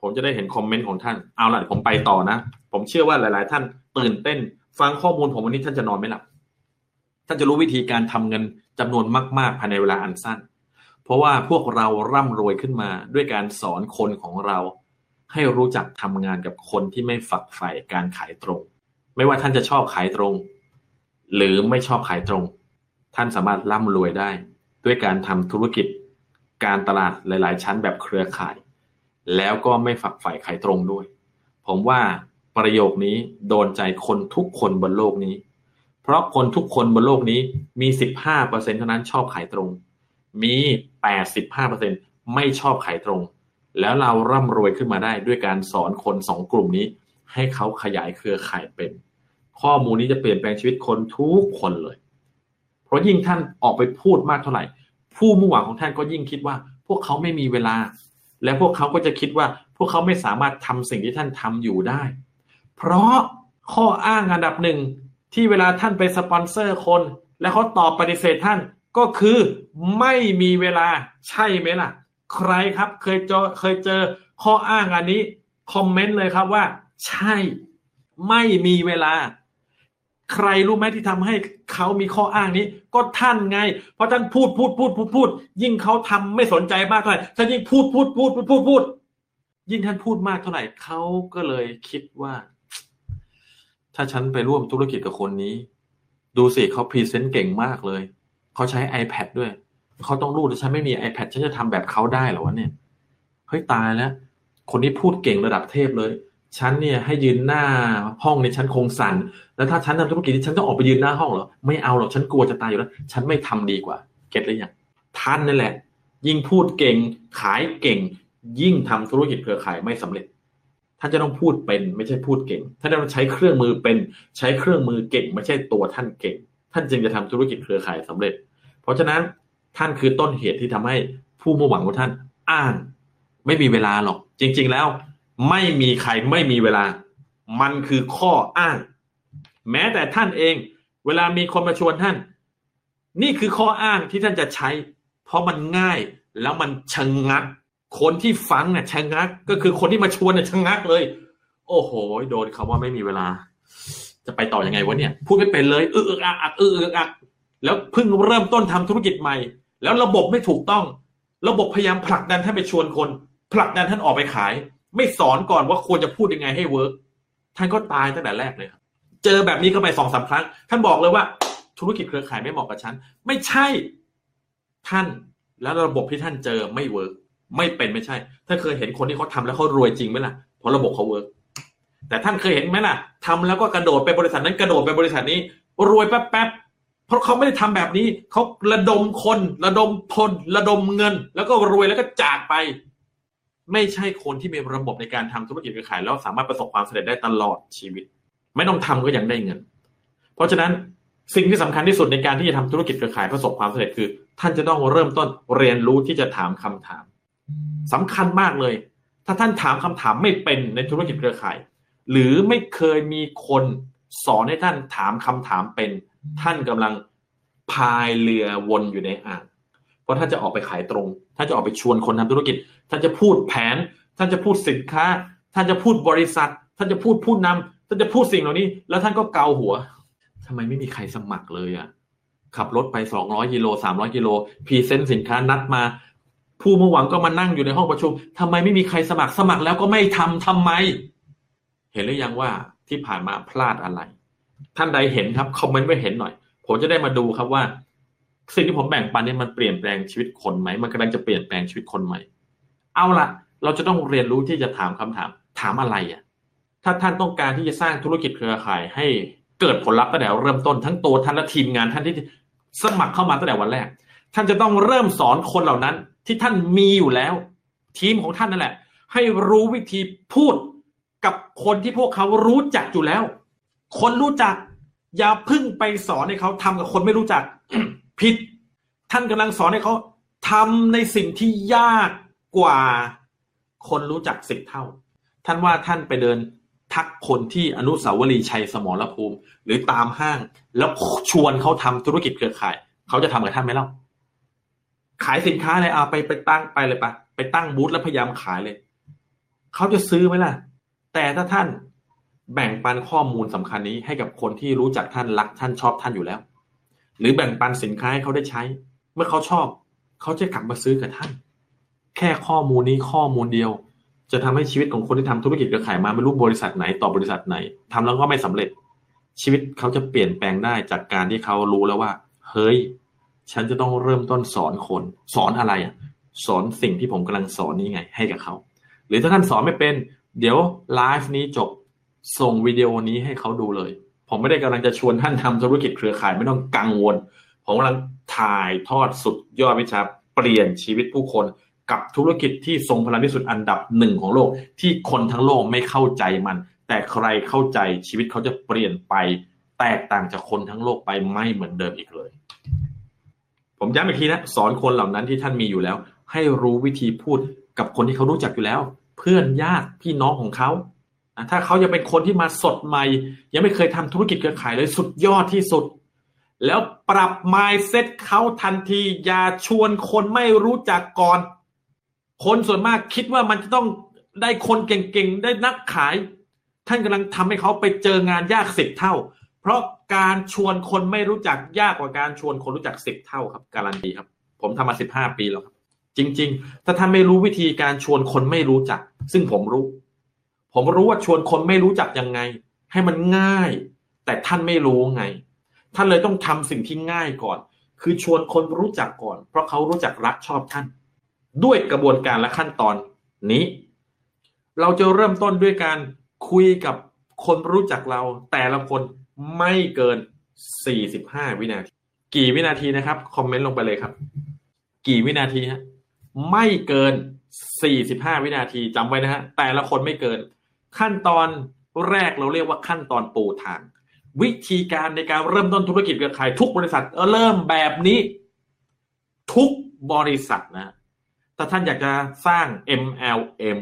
ผมจะได้เห็นคอมเมนต์ของท่านเอาล่ะผมไปต่อนะผมเชื่อว่าหลายๆท่านตื่นเต้นฟังข้อมูลผมวันนี้ท่านจะนอนไม่หลับท่านจะรู้วิธีการทำเงินจำนวนมากๆภายในเวลาอันสั้นเพราะว่าพวกเราร่ำรวยขึ้นมาด้วยการสอนคนของเราให้รู้จักทำงานกับคนที่ไม่ฝักใฝ่การขายตรงไม่ว่าท่านจะชอบขายตรงหรือไม่ชอบขายตรงท่านสามารถร่ำรวยได้ด้วยการทำธุรกิจการตลาดหลายๆชั้นแบบเครือข่ายแล้วก็ไม่ฝักใฝ่ขายตรงด้วยผมว่าประโยคนี้โดนใจคนทุกคนบนโลกนี้เพราะคนทุกคนบนโลกนี้มี สิบห้าเปอร์เซ็นต์ เท่านั้นชอบขายตรงมี แปดสิบห้าเปอร์เซ็นต์ ไม่ชอบขายตรงแล้วเราร่ำรวยขึ้นมาได้ด้วยการสอนคนสองกลุ่มนี้ให้เขาขยายเครือข่ายเป็นข้อมูลนี้จะเปลี่ยนแปลงชีวิตคนทุกคนเลยเพราะยิ่งท่านออกไปพูดมากเท่าไหร่ผู้มุ่งหวังของท่านก็ยิ่งคิดว่าพวกเขาไม่มีเวลาและพวกเขาก็จะคิดว่าพวกเขาไม่สามารถทำสิ่งที่ท่านทำอยู่ได้เพราะข้ออ้างอันดับหนึ่งที่เวลาท่านไปสปอนเซอร์คนและเขาตอบปฏิเสธท่านก็คือไม่มีเวลาใช่ไหมล่ะใครครับเคยเจอเคยเจอข้ออ้างอันนี้คอมเมนต์เลยครับว่าใช่ไม่มีเวลาใครรู้ไหมที่ทำให้เขามีข้ออ้างนี้ก็ท่านไงเพราะท่านพูดพูดพูดพูดพูดยิ่งเขาทำไม่สนใจมากเท่าไหร่ท่านยิ่งพูดพูดพูดพูดพูดพูดยิ่งท่านพูดมากเท่าไหร่เขาก็เลยคิดว่าถ้าฉันไปร่วมธุรกิจกับคนนี้ดูสิเขาพรีเซนต์เก่งมากเลยเขาใช้ iPad ด้วยเขาต้องรู้แต่ฉันไม่มี iPad ฉันจะทำแบบเขาได้เหรอวะเนี่ยเฮ้ยตายแล้วคนนี้พูดเก่งระดับเทพเลยฉันเนี่ยให้ยืนหน้าห้องในฉันคงสั่นแล้วถ้าฉันทำธุรกิจฉันต้องออกไปยืนหน้าห้องเหรอไม่เอาหรอกฉันกลัวจะตายอยู่แล้วฉันไม่ทำดีกว่าเก็ทหรือยังท่านนั่นแหละยิ่งพูดเก่งขายเก่งยิ่งทำธุรกิจเครือข่ายไม่สำเร็จท่านจะต้องพูดเป็นไม่ใช่พูดเก่งท่านจะต้องใช้เครื่องมือเป็นใช้เครื่องมือเก่งไม่ใช่ตัวท่านเก่งท่านจึงจะทำธุรกิจเครือข่ายสำเร็จเพราะฉะนั้นท่านคือต้นเหตุที่ทำให้ผู้มุ่งหวังของท่านอ้างไม่มีเวลาหรอกจริงๆแล้วไม่มีใครไม่มีเวลามันคือข้ออ้างแม้แต่ท่านเองเวลามีคนมาชวนท่านนี่คือข้ออ้างที่ท่านจะใช้เพราะมันง่ายแล้วมันชะงักคนที่ฟังเนี่ยชะงักก็คือคนที่มาชวนเนี่ยชะงักเลยโอ้โหโดนคำว่าไม่มีเวลาจะไปต่อยังไงวะเนี่ยพูดไม่เป็นเลยอึกอึกอักอักอึกอึกอักแล้วเพิ่งเริ่มต้นทำธุรกิจใหม่แล้วระบบไม่ถูกต้องระบบพยายามผลักดันท่านไปชวนคนผลักดันท่านออกไปขายไม่สอนก่อนว่าควรจะพูดยังไงให้เวิร์กท่านก็ตายตั้งแต่แรกเลยครับเจอแบบนี้เข้าไป สองสาม ครั้งท่านบอกเลยว่าธุรกิจเครือข่ายไม่เหมาะกับฉันไม่ใช่ท่านแล้วระบบที่ท่านเจอไม่เวิร์กไม่เป็นไม่ใช่ท่านเคยเห็นคนที่เขาทำแล้วเขารวยจริงไหมล่ะเพราะระบบเขาเวิร์กแต่ท่านเคยเห็นไหมล่ะทำแล้วก็กระโดดไปบริษัทนั้นกระโดดไปบริษัทนี้รวยแป๊บเพราะเขาไม่ได้ทำแบบนี้เขาระดมคนระดมพลระดมเงินแล้วก็รวยแล้วก็จากไปไม่ใช่คนที่มีระบบในการทำธุรกิจเครือข่ายแล้วสามารถประสบความสำเร็จได้ตลอดชีวิตไม่ต้องทำก็ยังได้เงินเพราะฉะนั้นสิ่งที่สำคัญที่สุดในการที่จะทำธุรกิจเครือข่ายประสบความสำเร็จคือท่านจะต้องเริ่มต้นเรียนรู้ที่จะถามคำถามสำคัญมากเลยถ้าท่านถามคำถามไม่เป็นในธุรกิจเครือข่ายหรือไม่เคยมีคนสอนให้ท่านถามคำถามเป็นท่านกำลังพายเรือวนอยู่ในอ่างเพราะท่านจะออกไปขายตรงท่านจะออกไปชวนคนทำธุรกิจท่านจะพูดแผนท่านจะพูดสินค้าท่านจะพูดบริษัทท่านจะพูดผู้นำท่านจะพูดสิ่งเหล่านี้แล้วท่านก็เกาหัวทำไมไม่มีใครสมัครเลยอ่ะขับรถไปสองร้อยกิโลสามร้อยกิโลพรีเซนต์สินค้านัดมาผู้มุ่งหวังก็มานั่งอยู่ในห้องประชุมทำไมไม่มีใครสมัครสมัครแล้วก็ไม่ทำทำไมเห็นหรือยังว่าที่ผ่านมาพลาดอะไรท่านใดเห็นครับคอมเมนต์ไว้เห็นหน่อยผมจะได้มาดูครับว่าสิ่งที่ผมแบ่งปันเนี่ยมันเปลี่ยนแปลงชีวิตคนไหมมันกำลังจะเปลี่ยนแปลงชีวิตคนไหมเอาล่ะเราจะต้องเรียนรู้ที่จะถามคำถามถามอะไรอ่ะถ้าท่านต้องการที่จะสร้างธุรกิจเครือข่ายให้ เกิดผลลัพธ์ตั้งแต่เริ่มต้นทั้งตัวท่านและทีมงานท่านที่สมัครเข้ามาตั้งแต่วันแรกท่านจะต้องเริ่มสอนคนเหล่านั้นที่ท่านมีอยู่แล้วทีมของท่านนั่นแหละให้รู้วิธีพูดกับคนที่พวกเขารู้จักอยู่แล้วคนรู้จักอย่าพึ่งไปสอนให้เขาทำกับคนไม่รู้จัก ผิดท่านกำลังสอนให้เขาทำในสิ่งที่ยากกว่าคนรู้จักสิบเท่าท่านว่าท่านไปเดินทักคนที่อนุสาวรีย์ชัยสมรภูมิหรือตามห้างแล้วชวนเขาทำธุรกิจเครือข่ายเขาจะทำกับท่านไหมเล่าขายสินค้าอะไรเอาไปไปตั้งไปเลยปะไปตั้งบูธแล้วพยายามขายเลยเขาจะซื้อไหมล่ะแต่ถ้าท่านแบ่งปันข้อมูลสำคัญนี้ให้กับคนที่รู้จักท่านรักท่านชอบท่านอยู่แล้วหรือแบ่งปันสินค้าให้เขาได้ใช้เมื่อเขาชอบเขาจะกลับมาซื้อกับท่านแค่ข้อมูลนี้ข้อมูลเดียวจะทำให้ชีวิตของคนที่ทำธุรกิจเครือข่ายมาไม่รู้บริษัทไหนต่อบริษัทไหนทำแล้วก็ไม่สำเร็จชีวิตเขาจะเปลี่ยนแปลงได้จากการที่เขารู้แล้วว่าเฮ้ยฉันจะต้องเริ่มต้นสอนคนสอนอะไรอ่ะสอนสิ่งที่ผมกำลังสอนนี่ไงให้กับเขาหรือถ้าท่านสอนไม่เป็นเดี๋ยวไลฟ์นี้จบส่งวิดีโอนี้ให้เขาดูเลยผมไม่ได้กำลังจะชวนท่านทำธุรกิจเครือข่ายไม่ต้องกังวลผมกำลังถ่ายทอดสุดยอดวิชาเปลี่ยนชีวิตผู้คนกับธุรกิจที่ทรงพลังที่สุดอันดับหนึ่งของโลกที่คนทั้งโลกไม่เข้าใจมันแต่ใครเข้าใจชีวิตเขาจะเปลี่ยนไปแตกต่างจากคนทั้งโลกไปไม่เหมือนเดิมอีกเลยผมย้ำอีกทีนะสอนคนเหล่านั้นที่ท่านมีอยู่แล้วให้รู้วิธีพูดกับคนที่เขารู้จักอยู่แล้วเพื่อนญาติพี่น้องของเขาถ้าเขายังเป็นคนที่มาสดใหม่ยังไม่เคยทำธุรกิจเครือข่ายเลยสุดยอดที่สุดแล้วปรับ mindset เขาทันทีอย่าชวนคนไม่รู้จักก่อนคนส่วนมากคิดว่ามันจะต้องได้คนเก่งๆได้นักขายท่านกำลังทำให้เขาไปเจองานยากสิบเท่าเพราะการชวนคนไม่รู้จักยากกว่าการชวนคนรู้จักสิบเท่าครับการันตีครับผมทำมาสิบห้าปีแล้วครับจริงๆถ้าท่านไม่รู้วิธีการชวนคนไม่รู้จักซึ่งผมรู้ผมรู้ว่าชวนคนไม่รู้จักยังไงให้มันง่ายแต่ท่านไม่รู้ไงท่านเลยต้องทำสิ่งที่ง่ายก่อนคือชวนคนรู้จักก่อนเพราะเขารู้จักรักชอบท่านด้วยกระบวนการและขั้นตอนนี้เราจะเริ่มต้นด้วยการคุยกับคนรู้จักเราแต่ละคนไม่เกินสี่สิบห้าวินาทีกี่วินาทีนะครับคอมเมนต์ลงไปเลยครับกี่วินาทีฮะไม่เกินสี่สิบห้าวินาทีจำไว้นะฮะแต่ละคนไม่เกินขั้นตอนแรกเราเรียกว่าขั้นตอนปูทางวิธีการในการเริ่มต้นธุรกิจเครือข่ายทุกบริษัทเริ่มแบบนี้ทุกบริษัทนะถ้าท่านอยากจะสร้าง เอ็ม แอล เอ็ม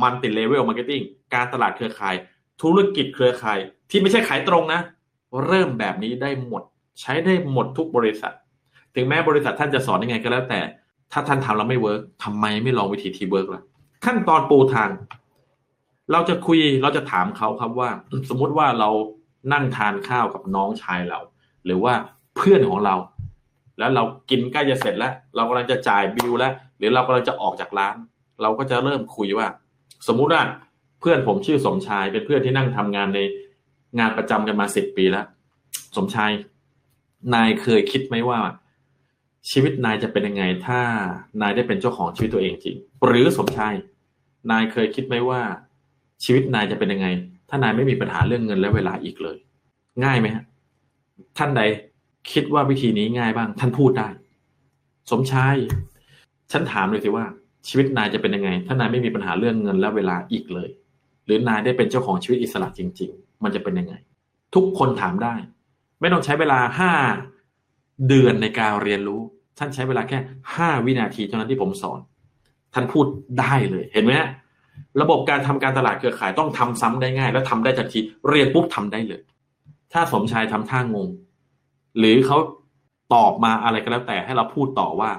Multi-level marketing การตลาดเครือข่ายธุรกิจเครือข่ายที่ไม่ใช่ขายตรงนะเริ่มแบบนี้ได้หมดใช้ได้หมดทุกบริษัทถึงแม้บริษัทท่านจะสอนยังไงก็แล้วแต่ถ้าท่านทำแล้วไม่เวิร์กทำไมไม่ลองวิธีที่เวิร์กล่ะขั้นตอนปูทางเราจะคุยเราจะถามเขาครับว่าสมมติว่าเรานั่งทานข้าวกับน้องชายเราหรือว่าเพื่อนของเราแล้วเรากินใกล้จะเสร็จแล้วเรากำลังจะจ่ายบิลแล้วหรือเรากำลังจะออกจากร้านเราก็จะเริ่มคุยว่าสมมุติว่าเพื่อนผมชื่อสมชายเป็นเพื่อนที่นั่งทำงานในงานประจำกันมาสิบปีแล้วสมชายนายเคยคิดไหมว่าชีวิตนายจะเป็นยังไงถ้านายได้เป็นเจ้าของชีวิตตัวเองจริงหรือสมชายนายเคยคิดไหมว่าชีวิตนายจะเป็นยังไงถ้านายไม่มีปัญหาเรื่องเงินและเวลาอีกเลยง่ายไหมฮะท่านใดคิดว่าวิธีนี้ง่ายบ้างท่านพูดได้สมชายฉันถามเลยสิว่าชีวิตนายจะเป็นยังไงถ้านายไม่มีปัญหาเรื่องเงินและเวลาอีกเลยหรือนายได้เป็นเจ้าของชีวิตอิสระจริงๆมันจะเป็นยังไงทุกคนถามได้ไม่ต้องใช้เวลาห้าเดือนในการเรียนรู้ท่านใช้เวลาแค่ห้าวินาทีเท่านั้นที่ผมสอนท่านพูดได้เลยเห็นไหมฮะระบบการทำการตลาดเครือข่ายต้องทำซ้ำได้ง่ายและทำได้ทันทีเรียนปุ๊บทำได้เลยถ้าสมชายทำท่างงหรือเขาตอบมาอะไรก็แล้วแต่ให้เราพูดต่อว่า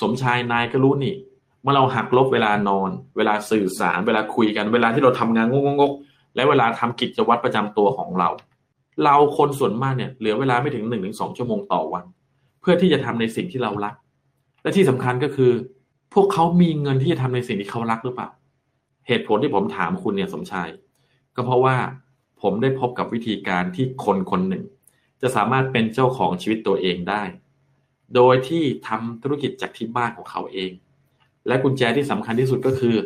สมชายนายก็รู้นี่เมื่อเราหักลบเวลานอนเวลาสื่อสารเวลาคุยกันเวลาที่เราทำงานงกๆและเวลาทำกิจวัตรประจำตัวของเราเราคนส่วนมากเนี่ยเหลือเวลาไม่ถึง หนึ่งถึงสอง ชั่วโมงต่อวันเพื่อที่จะทำในสิ่งที่เรารักและที่สำคัญก็คือพวกเขามีเงินที่จะทำในสิ่งที่เขารักหรือเปล่าเหตุผลที่ผมถามคุณเนี่ยสมชายก็เพราะว่าผมได้พบกับวิธีการที่คนคนหนึ่งจะสามารถเป็นเจ้าของชีวิตตัวเองได้โดยที่ทำธุรกิจจากที่บ้านของเขาเองและกุญแจที่สำคัญที่สุดก็คือ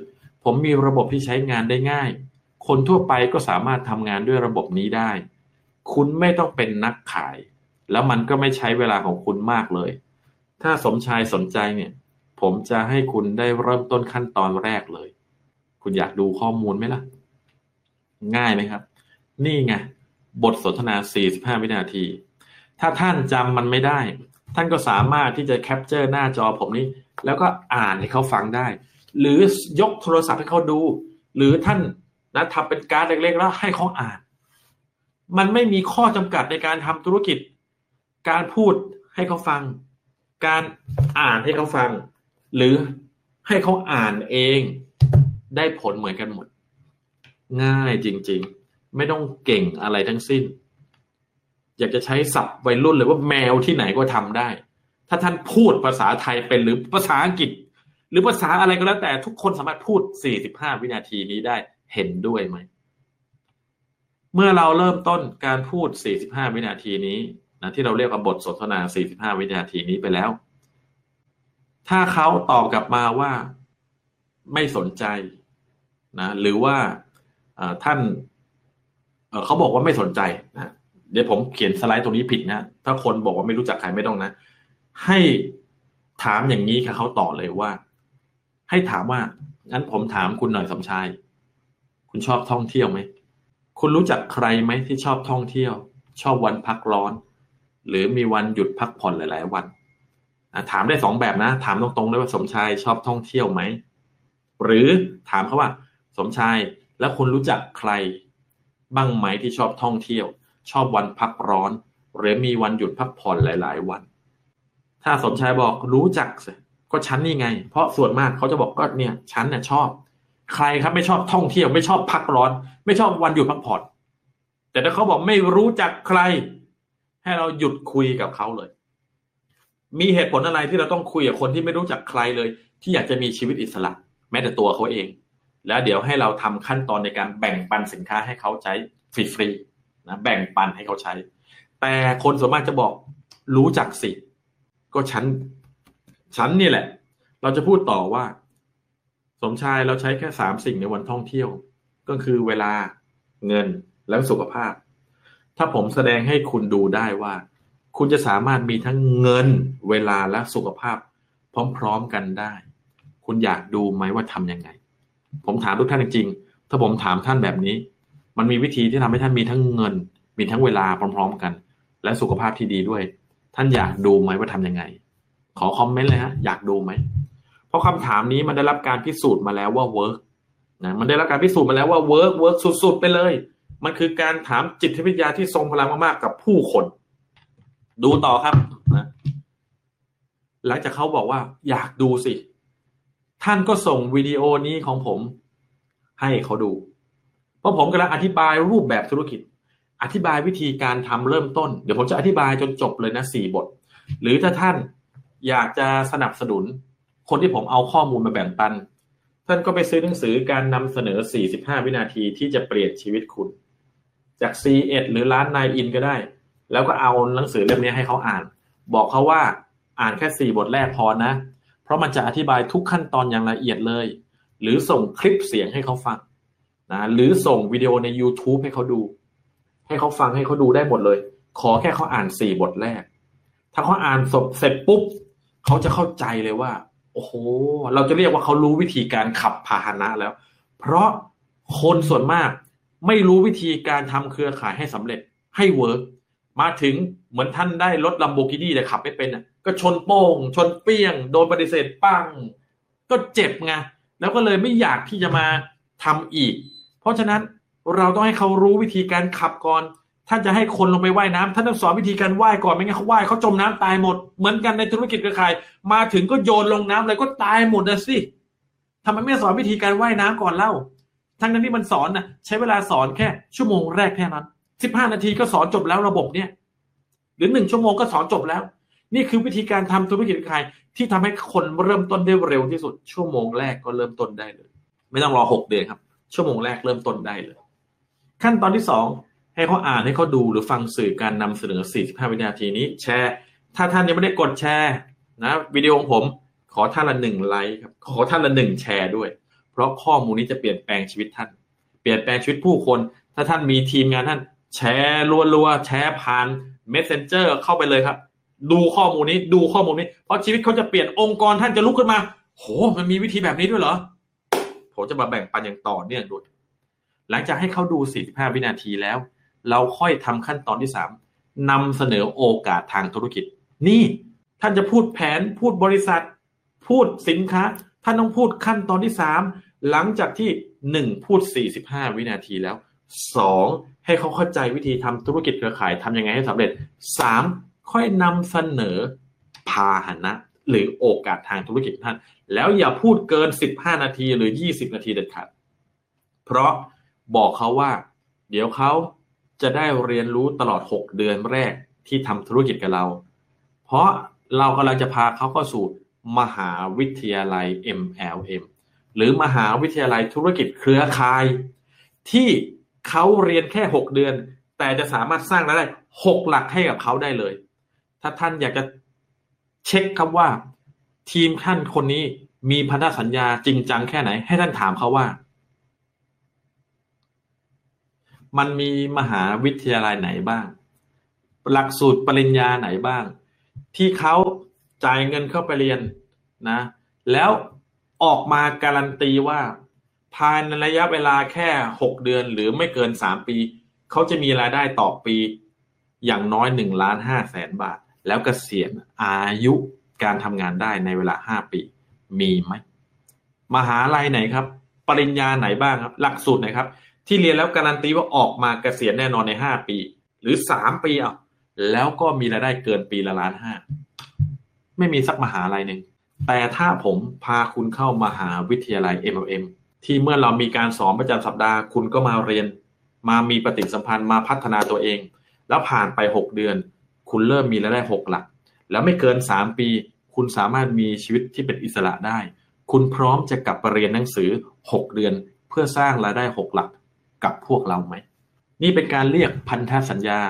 ผมมีระบบที่ใช้งานได้ง่ายคนทั่วไปก็สามารถทำงานด้วยระบบนี้ได้ คุณไม่ต้องเป็นนักขายแล้วมันก็ไม่ใช้เวลาของคุณมากเลยถ้าสมชายสนใจเนี่ยผมจะให้คุณได้เริ่มต้นขั้นตอนแรกเลยคุณอยากดูข้อมูลไหมล่ะง่ายไหมครับนี่ไงบทสนทนาสี่สิบห้าวินาทีถ้าท่านจำมันไม่ได้ท่านก็สามารถที่จะแคปเจอร์หน้าจอผมนี้แล้วก็อ่านให้เขาฟังได้หรือยกโทรศัพท์ให้เขาดูหรือท่านนะทำเป็นการ์ดเล็กๆแล้วให้เขาอ่านมันไม่มีข้อจำกัดในการทำธุรกิจการพูดให้เขาฟังการอ่านให้เขาฟังหรือให้เขาอ่านเองได้ผลเหมือนกันหมดง่ายจริงๆไม่ต้องเก่งอะไรทั้งสิ้นอยากจะใช้ศัพท์วัยรุ่นเลยว่าแมวที่ไหนก็ทำได้ถ้าท่านพูดภาษาไทยเป็นหรือภาษาอังกฤษหรือภาษาอะไรก็แล้วแต่ทุกคนสามารถพูดสี่สิบห้าวินาทีนี้ได้เห็นด้วยไหมเมื่อเราเริ่มต้นการพูดสี่สิบห้าวินาทีนี้นะที่เราเรียกว่าบทสนทนาสี่สิบห้าวินาทีนี้ไปแล้วถ้าเขาตอบกลับมาว่าไม่สนใจนะหรือว่าท่าน เอ่อ เขาบอกว่าไม่สนใจนะเดี๋ยวผมเขียนสไลด์ตรงนี้ผิดนะถ้าคนบอกว่าไม่รู้จักใครไม่ต้องนะให้ถามอย่างนี้ค่ะเขาต่อเลยว่าให้ถามว่างั้นผมถามคุณหน่อยสมชายคุณชอบท่องเที่ยวไหมคุณรู้จักใครไหมที่ชอบท่องเที่ยวชอบวันพักร้อนหรือมีวันหยุดพักผ่อนหลายๆวันถามได้สองแบบนะถามตรงๆเลยว่าสมชายชอบท่องเที่ยวไหมหรือถามเขาว่าสมชายแล้วคุณรู้จักใครบ้างไหมที่ชอบท่องเที่ยวชอบวันพักร้อนหรือมีวันหยุดพักผ่อนหลายๆวันถ้าสมชายบอกรู้จักก็ฉันนี่ไงเพราะส่วนมากเขาจะบอกก็เนี่ยฉันเนี่ยชอบใครครับไม่ชอบท่องเที่ยวไม่ชอบพักร้อนไม่ชอบวันหยุดพักผ่อนแต่ถ้าเขาบอกไม่รู้จักใครให้เราหยุดคุยกับเขาเลยมีเหตุผลอะไรที่เราต้องคุยกับคนที่ไม่รู้จักใครเลยที่อยากจะมีชีวิตอิสระแม้แต่ตัวเขาเองแล้วเดี๋ยวให้เราทำขั้นตอนในการแบ่งปันสินค้าให้เขาใช้ฟรีๆนะแบ่งปันให้เขาใช้แต่คนส่วนมากจะบอกรู้จักสิก็ฉันฉันนี่แหละเราจะพูดต่อว่าสมชายเราใช้แค่สามสิ่งในวันท่องเที่ยวก็คือเวลาเงินและสุขภาพถ้าผมแสดงให้คุณดูได้ว่าคุณจะสามารถมีทั้งเงินเวลาและสุขภาพพร้อมๆกันได้คุณอยากดูไหมว่าทำยังไงผมถามทุกท่านจริงๆถ้าผมถามท่านแบบนี้มันมีวิธีที่ทำให้ท่านมีทั้งเงินมีทั้งเวลาพร้อมๆกันและสุขภาพที่ดีด้วยท่านอยากดูไหมว่าทำยังไงขอคอมเมนต์เลยฮะอยากดูไหมเพราะคำถามนี้มันได้รับการพิสูจน์มาแล้วว่าเวิร์กนะมันได้รับการพิสูจน์มาแล้วว่าเวิร์กเวิร์กสุดๆไปเลยมันคือการถามจิตวิทยาที่ทรงพลังมากๆกับผู้คนดูต่อครับนะหลังจากเขาบอกว่าอยากดูสิท่านก็ส่งวิดีโอนี้ของผมให้เขาดูเพราะผมกำลังอธิบายรูปแบบธุรกิจอธิบายวิธีการทำเริ่มต้นเดี๋ยวผมจะอธิบายจนจบเลยนะสี่บทหรือถ้าท่านอยากจะสนับสนุนคนที่ผมเอาข้อมูลมาแบ่งปันท่านก็ไปซื้อหนังสือการนำเสนอสี่สิบห้าวินาทีที่จะเปลี่ยนชีวิตคุณจาก ซี เอ็ด หรือร้านนายอินก็ได้แล้วก็เอาหนังสือเล่มนี้ให้เขาอ่านบอกเขาว่าอ่านแค่สี่บทแรกพอนะเพราะมันจะอธิบายทุกขั้นตอนอย่างละเอียดเลยหรือส่งคลิปเสียงให้เขาฟังนะหรือส่งวิดีโอใน YouTube ให้เขาดูให้เขาฟังให้เขาดูได้หมดเลยขอแค่เขาอ่านสี่บทแรกถ้าเขาอ่านจบเสร็จปุ๊บเขาจะเข้าใจเลยว่าโอ้โหเราจะเรียกว่าเขารู้วิธีการขับพาหนะแล้วเพราะคนส่วนมากไม่รู้วิธีการทำเครือข่ายให้สำเร็จให้เวิร์กมาถึงเหมือนท่านได้รถลัมโบกินี่แต่ขับไม่เป็นก็ชนโป้งชนเปี้ยงโดนปฏิเสธปังก็เจ็บไงแล้วก็เลยไม่อยากที่จะมาทำอีกเพราะฉะนั้นเราต้องให้เขารู้วิธีการขับก่อนท่านจะให้คนลงไปว่ายน้ำท่านต้องสอนวิธีการว่ายก่อนไม่งั้นเขาว่ายเขาจมน้ำตายหมดเหมือนกันในธุรกิจเครือข่ายมาถึงก็โยนลงน้ำเลยก็ตายหมดนะสิทำไมไม่สอนวิธีการว่ายน้ำก่อนเล่าทั้งนั้นที่มันสอนนะใช้เวลาสอนแค่ชั่วโมงแรกแค่นั้นสิบห้านาทีก็สอนจบแล้วระบบเนี่ยหรือหนึ่งชั่วโมงก็สอนจบแล้วนี่คือวิธีการทำธุรกิจขายที่ทำให้คนเริ่มต้นได้เร็วที่สุดชั่วโมงแรกก็เริ่มต้นได้เลยไม่ต้องรอหกเดือนครับชั่วโมงแรกเริ่มต้นได้เลยขั้นตอนที่สองให้เขาอ่านให้เขาดูหรือฟังสื่อการนำเสนอสี่สิบห้าวินาทีนี้แชร์ถ้าท่านยังไม่ได้กดแชร์นะวิดีโอของผมขอท่านละหนึ่งไลค์ครับขอท่านละหนึ่งแชร์ด้วยเพราะข้อมูลนี้จะเปลี่ยนแปลงชีวิตท่านเปลี่ยนแปลงชีวิตผู้คนถ้าท่านมีทีมงานท่าน แชร์รัวๆแชร์ผ่าน Messenger เข้าไปเลยครับดูข้อมูลนี้ดูข้อมูลนี้เพราะชีวิตเขาจะเปลี่ยนองค์กรท่านจะลุกขึ้นมาโหมันมีวิธีแบบนี้ด้วยเหรอผมจะมาแบ่งปันอย่างต่อเนื่องด้วยหลังจากให้เขาดูสี่สิบห้าวินาทีแล้วเราค่อยทำขั้นตอนที่สามนำเสนอโอกาสทางธุรกิจนี่ท่านจะพูดแผนพูดบริษัทพูดสินค้าท่านต้องพูดขั้นตอนที่สามหลังจากที่หนึ่งพูดสี่สิบห้าวินาทีแล้วสองให้เขาเข้าใจวิธีทำธุรกิจเครือข่ายทำยังไงให้สำเร็จสามค่อยนำเสนอพาหนะหรือโอกาสทางธุรกิจท่านแล้วอย่าพูดเกินสิบห้านาทีหรือยี่สิบนาทีเด็ดขาดเพราะบอกเขาว่าเดี๋ยวเขาจะได้เรียนรู้ตลอดหกเดือนแรกที่ทำธุรกิจกับเราเพราะเรากำลังจะพาเขาเข้าสู่มหาวิทยาลัย เอ็ม แอล เอ็ม หรือมหาวิทยาลัยธุรกิจเครือข่ายที่เขาเรียนแค่หกเดือนแต่จะสามารถสร้างรายได้หกหลักให้กับเขาได้เลยถ้าท่านอยากจะเช็คครับว่าทีมท่านคนนี้มีพันธสัญญาจริงจังแค่ไหนให้ท่านถามเขาว่ามันมีมหาวิทยาลัยไหนบ้างหลักสูตรปริญญาไหนบ้างที่เขาจ่ายเงินเข้าไปเรียนนะแล้วออกมาการันตีว่าภายในระยะเวลาแค่หกเดือนหรือไม่เกินสามปีเขาจะมีรายได้ต่อปีอย่างน้อย หนึ่งล้านห้าแสน บาทแล้วเกษียณอายุการทำงานได้ในเวลาห้าปีมีไหมมหาลัยไหนครับปริญญาไหนบ้างครับหลักสูตรไหนครับที่เรียนแล้วการันตีว่าออกมาเกษียณแน่นอนในห้าปีหรือสามปีอ่ะแล้วก็มีรายได้เกินปีละล้านห้าไม่มีสักมหาลัยหนึ่งแต่ถ้าผมพาคุณเข้ามหาวิทยาลัย เอ็ม แอล เอ็ม ที่เมื่อเรามีการสอนประจำสัปดาห์คุณก็มาเรียนมามีปฏิสัมพันธ์มาพัฒนาตัวเองแล้วผ่านไปหกเดือนคุณเริ่มมีรายได้หกหลักแล้วไม่เกินสามปีคุณสามารถมีชีวิตที่เป็นอิสระได้คุณพร้อมจะกลับไปเรียนหนังสือหกเดือนเพื่อสร้างรายได้หกหลักกับพวกเราไหมนี่เป็นการเรียกพันธสัญญา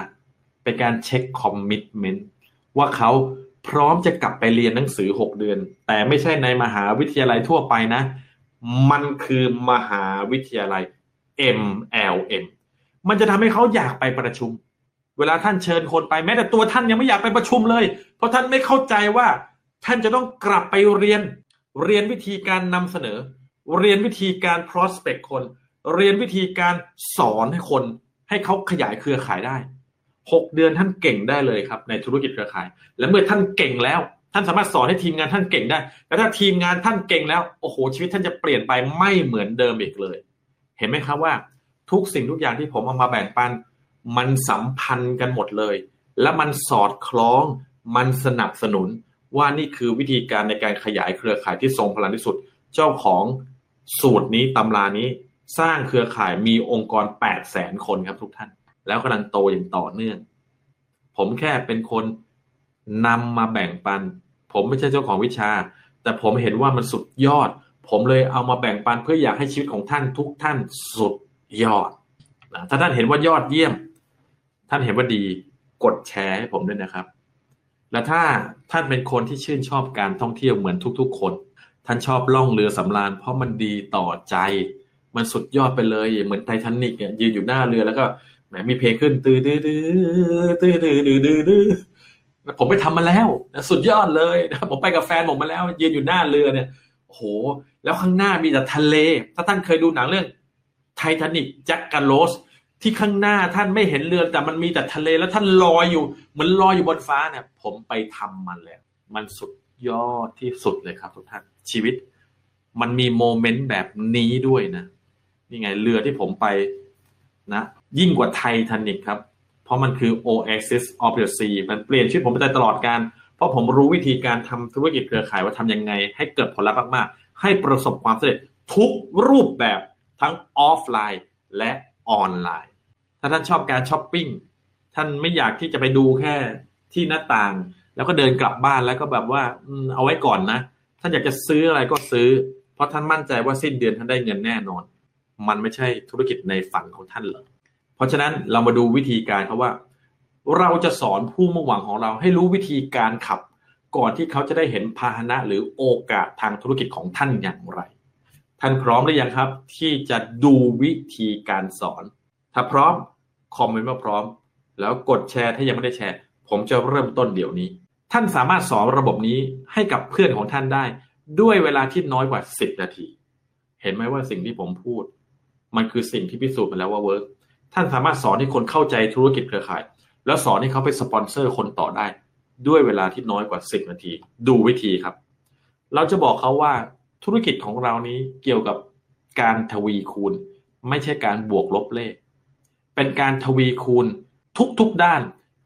เป็นการเช็คคอมมิตเมนต์ว่าเขาพร้อมจะกลับไปเรียนหนังสือหกเดือนแต่ไม่ใช่ในมหาวิทยาลัยทั่วไปนะมันคือมหาวิทยาลัย เอ็ม แอล เอ็ม มันจะทำให้เขาอยากไปประชุมเวลาท่านเชิญคนไปแม้แต่ตัวท่านยังไม่อยากไปประชุมเลยเพราะท่านไม่เข้าใจว่าท่านจะต้องกลับไปเรียนเรียนวิธีการนำเสนอเรียนวิธีการ prospect คนเรียนวิธีการสอนให้คนให้เขาขยายเครือข่ายได้หกเดือนท่านเก่งได้เลยครับในธุรกิจเครือข่ายและเมื่อท่านเก่งแล้วท่านสามารถสอนให้ทีมงานท่านเก่งได้และถ้าทีมงานท่านเก่งแล้วโอ้โหชีวิตท่านจะเปลี่ยนไปไม่เหมือนเดิมอีกเลยเห็นไหมครับว่าทุกสิ่งทุกอย่างที่ผมเอามาแบ่งปันมันสัมพันธ์กันหมดเลยและมันสอดคล้องมันสนับสนุนว่านี่คือวิธีการในการขยายเครือข่ายที่ทรงพลังที่สุดเจ้าของสูตรนี้ตำรานี้สร้างเครือข่ายมีองค์กร แปดแสน คนครับทุกท่านแล้วกำลังโตอย่างต่อเนื่องผมแค่เป็นคนนำมาแบ่งปันผมไม่ใช่เจ้าของวิชาแต่ผมเห็นว่ามันสุดยอดผมเลยเอามาแบ่งปันเพื่ออยากให้ชีวิตของท่านทุกท่านสุดยอดนะถ้าท่านเห็นว่ายอดเยี่ยมท่านเห็นว่าดีกดแชร์ให้ผมด้วยนะครับและถ้าท่านเป็นคนที่ชื่นชอบการท่องเที่ยวเหมือนทุกๆคนท่านชอบล่องเรือสำราญเพราะมันดีต่อใจมันสุดยอดไปเลยเหมือนไททานิคยืนอยู่หน้าเรือแล้วก็แหมมีเพลงขึ้นตื้อตื้อตื้อตื้อตื้อผมไปทำมาแล้วสุดยอดเลยผมไปกับแฟนผมมาแล้วยืนอยู่หน้าเรือเนี่ยโอ้โหแล้วข้างหน้ามีแต่ทะเลถ้าท่านเคยดูหนังเรื่องไททานิคแจ็คกาโรสที่ข้างหน้าท่านไม่เห็นเรือแต่มันมีแต่ทะเลแล้วท่านลอยอยู่เหมือนลอยอยู่บนฟ้าเนี่ยผมไปทำมันแล้วมันสุดยอดที่สุดเลยครับทุกท่านชีวิตมันมีโมเมนต์แบบนี้ด้วยนะนี่ไงเรือที่ผมไปนะยิ่งกว่าไททานิคครับเพราะมันคือ Oasis of the Sea มันเปลี่ยนชีวิตผมไปตลอดการเพราะผมรู้วิธีการทำธุรกิจเครือข่ายว่าทำยังไงให้เกิดผลลัพธ์มากๆให้ประสบความสำเร็จทุกรูปแบบทั้งออฟไลน์และออนไลน์ถ้าท่านชอบการช้อปปิ้งท่านไม่อยากที่จะไปดูแค่ที่หน้าต่างแล้วก็เดินกลับบ้านแล้วก็แบบว่าเอาไว้ก่อนนะท่านอยากจะซื้ออะไรก็ซื้อเพราะท่านมั่นใจว่าสิ้นเดือนท่านได้เงินแน่นอนมันไม่ใช่ธุรกิจในฝันของท่านเหรอเพราะฉะนั้นเรามาดูวิธีการครับว่าเราจะสอนผู้มุ่งหวังของเราให้รู้วิธีการขับก่อนที่เขาจะได้เห็นพาหนะหรือโอกาสทางธุรกิจของท่านอย่างไรท่านพร้อมหรือยังครับที่จะดูวิธีการสอนถ้าพร้อม คอมเมนต์มาพร้อมแล้วกดแชร์ถ้ายังไม่ได้แชร์ผมจะเริ่มต้นเดี๋ยวนี้ท่านสามารถสอนระบบนี้ให้กับเพื่อนของท่านได้ด้วยเวลาที่น้อยกว่าสิบนาทีเห็นไหมว่าสิ่งที่ผมพูดมันคือสิ่งที่พิสูจน์ไปแล้วว่าเวิร์คท่านสามารถสอนให้คนเข้าใจธุรกิจเครือข่ายแล้วสอนให้เขาไปสปอนเซอร์คนต่อได้ด้วยเวลาที่น้อยกว่าสิบนาทีดูวิธีครับเราจะบอกเขาว่าธุรกิจของเรานี้เกี่ยวกับการทวีคูณไม่ใช่การบวกลบเลขเป็นการทวีคูณทุกๆด้าน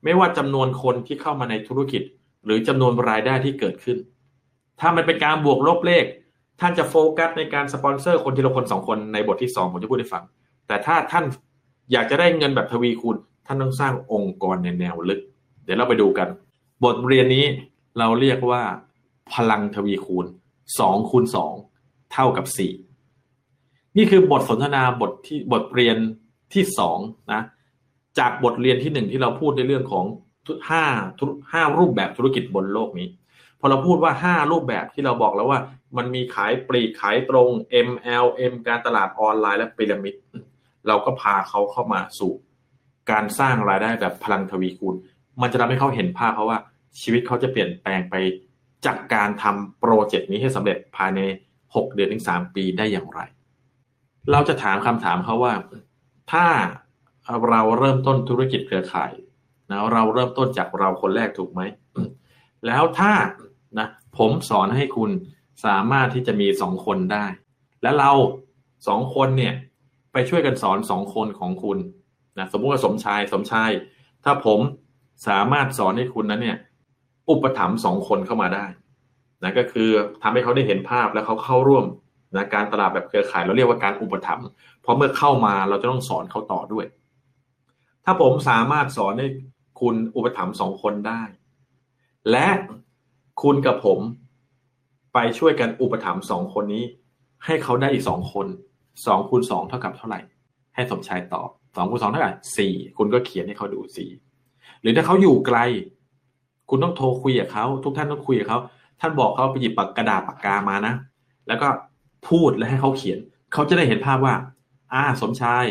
ไม่ว่าจำนวนคนที่เข้ามาในธุรกิจหรือจำนวนรายได้ที่เกิดขึ้นถ้ามันเป็นการบวกลบเลขท่านจะโฟกัสในการสปอนเซอร์คนทีละคนสองคนในบทที่สองผมจะพูดให้ฟังแต่ถ้าท่านอยากจะได้เงินแบบทวีคูณท่านต้องสร้างองค์กรในแนวลึกเดี๋ยวเราไปดูกันบทเรียนนี้เราเรียกว่าพลังทวีคูณสองคูณสองเท่ากับสี่นี่คือบทสนทนาบทที่บทเรียนที่สองนะจากบทเรียนที่หนึ่งที่เราพูดในเรื่องของห้า ห้ารูปแบบธุรกิจบนโลกนี้พอเราพูดว่าห้ารูปแบบที่เราบอกแล้วว่ามันมีขายปลีกขายตรง เอ็ม แอล เอ็ม การตลาดออนไลน์และพีระมิดเราก็พาเขาเข้ามาสู่การสร้างรายได้แบบพลังทวีคูณมันจะทำให้เขาเห็นภาพเพราะว่าชีวิตเขาจะเปลี่ยนแปลงไปจากการทำโปรเจกต์นี้ให้สำเร็จภายในหกเดือนถึงสามปีได้อย่างไรเราจะถามคำถามเขาว่าถ้าเราเริ่มต้นธุรกิจเครือข่ายนะเราเริ่มต้นจากเราคนแรกถูกไหมแล้วถ้านะผมสอนให้คุณสามารถที่จะมีสองคนได้และเราสองคนเนี่ยไปช่วยกันสอนสองคนของคุณนะสมมุติว่าสมชายสมชายถ้าผมสามารถสอนให้คุณนั้นเนี่ยอุปถัมภ์สองคนเข้ามาได้นะก็คือทำให้เขาได้เห็นภาพแล้วเขาเข้าร่วมนะการตลาดแบบเครือข่ายเราเรียกว่าการอุปถัมภ์เพราะเมื่อเข้ามาเราจะต้องสอนเขาต่อด้วยถ้าผมสามารถสอนให้คุณอุปถัมภ์สองคนได้และคุณกับผมไปช่วยกันอุปถัมภ์สองคนนี้ให้เขาได้อีกสองคนสองคูณสองเท่ากับเท่าไหร่ให้สมชายตอบสองคูณสองเท่ากับสี่คุณก็เขียนให้เขาดูสี่หรือถ้าเขาอยู่ไกลคุณต้องโทรคุยกับเขาทุกท่านต้องคุยกับเขาท่านบอกเขาไปหยิบปากกระดาษปากกามานะแล้วก็พูดและให้เขาเขียนเขาจะได้เห็นภาพว่าอ่าสมชาย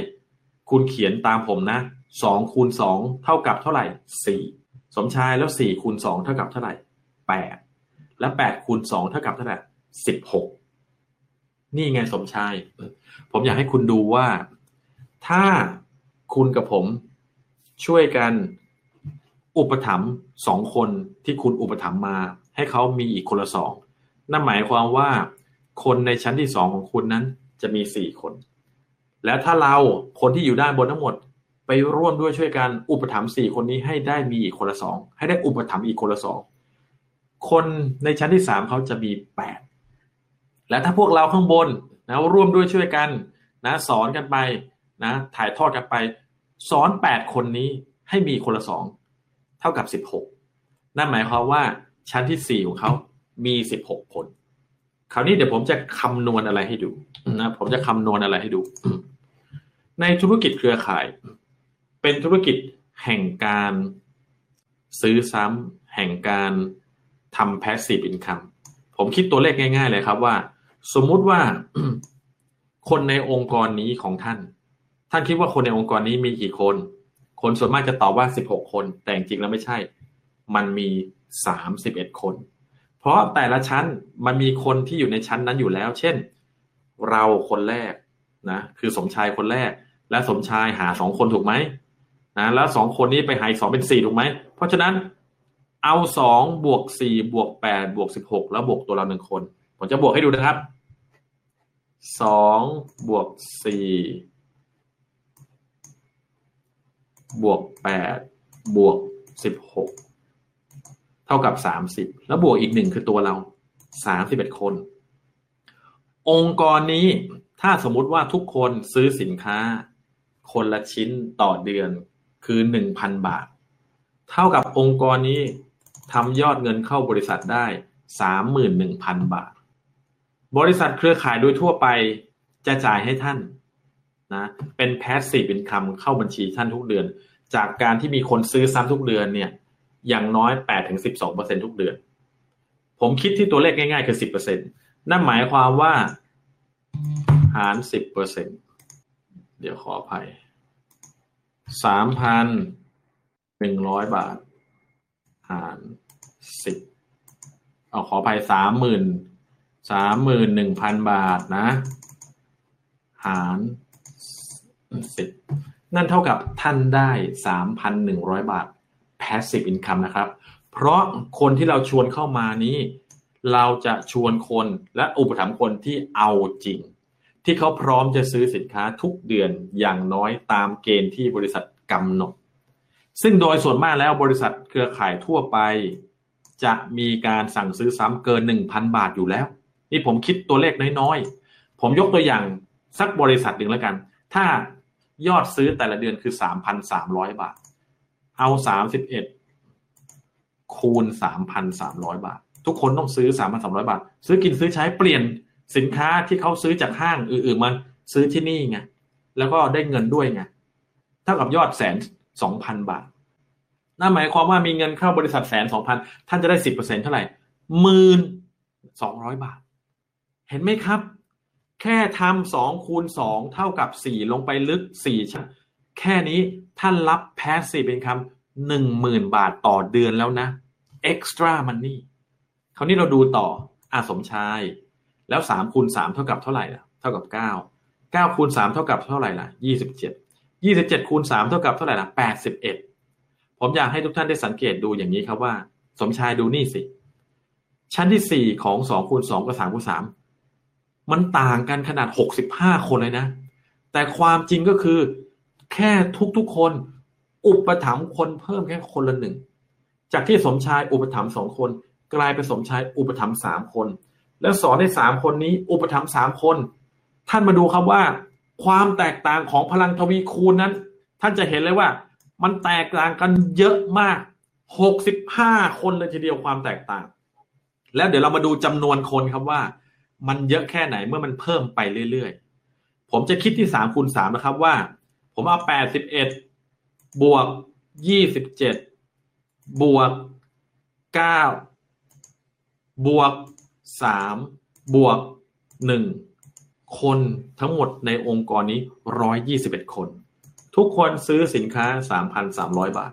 คุณเขียนตามผมนะสองคูณสองเท่ากับเท่าไหร่สี่สมชายแล้วสี่คูณสองเท่ากับเท่าไหร่แปดและแปดคูณสองเท่ากับเท่าไหร่สิบหกนี่ไงสมชายผมอยากให้คุณดูว่าถ้าคุณกับผมช่วยกันอุปถัมภ์สองคนที่คุณอุปถัมภ์มาให้เขามีอีกคนละสองนั่นหมายความว่าคนในชั้นที่สองของคุณนั้นจะมีสี่คนและถ้าเราคนที่อยู่ด้านบนทั้งหมดไปร่วมด้วยช่วยกันอุปถัมภ์สี่คนนี้ให้ได้มีอีกคนละสองให้ได้อุปถัมภ์อีกคนละสองคนในชั้นที่สามเขาจะมีแปดและถ้าพวกเราข้างบนนะร่วมด้วยช่วยกันนะสอนกันไปนะถ่ายทอดกันไปสอนแปดคนนี้ให้มีคนละสองเท่ากับสิบหกนั่นหมายความว่าชั้นที่สี่ของเขามีสิบหกคนคราวนี้เดี๋ยวผมจะคำนวณอะไรให้ดูนะผมจะคำนวณอะไรให้ดูในธุรกิจเครือข่ายเป็นธุรกิจแห่งการซื้อซ้ำแห่งการทำ passive income ผมคิดตัวเลขง่ายๆเลยครับว่าสมมุติว่า คนในองค์กรนี้ของท่านท่านคิดว่าคนในองค์กรนี้มีกี่คนคนส่วนมากจะตอบว่าสิบหกคนแต่จริงๆแล้วไม่ใช่มันมีสามสิบเอ็ดคนเพราะแต่ละชั้นมันมีคนที่อยู่ในชั้นนั้นอยู่แล้วเช่นเราคนแรกนะคือสมชายคนแรกและสมชายหาสองคนถูกไหมนะแล้วสองคนนี้ไปหาอีกสองเป็นสี่ถูกไหมเพราะฉะนั้นเอาสองบวกสี่บวกแปดบวกสิบหกแล้วบวกตัวเราหนึ่งคนผมจะบวกให้ดูนะครับสองบวกสี่บวกแปดบวกสิบหกเท่ากับสามสิบแล้วบวกอีกหนึ่งคือตัวเราสามสิบเอ็ดคนองค์กรนี้ถ้าสมมุติว่าทุกคนซื้อสินค้าคนละชิ้นต่อเดือนคือ หนึ่งพัน บาทเท่ากับองค์กรนี้ทำยอดเงินเข้าบริษัทได้ สามหมื่นหนึ่งพัน บาทบริษัทเครือข่ายโดยทั่วไปจะจ่ายให้ท่านนะเป็นแพสซีฟอินคัมเข้าบัญชีท่านทุกเดือนจากการที่มีคนซื้อซ้ำทุกเดือนเนี่ยอย่างน้อย แปดถึงสิบสองเปอร์เซ็นต์ ทุกเดือนผมคิดที่ตัวเลขง่ายๆคือ สิบเปอร์เซ็นต์ นั่นหมายความว่าหาร สิบเปอร์เซ็นต์ เดี๋ยวขออภัย สามพันหนึ่งร้อย บาทหารสิบเอาขออภัย สามหมื่นหนึ่งพัน บาทนะหารสิบนั่นเท่ากับท่านได้ สามพันหนึ่งร้อย บาท passive income นะครับเพราะคนที่เราชวนเข้ามานี้เราจะชวนคนและอุปถัมภ์คนที่เอาจริงที่เขาพร้อมจะซื้อสินค้าทุกเดือนอย่างน้อยตามเกณฑ์ที่บริษัทกำหนดซึ่งโดยส่วนมากแล้วบริษัทเครือข่ายทั่วไปจะมีการสั่งซื้อซ้ำเกิน หนึ่งพัน บาทอยู่แล้วนี่ผมคิดตัวเลขน้อยๆผมยกตัวอย่างสักบริษัทหนึ่งแล้วกันถ้ายอดซื้อแต่ละเดือนคือ สามพันสามร้อย บาทเอาสามสิบเอ็ดคูณ สามพันสามร้อย บาททุกคนต้องซื้อ สามพันสามร้อย บาทซื้อกินซื้อใช้เปลี่ยนสินค้าที่เขาซื้อจากห้างอื่นๆมันซื้อที่นี่ไงแล้วก็ได้เงินด้วยไงเท่ากับยอดแสน สองพัน บาทนั่นหมายความว่ามีเงินเข้าบริษัทแสน สองพัน ท่านจะได้ สิบเปอร์เซ็นต์ เท่าไหร่ หนึ่งหมื่นสองพัน บาทเห็นไหมครับแค่ทำสองคูณสองเท่ากับสี่ลงไปลึกสี่ชั้นแค่นี้ท่านรับ passive income หนึ่งหมื่น บาทต่อเดือนแล้วนะ extra money คราวนี้เราดูต่ออาสมชายแล้วสามคูณสามเท่ากับเท่าไหร่ล่ะเท่ากับเก้า เก้าคูณสามเท่ากับเท่าไหร่ล่ะยี่สิบเจ็ด ยี่สิบเจ็ดคูณสามเท่ากับเท่าไหร่ล่ะแปดสิบเอ็ดผมอยากให้ทุกท่านได้สังเกตดูอย่างนี้ครับว่าสมชายดูนี่สิชั้นที่สี่ของสองคูณสองกับสามคูณสามมันต่างกันขนาดหกสิบห้าคนเลยนะแต่ความจริงก็คือแค่ทุกๆคนอุปถัมภ์คนเพิ่มแค่คนละหนึ่งจากที่สมชายอุปถัมภ์สองคนกลายเป็นสมชายอุปถัมภ์สามคนแล้วสอนได้สามคนนี้อุปถัมภ์สามคนท่านมาดูครับว่าความแตกต่างของพลังทวีคูณนั้นท่านจะเห็นเลยว่ามันแตกต่างกันเยอะมากหกสิบห้าคนเลยทีเดียวความแตกต่างแล้วเดี๋ยวเรามาดูจำนวนคนครับว่ามันเยอะแค่ไหนเมื่อมันเพิ่มไปเรื่อยๆผมจะคิดที่สามคูณสามนะครับว่าผมเอาแปดสิบเอ็ดบวกยี่สิบเจ็ดบวกเก้าบวกสามบวกหนึ่งคนทั้งหมดในองค์กรนี้หนึ่งร้อยยี่สิบเอ็ดคนทุกคนซื้อสินค้า สามพันสามร้อย บาท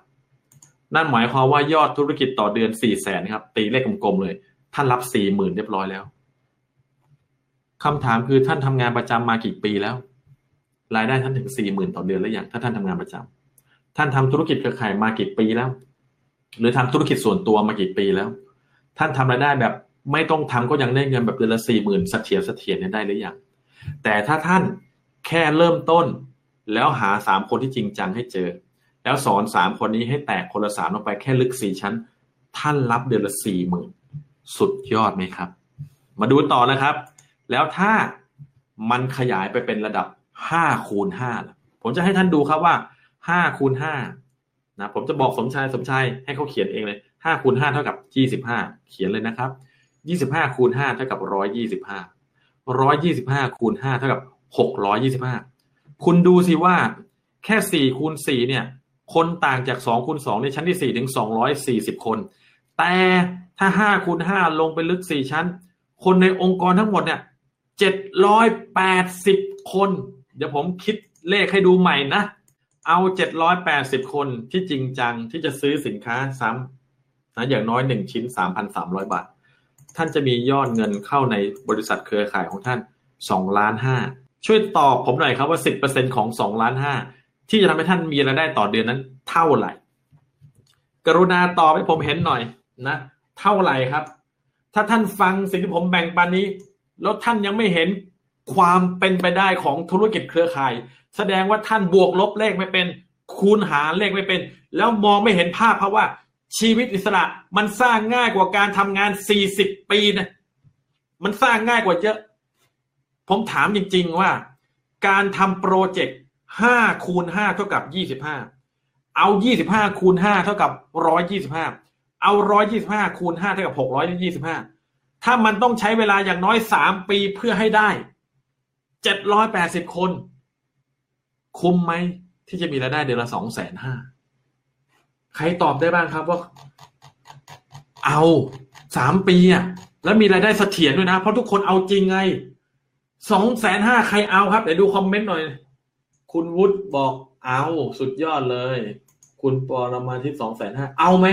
นั่นหมายความว่ายอดธุรกิจต่อเดือน สี่แสน ครับตีเลขกลมๆเลยท่านรับ สี่หมื่น เรียบร้อยแล้วคำถามคือท่านทำงานประจำมากี่ปีแล้วรายได้ท่านถึง สี่หมื่น ต่อเดือนหรือยังถ้าท่านทำงานประจำท่านทำธุรกิจเครือข่ายมากี่ปีแล้วหรือทำธุรกิจส่วนตัวมากี่ปีแล้วท่านทำรายได้แบบไม่ต้องทำก็ยังได้เงินแบบเดือนละ สี่หมื่น เสถียรเสถียรเนี่ยได้หรือยังแต่ถ้าท่านแค่เริ่มต้นแล้วหาสามคนที่จริงจังให้เจอแล้วสอนสามคนนี้ให้แตกคนละสามลงไปแค่ลึกสี่ชั้นท่านรับเดือนละ สี่หมื่น สุดยอดไหมครับมาดูต่อนะครับแล้วถ้ามันขยายไปเป็นระดับ ห้าคูณห้า ผมจะให้ท่านดูครับว่า ห้าคูณห้า นะผมจะบอกสมชายสมชายให้เขาเขียนเองเลย ห้าคูณห้า เท่ากับ ยี่สิบห้า เขียนเลยนะครับยี่สิบห้าคูณห้าเท่ากับหนึ่งร้อยยี่สิบห้า หนึ่งร้อยยี่สิบห้าคูณห้าเท่ากับหกร้อยยี่สิบห้าคุณดูสิว่าแค่สี่คูณสี่เนี่ยคนต่างจากสองคูณสองในชั้นที่สี่ถึงสองร้อยสี่สิบคนแต่ถ้าห้าคูณห้าลงไปลึกสี่ชั้นคนในองค์กรทั้งหมดเนี่ยเจ็ดร้อยแปดสิบคนเดี๋ยวผมคิดเลขให้ดูใหม่นะเอาเจ็ดร้อยแปดสิบคนที่จริงจังที่จะซื้อสินค้าซ้ำนะอย่างน้อยหนึ่งชิ้น สามพันสามร้อย บาทท่านจะมียอดเงินเข้าในบริษัทเครือข่ายของท่าน สองล้านห้า ช่วยตอบผมหน่อยครับว่า สิบเปอร์เซ็นต์ ของ สองล้านห้า ที่จะทำให้ท่านมีรายได้ต่อเดือนนั้นเท่าไหร่กรุณาตอบให้ผมเห็นหน่อยนะเท่าไหร่ครับถ้าท่านฟังสิ่งที่ผมแบ่งปันนี้แล้วท่านยังไม่เห็นความเป็นไปได้ของธุรกิจเครือข่ายแสดงว่าท่านบวกลบเลขไม่เป็นคูณหารเลขไม่เป็นแล้วมองไม่เห็นภาพเพราะว่าชีวิตอิสระมันสร้างง่ายกว่าการทำงานสี่สิบปีนะมันสร้างง่ายกว่าเยอะผมถามจริงๆว่าการทำโปรเจกต์ห้าคูณห้าเท่ากับยี่สิบห้าเอายี่สิบห้าคูณห้าเท่ากับหนึ่งร้อยยี่สิบห้าเอาหนึ่งร้อยยี่สิบห้าคูณห้าเท่ากับหกร้อยยี่สิบห้าถ้ามันต้องใช้เวลาอย่างน้อยสามปีเพื่อให้ได้เจ็ดร้อยแปดสิบคนคุ้มไหมที่จะมีรายได้เดือนละ สองแสนห้าหมื่นใครตอบได้บ้างครับว่าเอาสามปีอ่ะแล้วมีรายได้เสถียรด้วยนะเพราะทุกคนเอาจริงไง สองแสนห้าหมื่น ใครเอาครับเดี๋ยวดูคอมเมนต์หน่อยคุณวุฒิบอก เอาสุดยอดเลยคุณปรมาทิพย์ สองแสนห้าหมื่น เอาไหม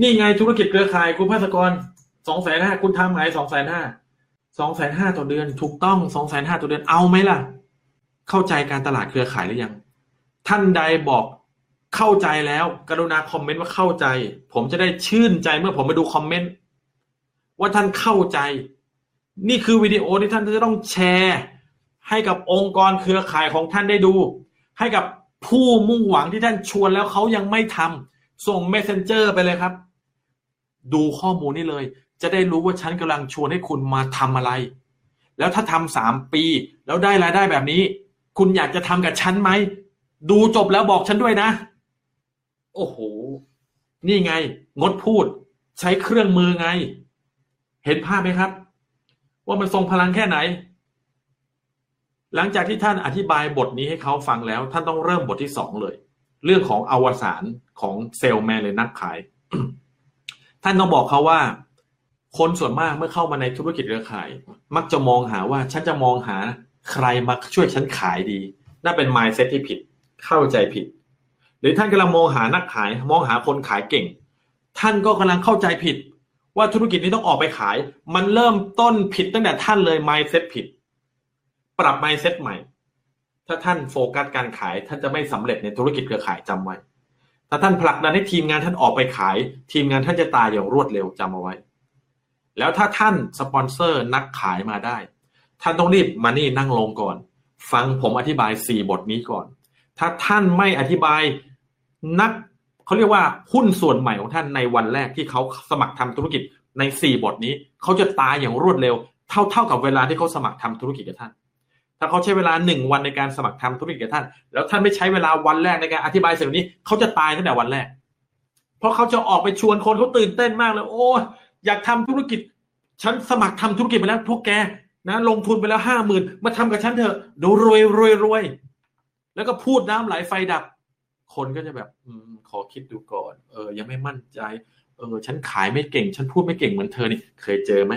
นี่ไงธุรกิจเครือข่ายคุณภาสกร สองแสนห้าหมื่น คุณทำไง สองแสนห้าหมื่น สองแสนห้าหมื่น ต่อเดือนถูกต้อง สองแสนห้าหมื่น ต่อเดือนเอาไหมล่ะเข้าใจการตลาดเครือข่ายหรือยังท่านใดบอกเข้าใจแล้วกรุณาคอมเมนต์ว่าเข้าใจผมจะได้ชื่นใจเมื่อผมมาดูคอมเมนต์ว่าท่านเข้าใจนี่คือวิดีโอที่ท่านจะต้องแชร์ให้กับองค์กรเครือข่ายของท่านได้ดูให้กับผู้มุ่งหวังที่ท่านชวนแล้วเขายังไม่ทำส่ง Messenger ไปเลยครับดูข้อมูลนี้เลยจะได้รู้ว่าฉันกำลังชวนให้คุณมาทำอะไรแล้วถ้าทำสามปีแล้วได้รายได้แบบนี้คุณอยากจะทำกับฉันไหมดูจบแล้วบอกฉันด้วยนะโอ้โหนี่ไงงดพูดใช้เครื่องมือไงเห็นภาพไหมครับว่ามันทรงพลังแค่ไหนหลังจากที่ท่านอธิบายบทนี้ให้เขาฟังแล้วท่านต้องเริ่มบทที่สองเลยเรื่องของอวสานของเซลส์แมนเลยนักขาย ท่านต้องบอกเขาว่าคนส่วนมากเมื่อเข้ามาในธุรกิจเครือข่ายมักจะมองหาว่าฉันจะมองหาใครมาช่วยฉันขายดีนั่นเป็น mindset ที่ผิดเข้าใจผิดหรือท่านกำลังมองหานักขายมองหาคนขายเก่งท่านก็กำลังเข้าใจผิดว่าธุรกิจนี้ต้องออกไปขายมันเริ่มต้นผิดตั้งแต่ท่านเลย mindset ผิดปรับ mindset ใหม่ถ้าท่านโฟกัสการขายท่านจะไม่สำเร็จในธุรกิจเครือข่ายจำไว้ถ้าท่านผลักดันให้ทีมงานท่านออกไปขายทีมงานท่านจะตายอย่างรวดเร็วจำเอาไว้แล้วถ้าท่านสปอนเซอร์นักขายมาได้ท่านต้องรีบมานี่นั่งลงก่อนฟังผมอธิบายสี่บทนี้ก่อนถ้าท่านไม่อธิบายนักเขาเรียกว่าหุ้นส่วนใหม่ของท่านในวันแรกที่เขาสมัครทำธุรกิจในสี่บทนี้เขาจะตายอย่างรวดเร็วเท่าเท่ากับเวลาที่เขาสมัครทำธุรกิจกับท่านถ้าเขาใช้เวลาหนึ่งวันในการสมัครทำธุรกิจกับท่านแล้วท่านไม่ใช้เวลาวันแรกในการอธิบายสิ่งนี้เขาจะตายตั้งแต่วันแรกเพราะเขาจะออกไปชวนคนเขาตื่นเต้นมากเลยโอ้ยอยากทำธุรกิจฉันสมัครทำธุรกิจไปแล้วพวกแกนะลงทุนไปแล้ว ห้าหมื่น มาทำกับฉันเถอะเดี๋ยวรวยๆๆแล้วก็พูดน้ำไหลไฟดับคนก็จะแบบอืมขอคิดดูก่อนเออยังไม่มั่นใจเออฉันขายไม่เก่งฉันพูดไม่เก่งเหมือนเธอนี่เคยเจอไหม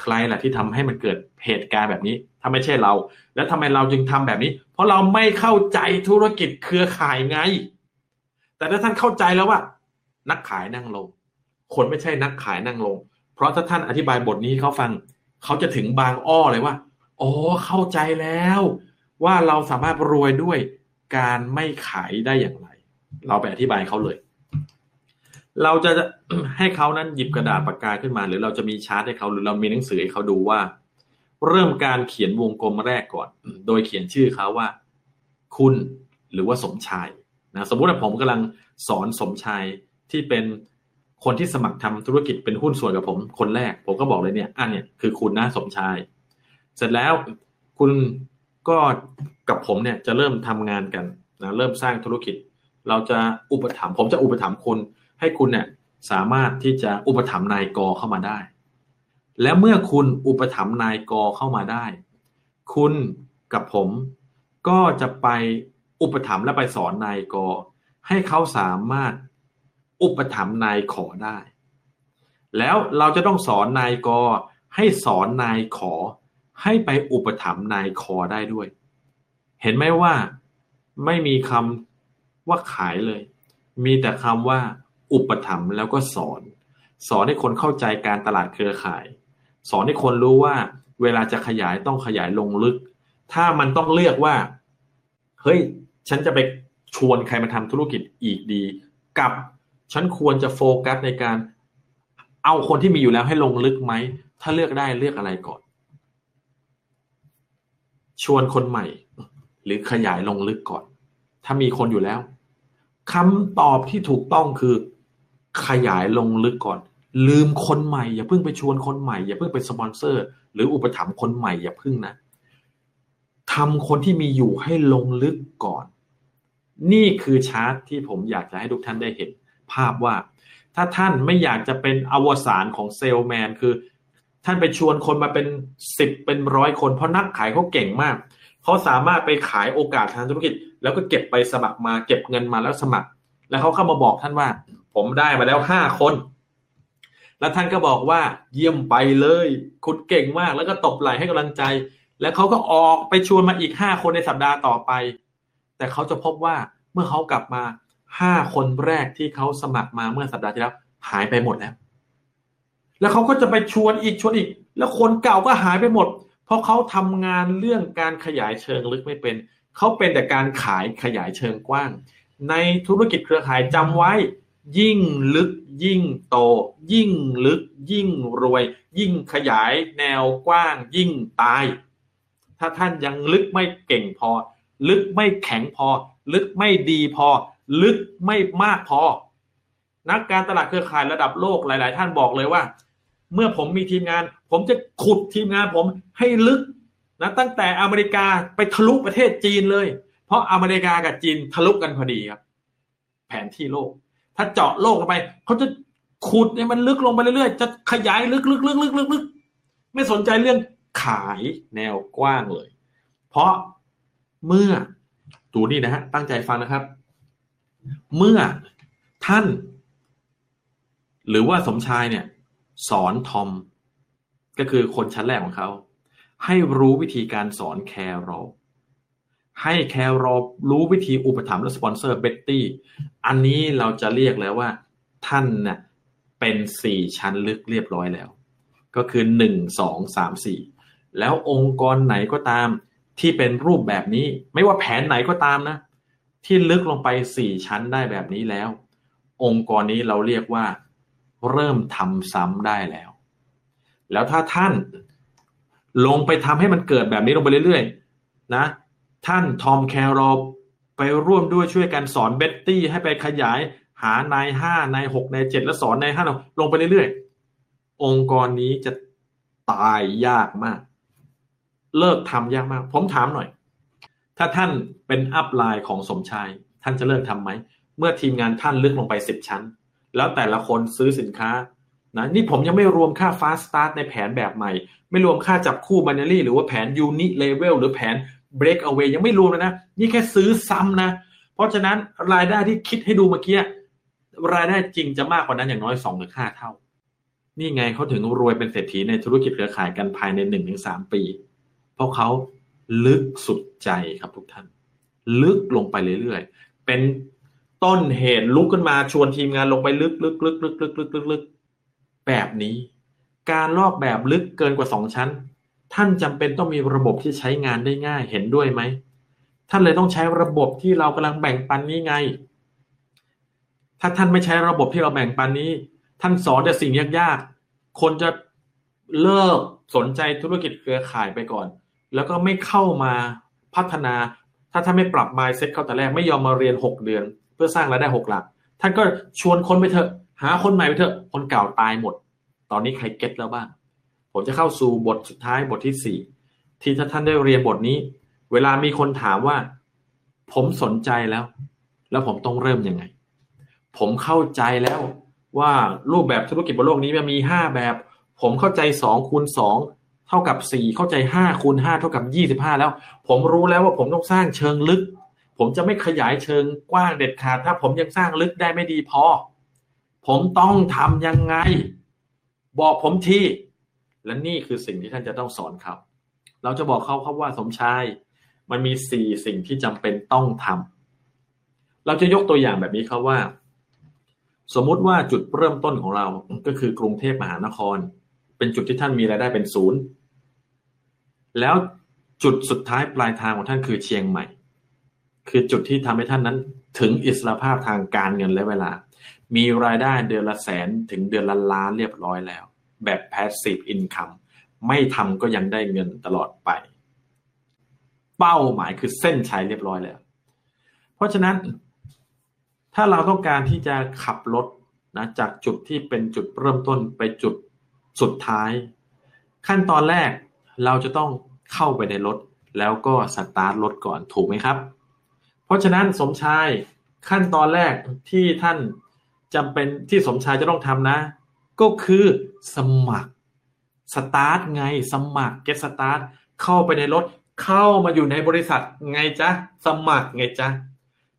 ใครล่ะที่ทำให้มันเกิดเหตุการณ์แบบนี้ถ้าไม่ใช่เราแล้วทำไมเราจึงทำแบบนี้เพราะเราไม่เข้าใจธุรกิจเครือข่ายไงแต่ถ้าท่านเข้าใจแล้วว่านักขายนั่งลงคนไม่ใช่นักขายนั่งลงเพราะถ้าท่านอธิบายบทนี้เขาฟังเขาจะถึงบางอ้อเลยว่าอ๋อเข้าใจแล้วว่าเราสามารถรวยด้วยการไม่ขายได้อย่างไรเราไปอธิบายเขาเลยเราจะให้เขานั้นหยิบกระดาษปากกาขึ้นมาหรือเราจะมีชาร์ตให้เขาหรือเรามีหนังสือให้เขาดูว่าเริ่มการเขียนวงกลมแรกก่อนโดยเขียนชื่อเขาว่าคุณหรือว่าสมชายนะสมมุติว่าผมกำลังสอนสมชายที่เป็นคนที่สมัครทำธุรกิจเป็นหุ้นส่วนกับผมคนแรกผมก็บอกเลยเนี่ยอ่ะเนี่ยคือคุณนะสมชายเสร็จแล้วคุณก็กับผมเนี่ยจะเริ่มทำงานกันนะเริ่มสร้างธุรกิจเราจะอุปถัมภ์ผมจะอุปถัมภ์คุณให้คุณเนี่ยสามารถที่จะอุปถัมภ์นายกเข้ามาได้และเมื่อคุณอุปถัมภ์นายกเข้ามาได้คุณกับผมก็จะไปอุปถัมภ์และไปสอนนายกให้เขาสามารถอุปถัมภ์นายขอได้แล้วเราจะต้องสอนนายกให้สอนนายขอให้ไปอุปถัมภ์นายขอได้ด้วยเห็นไหมว่าไม่มีคำว่าขายเลยมีแต่คำว่าอุปถัมภ์แล้วก็สอนสอนให้คนเข้าใจการตลาดเครือข่ายสอนให้คนรู้ว่าเวลาจะขยายต้องขยายลงลึกถ้ามันต้องเลือกว่าเฮ้ยฉันจะไปชวนใครมาทำธุรกิจอีกดีกับฉันควรจะโฟกัสในการเอาคนที่มีอยู่แล้วให้ลงลึกไหมถ้าเลือกได้เลือกอะไรก่อนชวนคนใหม่หรือขยายลงลึกก่อนถ้ามีคนอยู่แล้วคำตอบที่ถูกต้องคือขยายลงลึกก่อนลืมคนใหม่อย่าเพิ่งไปชวนคนใหม่อย่าเพิ่งไปสปอนเซอร์หรืออุปถัมภ์คนใหม่อย่าเพิ่งนะทำคนที่มีอยู่ให้ลงลึกก่อนนี่คือชาร์ตที่ผมอยากจะให้ทุกท่านได้เห็นภาพว่าถ้าท่านไม่อยากจะเป็นอวสานของเซลส์แมนคือท่านไปชวนคนมาเป็นสิบเป็นหนึ่งร้อยคนเพราะนักขายเขาเก่งมากเขาสามารถไปขายโอกาสทางธุรกิจแล้วก็เก็บไปสมัครมาเก็บเงินมาแล้วสมัครแล้วเขาเข้ามาบอกท่านว่าผมได้มาแล้วห้าคนแล้วท่านก็บอกว่าเยี่ยมไปเลยคุณเก่งมากแล้วก็ตบไหล่ให้กำลังใจแล้วเขาก็ออกไปชวนมาอีกห้าคนในสัปดาห์ต่อไป แต่เขาจะพบว่าเมื่อเขากลับมาห้าคนแรกที่เขาสมัครมาเมื่อสัปดาห์ที่แล้วหายไปหมดแล้วแล้วเขาก็จะไปชวนอีกชวนอีกแล้วคนเก่าก็หายไปหมดเพราะเขาทำงานเรื่องการขยายเชิงลึกไม่เป็นเขาเป็นแต่การขายขยายเชิงกว้างในธุรกิจเครือข่ายจำไว้ยิ่งลึกยิ่งโตยิ่งลึกยิ่งรวยยิ่งขยายแนวกว้างยิ่งตายถ้าท่านยังลึกไม่เก่งพอลึกไม่แข็งพอลึกไม่ดีพอลึกไม่มากพอนักการตลาดเครือข่ายระดับโลกหลายๆท่านบอกเลยว่าเมื่อผมมีทีมงานผมจะขุดทีมงานผมให้ลึกนะตั้งแต่อเมริกาไปทะลุประเทศจีนเลยเพราะอเมริกากับจีนทะลุกันพอดีครับแผนที่โลกถ้าเจาะโลกลงไปเขาจะขุดให้มันลึกลงไปเรื่อยๆจะขยายลึกๆๆๆไม่สนใจเรื่องขายแนวกว้างเลยเพราะเมื่อดูนี่นะฮะตั้งใจฟังนะครับเมื่อท่านหรือว่าสมชายเนี่ยสอนทอมก็คือคนชั้นแรกของเขาให้รู้วิธีการสอนแคโรลให้แคโรลรู้วิธีอุปถัมภ์และสปอนเซอร์เบ็ตตี้อันนี้เราจะเรียกแล้วว่าท่านน่ะเป็นสี่ชั้นลึกเรียบร้อยแล้วก็คือหนึ่ง สอง สาม สี่แล้วองค์กรไหนก็ตามที่เป็นรูปแบบนี้ไม่ว่าแผนไหนก็ตามนะที่ลึกลงไปสี่ชั้นได้แบบนี้แล้วองค์กรนี้เราเรียกว่าเริ่มทำซ้ำได้แล้วแล้วถ้าท่านลงไปทำให้มันเกิดแบบนี้ลงไปเรื่อยๆนะท่านทอมแคโรลไปร่วมด้วยช่วยกันสอนเบ็ตตี้ให้ไปขยายหานายห้านายหกนายเจ็ดและสอนนายห้าลงไปเรื่อยๆองค์กรนี้จะตายยากมากเลิกทำยากมากผมถามหน่อยถ้าท่านเป็นอัพไลน์ของสมชายท่านจะเลิกทำไหมเมื่อทีมงานท่านลึกลงไปสิบชั้นแล้วแต่ละคนซื้อสินค้านะนี่ผมยังไม่รวมค่า Fast Start ในแผนแบบใหม่ไม่รวมค่าจับคู่ Binary หรือว่าแผน Unit Level หรือแผน Break Away ยังไม่รวมเลยนะนี่แค่ซื้อซ้ำนะเพราะฉะนั้นรายได้ที่คิดให้ดูเมื่อกี้รายได้จริงจะมากกว่านั้นอย่างน้อยสองหรือห้าเท่านี่ไงเขาถึงรวยเป็นเศรษฐีในธุรกิจเครือข่ายกันภายใน หนึ่งถึงสาม ปีเพราะเขาลึกสุดใจครับทุกท่านลึกลงไปเรื่อยๆเป็นต้นเหตุลุกขึ้นมาชวนทีมงานลงไปลึกๆๆๆๆๆแบบนี้การลอกแบบลึกเกินกว่าสองชั้นท่านจำเป็นต้องมีระบบที่ใช้งานได้ง่ายเห็นด้วยไหมท่านเลยต้องใช้ระบบที่เรากำลังแบ่งปันนี้ไงถ้าท่านไม่ใช้ระบบที่เราแบ่งปันนี้ท่านสอนแต่สิ่งยากๆคนจะเลิกสนใจธุรกิจเครือข่ายไปก่อนแล้วก็ไม่เข้ามาพัฒนาถ้าท่านไม่ปรับ mindset เข้าแต่แรกไม่ยอมมาเรียนหกเดือนเพื่อสร้างรายได้หกหลักท่านก็ชวนคนไปเถอะหาคนใหม่ไปเถอะคนเก่าตายหมดตอนนี้ใครเก็ตแล้วบ้างผมจะเข้าสู่บทสุดท้ายบทที่สี่ที่ถ้าท่านได้เรียนบทนี้เวลามีคนถามว่าผมสนใจแล้วแล้วผมต้องเริ่มยังไงผมเข้าใจแล้วว่ารูปแบบธุรกิจบนโลกนี้มันมีห้าแบบผมเข้าใจ สองคูณสอง เท่ากับ สี่ เข้าใจ ห้าคูณห้า เท่ากับ ยี่สิบห้า แล้วผมรู้แล้วว่าผมต้องสร้างเชิงลึกผมจะไม่ขยายเชิงกว้างเด็ดขาดถ้าผมยังสร้างลึกได้ไม่ดีพอผมต้องทำยังไงบอกผมทีและนี่คือสิ่งที่ท่านจะต้องสอนครับเราจะบอกเขาครับว่าสมชายมันมีสี่สิ่งที่จำเป็นต้องทำเราจะยกตัวอย่างแบบนี้ครับว่าสมมุติว่าจุดเริ่มต้นของเราก็คือกรุงเทพมหานครเป็นจุดที่ท่านมีรายได้เป็นศูนย์แล้วจุดสุดท้ายปลายทางของท่านคือเชียงใหม่คือจุดที่ทำให้ท่านนั้นถึงอิสรภาพทางการเงินและเวลามีรายได้เดือนละแสนถึงเดือนละล้านเรียบร้อยแล้วแบบ passive income ไม่ทำก็ยังได้เงินตลอดไปเป้าหมายคือเส้นชัยเรียบร้อยแล้วเพราะฉะนั้นถ้าเราต้องการที่จะขับรถนะจากจุดที่เป็นจุดเริ่มต้นไปจุดสุดท้ายขั้นตอนแรกเราจะต้องเข้าไปในรถแล้วก็สตาร์ทรถก่อนถูกไหมครับเพราะฉะนั้นสมชายขั้นตอนแรกที่ท่านจำเป็นที่สมชายจะต้องทำนะก็คือสมัครสตาร์ทไงสมัคร get start เข้าไปในรถเข้ามาอยู่ในบริษัทไงจ๊ะสมัครไงจ๊ะ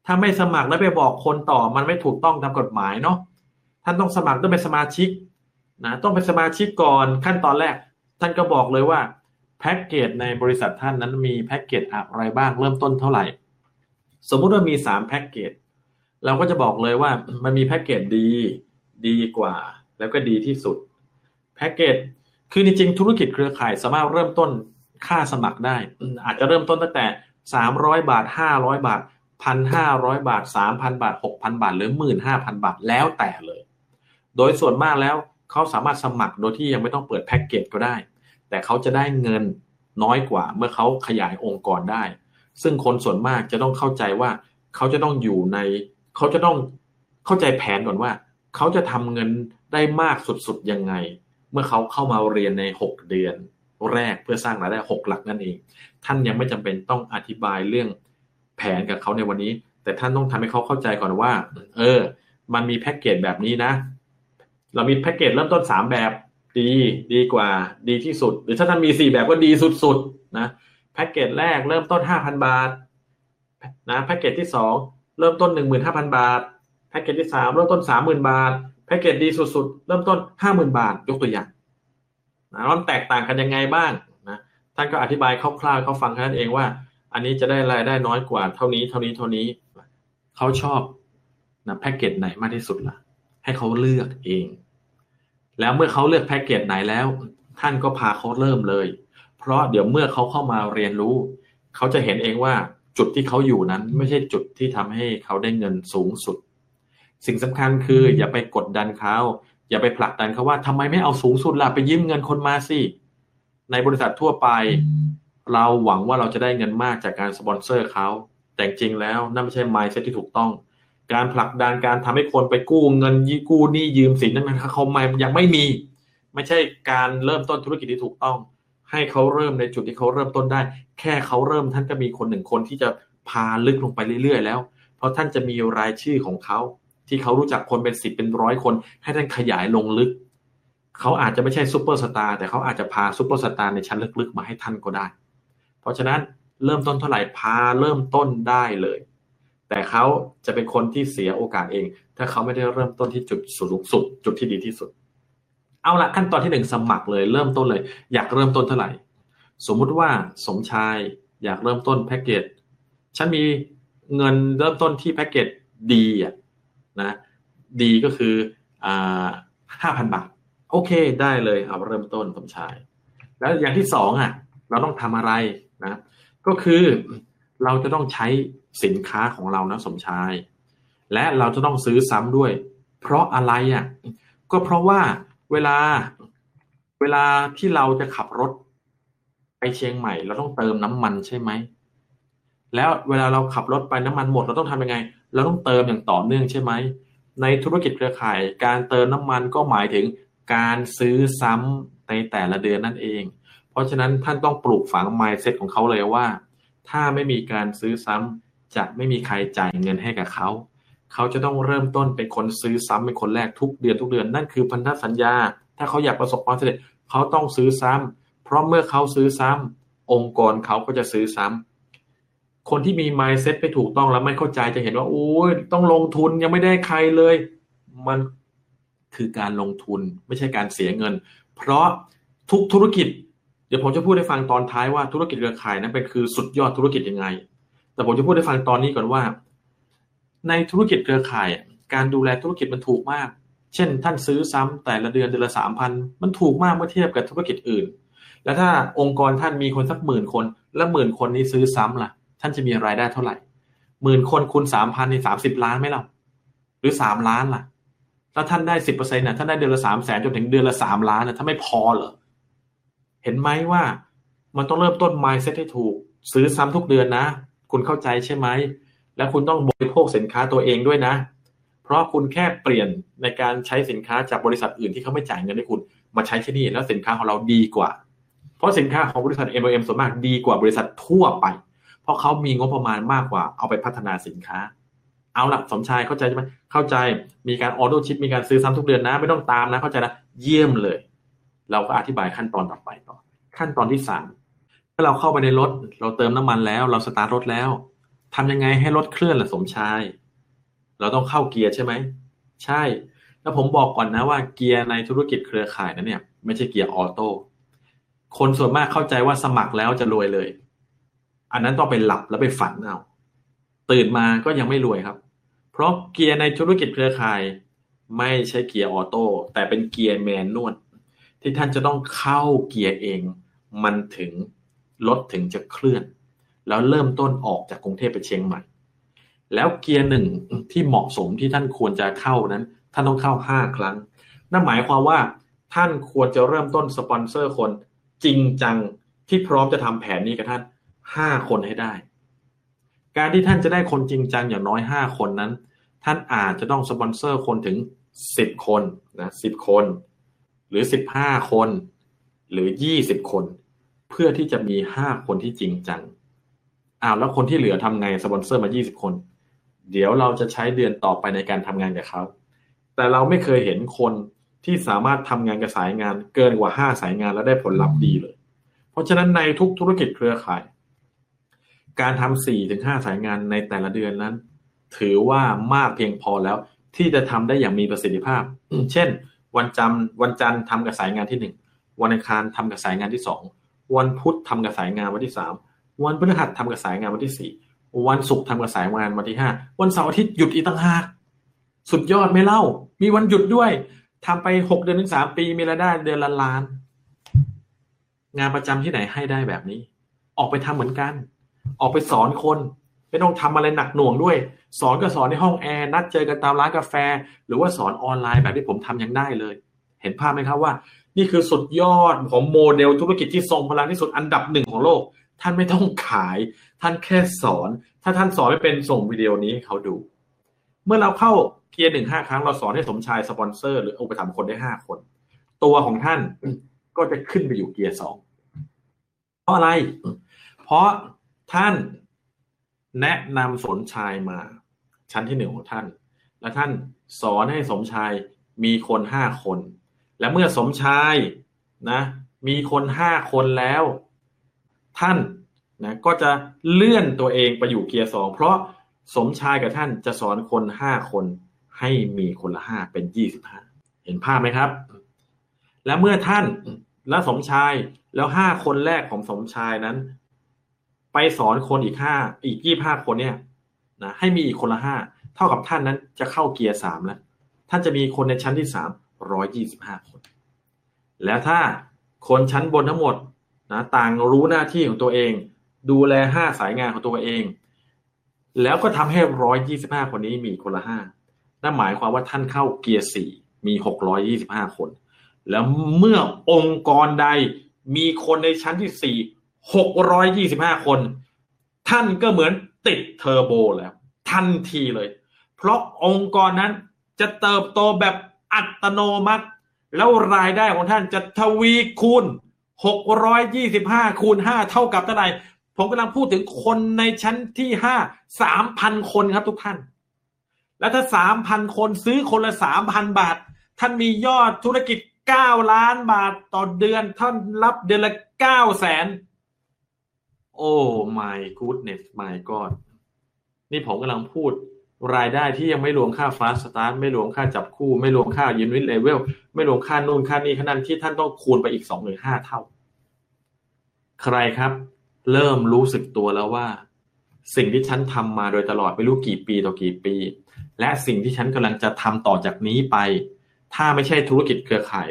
ถ้าไม่สมัครแล้วไปบอกคนต่อมันไม่ถูกต้องตามกฎหมายเนาะท่านต้องสมัครต้องเป็นสมาชิกนะต้องเป็นสมาชิกก่อนขั้นตอนแรกท่านก็บอกเลยว่าแพ็คเกจในบริษัทท่านนั้นมีแพ็คเกจอะไรบ้างเริ่มต้นเท่าไหร่ สมมุติว่ามีสามแพ็คเกจเราก็จะบอกเลยว่ามันมีแพ็คเกจดีดีกว่าแล้วก็ดีที่สุดแพ็คเกจคือจริงๆธุรกิจเครือข่ายสามารถเริ่มต้นค่าสมัครได้อาจจะเริ่มต้นตั้งแต่สามร้อยบาทห้าร้อยบาท หนึ่งพันห้าร้อย บาท สามพัน บาท หกพัน บาทหรือ หนึ่งหมื่นห้าพัน บาทแล้วแต่เลยโดยส่วนมากแล้วเขาสามารถสมัครโดยที่ยังไม่ต้องเปิดแพ็คเกจก็ได้แต่เขาจะได้เงินน้อยกว่าเมื่อเขาขยายองค์กรได้ซึ่งคนส่วนมากจะต้องเข้าใจว่าเขาจะต้องอยู่ในเขาจะต้องเข้าใจแผนก่อนว่าเขาจะทำเงินได้มากสุดๆยังไงเมื่อเขาเข้ามาเรียนในหกเดือนแรกเพื่อสร้างรายได้หกหลักนั่นเองท่านยังไม่จำเป็นต้องอธิบายเรื่องแผนกับเขาในวันนี้แต่ท่านต้องทำให้เขาเข้าใจก่อนว่าเออมันมีแพ็คเกจแบบนี้นะเรามีแพ็คเกจเริ่มต้นสามแบบดีดีกว่าดีที่สุดหรือถ้าท่านมีสี่แบบก็ดีสุดๆนะแพ็คเกจแรกเริ่มต้น ห้าพัน บาทนะแพ็คเกจที่สองเริ่มต้น หนึ่งหมื่นห้าพัน บาทแพ็คเกจที่สามเริ่มต้น สามหมื่น บาทแพ็คเกจดีสุดๆเริ่มต้น ห้าหมื่น บาทยกตัวอย่างนะมันแตกต่างกันยังไงบ้างนะท่านก็อธิบายคร่าวๆเขาฟังท่านเองว่าอันนี้จะได้รายได้น้อยกว่าเท่านี้เท่านี้เท่านี้เขาชอบนะแพ็คเกจไหนมากที่สุดล่ะให้เขาเลือกเองแล้วเมื่อเขาเลือกแพ็คเกจไหนแล้วท่านก็พาเขาเริ่มเลยเพราะเดี๋ยวเมื่อเขาเข้ามาเรียนรู้เขาจะเห็นเองว่าจุดที่เขาอยู่นั้นไม่ใช่จุดที่ทำให้เขาได้เงินสูงสุดสิ่งสำคัญคืออย่าไปกดดันเขาอย่าไปผลักดันเขาว่าทำไมไม่เอาสูงสุดล่ะไปยืมเงินคนมาสิในบริษัททั่วไปเราหวังว่าเราจะได้เงินมากจากการสปอนเซอร์เขาแต่จริงแล้วนั่นไม่ใช่ mindset ที่ถูกต้องการผลักดันการทำให้คนไปกู้เงินกู้หนี้ยืมสินนั่นเขายังไม่มีไม่ใช่การเริ่มต้นธุรกิจที่ถูกต้องให้เขาเริ่มในจุดที่เขาเริ่มต้นได้แค่เขาเริ่มท่านก็มีคนหนึ่งคนที่จะพาลึกลงไปเรื่อยๆแล้วเพราะท่านจะมีรายชื่อของเขาที่เขารู้จักคนเป็นสิบเป็นร้อยคนให้ท่านขยายลงลึกเขาอาจจะไม่ใช่ซุปเปอร์สตาร์แต่เขาอาจจะพาซุปเปอร์สตาร์ในชั้นลึกๆมาให้ท่านก็ได้เพราะฉะนั้นเริ่มต้นเท่าไหร่พาเริ่มต้นได้เลยแต่เขาจะเป็นคนที่เสียโอกาสเองถ้าเขาไม่ได้เริ่มต้นที่จุดสูงสุดจุดที่ดีที่สุดเอาละขั้นตอนที่หนึ่งสมัครเลยเริ่มต้นเลยอยากเริ่มต้นเท่าไหร่สมมุติว่าสมชายอยากเริ่มต้นแพ็คเกจฉันมีเงินเริ่มต้นที่แพ็คเกจดีอ่ะนะดีก็คืออ่า ห้าพัน บาทโอเคได้เลยเอาเริ่มต้นสมชายแล้วอย่างที่สองอ่ะเราต้องทำอะไรนะก็คือเราจะต้องใช้สินค้าของเรานะสมชายและเราจะต้องซื้อซ้ำด้วยเพราะอะไรอ่ะก็เพราะว่าเวลาเวลาที่เราจะขับรถไปเชียงใหม่เราต้องเติมน้ำมันใช่ไหมแล้วเวลาเราขับรถไปน้ำมันหมดเราต้องทำยังไงเราต้องเติมอย่างต่อเนื่องใช่ไหมในธุรกิจเครือข่ายการเติมน้ำมันก็หมายถึงการซื้อซ้ำในแต่ละเดือนนั่นเองเพราะฉะนั้นท่านต้องปลูกฝัง mindset ของเขาเลยว่าถ้าไม่มีการซื้อซ้ำจะไม่มีใครจ่ายเงินให้กับเขาเขาจะต้องเริ่มต้นเป็นคนซื้อซ้ำเป็นคนแรกทุกเดือนทุกเดือนนั่นคือพันธสัญญาถ้าเขาอยากประสบความสำเร็จเขาต้องซื้อซ้ำเพราะเมื่อเขาซื้อซ้ำองค์กรเขาก็จะซื้อซ้ำคนที่มี mindset ไม่ถูกต้องแล้วไม่เข้าใจจะเห็นว่าโอ้ยต้องลงทุนยังไม่ได้ใครเลยมันคือการลงทุนไม่ใช่การเสียเงินเพราะทุกธุรกิจเดี๋ยวผมจะพูดให้ฟังตอนท้ายว่าธุรกิจเครือข่ายนั้นเป็นคือสุดยอดธุรกิจยังไงแต่ผมจะพูดให้ฟังตอนนี้ก่อนว่าในธุรกิจเครือข่ายการดูแลธุรกิจมันถูกมากเช่นท่านซื้อซ้ำแต่ละเดือนเดือนละ สามพัน มันถูกมากเมื่อเทียบกับธุรกิจอื่นแล้วถ้าองค์กรท่านมีคนสักหมื่นคนและหมื่นคนนี้ซื้อซ้ำล่ะท่านจะมีรายได้เท่าไหร่หมื่นคนคูณ สามพัน นี่สามสิบล้านไหมล่ะหรือสามล้านล่ะแล้วท่านได้ สิบเปอร์เซ็นต์ น่ะท่านได้เดือนละ สามแสน จนถึงเดือนละสามล้านน่ะถ้าไม่พอเหรอเห็นไหมว่ามันต้องเริ่มต้น mindset ให้ถูกซื้อซ้ำทุกเดือนนะคุณเข้าใจใช่ไหมและคุณต้องบริโภคสินค้าตัวเองด้วยนะเพราะคุณแค่เปลี่ยนในการใช้สินค้าจากบริษัทอื่นที่เขาไม่จ่ายเงินให้คุณมาใช้ที่นี่แล้วสินค้าของเราดีกว่าเพราะสินค้าของบริษัท เอ็ม โอ เอ็ม ส่วนมากดีกว่าบริษัททั่วไปเพราะเขามีงบประมาณมากกว่าเอาไปพัฒนาสินค้าเอาล่ะสมชายเข้าใจใช่ไหมเข้าใจมีการออเดอร์ชิปมีการซื้อซ้ำทุกเดือนนะไม่ต้องตามนะเข้าใจนะเยี่ยมเลยเราก็อธิบายขั้นตอนต่อไปต่อขั้นตอนที่สามถ้าเราเข้าไปในรถเราเติมน้ำมันแล้วเราสตาร์ทรถแล้วทำยังไงให้รถเคลื่อนล่ะสมชายเราต้องเข้าเกียร์ใช่ไหมใช่แล้วผมบอกก่อนนะว่าเกียร์ในธุรกิจเครือข่ายนั้นเนี่ยไม่ใช่เกียร์ออโต้คนส่วนมากเข้าใจว่าสมัครแล้วจะรวยเลยอันนั้นต้องไปหลับแล้วไปฝันเอา ตื่นมาก็ยังไม่รวยครับเพราะเกียร์ในธุรกิจเครือข่ายไม่ใช่เกียร์ออโต้แต่เป็นเกียร์แมนนวลที่ท่านจะต้องเข้าเกียร์เองมันถึงรถถึงจะเคลื่อนแล้วเริ่มต้นออกจากกรุงเทพไปเชียงใหม่แล้วเกียร์หนึ่งที่เหมาะสมที่ท่านควรจะเข้านั้นท่านต้องเข้าห้าครั้งนั่นหมายความว่าท่านควรจะเริ่มต้นสปอนเซอร์คนจริงจังที่พร้อมจะทำแผนนี้กับท่านห้าคนให้ได้การที่ท่านจะได้คนจริงจังอย่างน้อยห้าคนนั้นท่านอาจจะต้องสปอนเซอร์คนถึงสิบคนนะสิบคนหรือสิบห้าคนหรือยี่สิบคนเพื่อที่จะมีห้าคนที่จริงจังอ้าวแล้วคนที่เหลือทำไงสปอนเซอร์มายี่สิบคนเดี๋ยวเราจะใช้เดือนต่อไปในการทำงานกับเขาแต่เราไม่เคยเห็นคนที่สามารถทำงานกับสายงานเกินกว่าห้าสายงานแล้วได้ผลลัพธ์ดีเลยเพราะฉะนั้นในทุกธุรกิจเครือข่ายการทำสี่ถึงห้าสายงานในแต่ละเดือนนั้นถือว่ามากเพียงพอแล้วที่จะทำได้อย่างมีประสิทธิภาพ เช่นวันจันทร์วันจันทร์ทำกับสายงานที่หนึ่งวันอังคารทำกับสายงานที่สองวันพุธทำกับสายงานวันที่สามวันพฤหัสทำกับสายงานวันที่สี่วันศุกร์ทำกับสายงานวันที่ห้าวันเสาร์อาทิตย์หยุดอีกต่างหากสุดยอดไม่เล่ามีวันหยุดด้วยทำไปหกเดือนถึงสามปีมีรายได้เดือนละล้านงานประจำที่ไหนให้ได้แบบนี้ออกไปทำเหมือนกันออกไปสอนคนไม่ต้องทำอะไรหนักหน่วงด้วยสอนก็สอนในห้องแอร์นัดเจอกันตามร้านกาแฟหรือว่าสอนออนไลน์แบบที่ผมทำยังได้เลยเห็นภาพไหมครับว่านี่คือสุดยอดของโมเดลธุรกิจที่ทรงพลังที่สุดอันดับหนึ่งของโลกท่านไม่ต้องขายท่านแค่สอนถ้าท่านสอนไม่เป็นส่งวิดีโอนี้ให้เขาดูเมื่อเราเข้าเกียร์หนึ่งห้าครั้งเราสอนให้สมชายสปอนเซอร์หรืออุปถัมภ์คนได้ห้าคนตัวของท่านก็จะขึ้นไปอยู่เกียร์สองเพราะอะไรเพราะท่านแนะนำสมชายมาชั้นที่หนึ่งของท่านและท่านสอนให้สมชายมีคนห้าคนและเมื่อสมชายนะมีคนห้าคนแล้วท่านนะก็จะเลื่อนตัวเองไปอยู่เกียร์สองเพราะสมชายกับท่านจะสอนคนห้าคนให้มีคนละห้าเป็นยี่สิบห้าเห็นภาพไหมครับและเมื่อท่านและสมชายแล้วห้าคนแรกของสมชายนั้นไปสอนคนอีกห้าอีกยี่สิบห้าคนเนี่ยนะให้มีอีกคนละห้าเท่ากับท่านนั้นจะเข้าเกียร์สามแล้วท่านจะมีคนในชั้นที่สาม หนึ่งร้อยยี่สิบห้าคนแล้วถ้าคนชั้นบนทั้งหมดนะต่างรู้หน้าที่ของตัวเองดูแลห้าสายงานของตัวเองแล้วก็ทำให้หนึ่งร้อยยี่สิบห้าคนนี้มีคนละห้านั่นหมายความว่าท่านเข้าเกียร์สี่มีหกร้อยยี่สิบห้าคนแล้วเมื่อองค์กรใดมีคนในชั้นที่สี่หกร้อยยี่สิบห้าคนท่านก็เหมือนติดเทอร์โบแล้วทันทีเลยเพราะองค์กรนั้นจะเติบโตแบบอัตโนมัติแล้วรายได้ของท่านจะทวีคูณหกร้อยยี่สิบห้าคูณห้าเท่ากับเท่าไหร่ผมกำลังพูดถึงคนในชั้นที่ห้า สามพัน คนครับทุกท่านแล้วถ้า สามพัน คนซื้อคนละ สามพัน บาทท่านมียอดธุรกิจเก้าล้านบาทต่อเดือนท่านรับเดือนละ เก้าแสนโอ้ my goodness my god นี่ผมกำลังพูดรายได้ที่ยังไม่รวมค่า fast start ไม่รวมค่าจับคู่ไม่รวมค่า unit level ไม่รวมค่านู่นค่านี่ค่านั้นที่ท่านต้องคูณไปอีกสองหรือห้าเท่าใครครับเริ่มรู้สึกตัวแล้วว่าสิ่งที่ฉันทำมาโดยตลอดไม่รู้กี่ปีต่อกี่ปีและสิ่งที่ฉันกำลังจะทำต่อจากนี้ไปถ้าไม่ใช่ธุรกิจเครือข่าย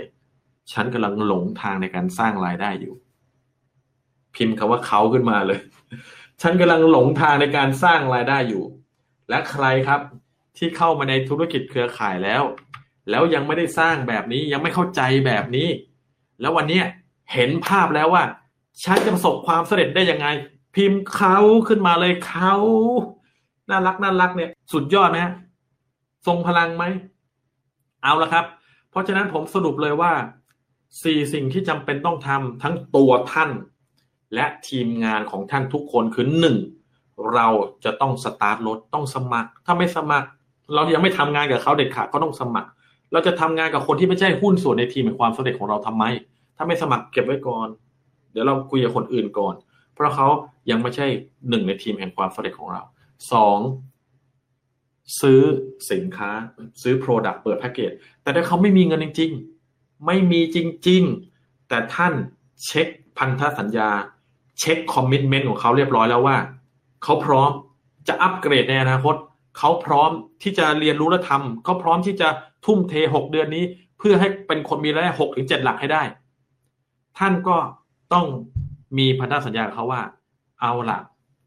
ฉันกำลังหลงทางในการสร้างรายได้อยู่พิมพ์คำว่าเขาขึ้นมาเลยฉันกำลังหลงทางในการสร้างรายได้อยู่และใครครับที่เข้ามาในธุรกิจเครือข่ายแล้วแล้วยังไม่ได้สร้างแบบนี้ยังไม่เข้าใจแบบนี้แล้ววันนี้เห็นภาพแล้วว่าฉันจะประสบความสำเร็จได้ยังไงพิมพ์เขาขึ้นมาเลยเขาน่ารักน่ารักเนี่ยสุดยอดไหมฮะทรงพลังไหมเอาละครับเพราะฉะนั้นผมสรุปเลยว่าสี่สิ่งที่จำเป็นต้องทำทั้งตัวท่านและทีมงานของท่านทุกคนคือหนึ่งเราจะต้องสตาร์ทรถต้องสมัครถ้าไม่สมัครเรายังไม่ทำงานกับเขาเด็ดขาดก็ต้องสมัครเราจะทำงานกับคนที่ไม่ใช่หุ้นส่วนในทีมในความสำเร็จของเราทำไมถ้าไม่สมัครเก็บไว้ก่อนเดี๋ยวเราคุยกับคนอื่นก่อนเพราะเขายังไม่ใช่หนึ่งในทีมแห่งความสำเร็จของเราสองซื้อสินค้าซื้อ product เปิดแพ็กเกจแต่ถ้าเขาไม่มีเงินจริงๆไม่มีจริงๆแต่ท่านเช็คพันธสัญญาเช็คคอมมิตเมนต์ของเขาเรียบร้อยแล้วว่าเขาพร้อม จะอัปเกรดในอนาคตเขาพร้อมที่จะเรียนรู้และทำเขาพร้อมที่จะทุ่มเทหกเดือนนี้เพื่อให้เป็นคนมีรายได้หกถึงเจ็ดหลักให้ได้ท่านก็ต้องมีพันธสัญญากับเขาว่าเอาล่ะ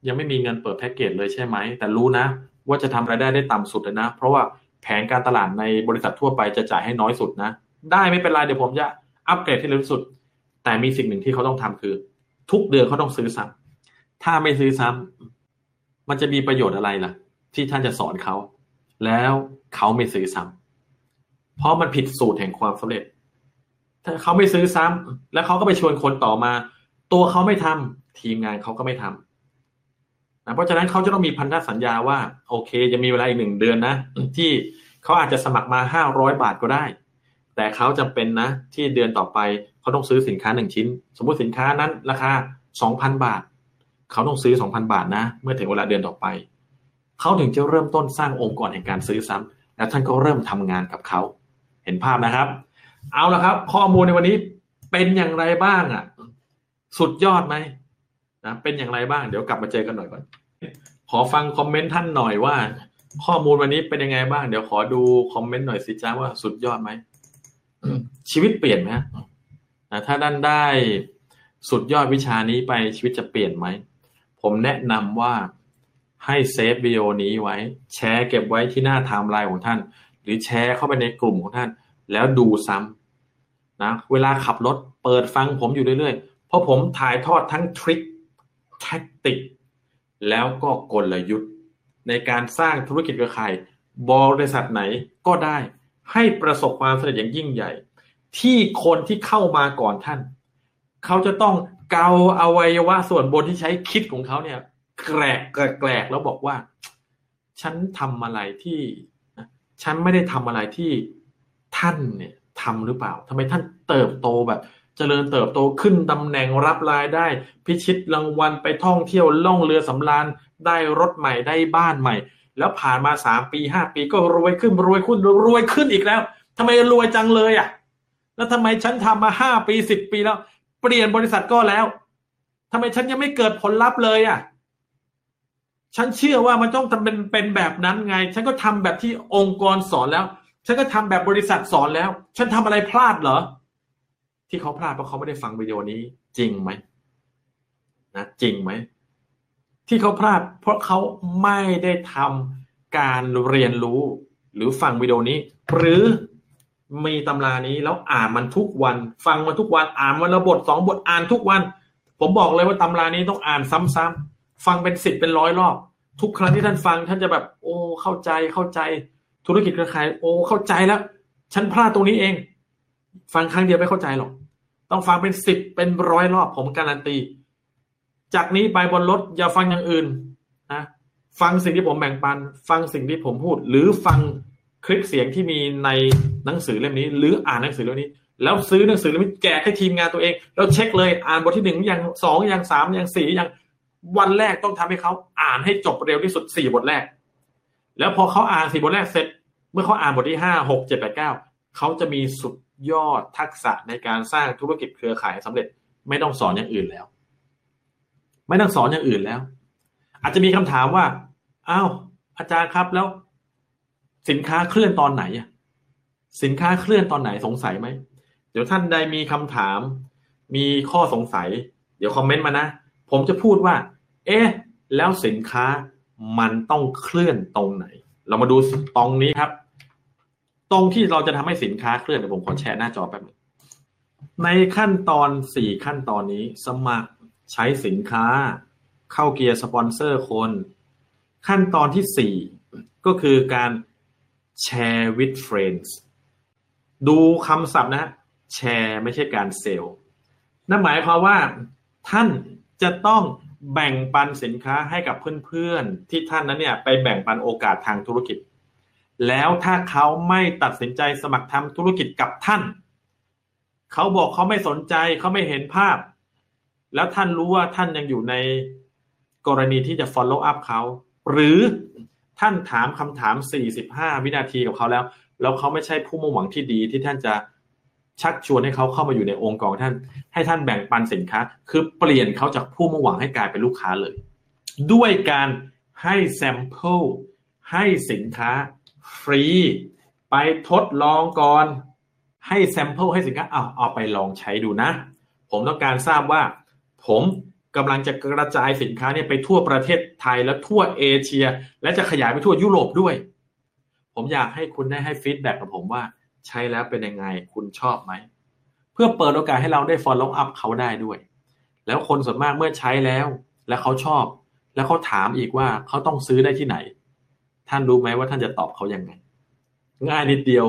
ยังไม่มีเงินเปิดแพ็คเกจเลยใช่ไหมแต่รู้นะว่าจะทำรายได้ได้ต่ำสุดเลยนะเพราะว่าแผนการตลาดในบริษัททั่วไปจะจ่ายให้น้อยสุดนะได้ไม่เป็นไรเดี๋ยวผมจะอัปเกรดให้เร็วที่สุดแต่มีสิ่งหนึ่งที่เขาต้องทำคือทุกเดือนเขาต้องซื้อซ้ำถ้าไม่ซื้อซ้ำมันจะมีประโยชน์อะไรล่ะที่ท่านจะสอนเขาแล้วเขาไม่ซื้อซ้ำเพราะมันผิดสูตรแห่งความสำเร็จถ้าเขาไม่ซื้อซ้ำแล้วเขาก็ไปชวนคนต่อมาตัวเขาไม่ทำทีมงานเขาก็ไม่ทำนะเพราะฉะนั้นเขาจะต้องมีพันธสัญญาว่าโอเคจะมีเวลาอีกหนึ่งเดือนนะที่เขาอาจจะสมัครมาห้าร้อยบาทก็ได้แต่เขาจำเป็นนะที่เดือนต่อไปเขาต้องซื้อสินค้าหนึ่งชิ้นสมมติสินค้านั้นราคา สองพัน บาทเขาต้องซื้อ สองพัน บาทนะเมื่อถึงเวลาเดือนต่อไปเขาถึงจะเริ่มต้นสร้างองค์กรแห่งการซื้อซ้ำและท่านก็เริ่มทำงานกับเขาเห็นภาพนะครับเอาละครับข้อมูลในวันนี้เป็นอย่างไรบ้างอ่ะสุดยอดไหมนะเป็นอย่างไรบ้างเดี๋ยวกลับมาเจอกันหน่อยก่อนขอฟังคอมเมนต์ท่านหน่อยว่าข้อมูลวันนี้เป็นยังไงบ้างเดี๋ยวขอดูคอมเมนต์หน่อยสิจ้าว่าสุดยอดไหม ชีวิตเปลี่ยนไหมนะถ้าท่านได้สุดยอดวิชานี้ไปชีวิตจะเปลี่ยนไหมผมแนะนำว่าให้เซฟวิดีโอนี้ไว้แชร์เก็บไว้ที่หน้าไทม์ไลน์ของท่านหรือแชร์เข้าไปในกลุ่มของท่านแล้วดูซ้ำนะเวลาขับรถเปิดฟังผมอยู่เรื่อยๆเพราะผมถ่ายทอดทั้งทริคแท็กติกแล้วก็กลยุทธ์ในการสร้างธุรกิจเครือข่ายบริษัทไหนก็ได้ให้ประสบความสำเร็จอย่างยิ่งใหญ่ที่คนที่เข้ามาก่อนท่านเขาจะต้องเกาอวัยวะส่วนบนที่ใช้คิดของเขาเนี่ยแกรกแกรกแล้วบอกว่าฉันทำอะไรที่ฉันไม่ได้ทำอะไรที่ท่านเนี่ยทำหรือเปล่าทำไมท่านเติบโตแบบเจริญเติบโตขึ้นตำแหน่งรับรายได้พิชิตรางวัลไปท่องเที่ยวล่องเรือสำราญได้รถใหม่ได้บ้านใหม่แล้วผ่านมาสามปีห้าปีก็รวยขึ้นรวยขึ้นรวยขึ้นอีกแล้วทำไมรวยจังเลยอ่ะแล้วทำไมฉันทำมาห้าปีสิบปีแล้วเปลี่ยนบริษัทก็แล้วทำไมฉันยังไม่เกิดผลลัพธ์เลยอ่ะฉันเชื่อว่ามันต้องทำเป็นเป็นแบบนั้นไงฉันก็ทำแบบที่องค์กรสอนแล้วฉันก็ทำแบบบริษัทสอนแล้วฉันทำอะไรพลาดเหรอที่เขาพลาดเพราะเขาไม่ได้ฟังวิดีโอนี้จริงไหมนะจริงไหมที่เขาพลาดเพราะเขาไม่ได้ทำการเรียนรู้หรือฟังวิดีโอนี้หรือมีตำรานี้แล้วอ่านมันทุกวันฟังมันทุกวันอ่านวันละบทสองบทอ่านทุกวันผมบอกเลยว่าตำรานี้ต้องอ่านซ้ำๆฟังเป็นสิบเป็นร้อยรอบทุกครั้งที่ท่านฟังท่านจะแบบโอ้เข้าใจเข้าใจธุรกิจเครือข่ายโอ้เข้าใจแล้วฉันพลาดตรงนี้เองฟังครั้งเดียวไม่เข้าใจหรอกต้องฟังเป็นสิบเป็นร้อยรอบผมการันตีจากนี้ไปบนรถอย่าฟังอย่างอื่นนะฟังสิ่งที่ผมแบ่งปันฟังสิ่งที่ผมพูดหรือฟังคลิปเสียงที่มีในหนังสือเล่มนี้หรืออ่านหนังสือเล่มนี้แล้วซื้อหนังสือเล่มนี้แจกให้ทีมงานตัวเองแล้วเช็คเลยอ่านบทที่หนึ่งอย่างสองอย่างสามอย่างสี่อย่างวันแรกต้องทำให้เขาอ่านให้จบเร็วที่สุดสี่บทแรกแล้วพอเขาอ่านสี่บทแรกเสร็จเมื่อเขาอ่านบทที่ห้า หก เจ็ด แปด เก้าเขาจะมีสุดยอดทักษะในการสร้างธุรกิจเครือข่ายสำเร็จไม่ต้องสอนอย่างอื่นแล้วไม่ต้องสอนอย่างอื่นแล้วอาจจะมีคำถามว่าอ้าวอาจารย์ครับแล้วสินค้าเคลื่อนตอนไหนอ่ะสินค้าเคลื่อนตอนไหนสงสัยไหมเดี๋ยวท่านใดมีคำถามมีข้อสงสัยเดี๋ยวคอมเมนต์มานะผมจะพูดว่าเอ๊ะแล้วสินค้ามันต้องเคลื่อนตรงไหนเรามาดูตรงนี้ครับตรงที่เราจะทำให้สินค้าเคลื่อนเดี๋ยวผมขอแชร์หน้าจอแป๊บนึงในขั้นตอนสี่ขั้นตอนนี้สมัครใช้สินค้าเข้าเกียร์สปอนเซอร์คนขั้นตอนที่สี่ก็คือการแชร์ with friends ดูคำศัพท์นะแชร์ไม่ใช่การเซลล์นั่นหมายความว่าท่านจะต้องแบ่งปันสินค้าให้กับเพื่อนๆที่ท่านนั้นเนี่ยไปแบ่งปันโอกาสทางธุรกิจแล้วถ้าเขาไม่ตัดสินใจสมัครทำธุรกิจกับท่านเขาบอกเขาไม่สนใจเขาไม่เห็นภาพแล้วท่านรู้ว่าท่านยังอยู่ในกรณีที่จะ follow up เขาหรือท่านถามคำถามสี่สิบห้าวินาทีกับเขาแล้วแล้วเขาไม่ใช่ผู้มุ่งหวังที่ดีที่ท่านจะชักชวนให้เขาเข้ามาอยู่ในองค์กรท่านให้ท่านแบ่งปันสินค้าคือเปลี่ยนเขาจากผู้มุ่งหวังให้กลายเป็นลูกค้าเลยด้วยการ ให้แซมเปิลให้สินค้าฟรีไปทดลองก่อนให้แซมเปิลให้สินค้าเอาเอาไปลองใช้ดูนะผมต้องการทราบว่าผมกำลังจะกระจายสินค้าเนี่ยไปทั่วประเทศไทยและทั่วเอเชียและจะขยายไปทั่วยุโรปด้วยผมอยากให้คุณได้ให้ฟีดแบ็กกับผมว่าใช้แล้วเป็นยังไงคุณชอบไหมเพื่อเปิดโอกาสให้เราได้ follow up เขาได้ด้วยแล้วคนส่วนมากเมื่อใช้แล้วและเขาชอบแล้วเขาถามอีกว่าเขาต้องซื้อได้ที่ไหนท่านรู้ไหมว่าท่านจะตอบเขายังไงง่ายนิดเดียว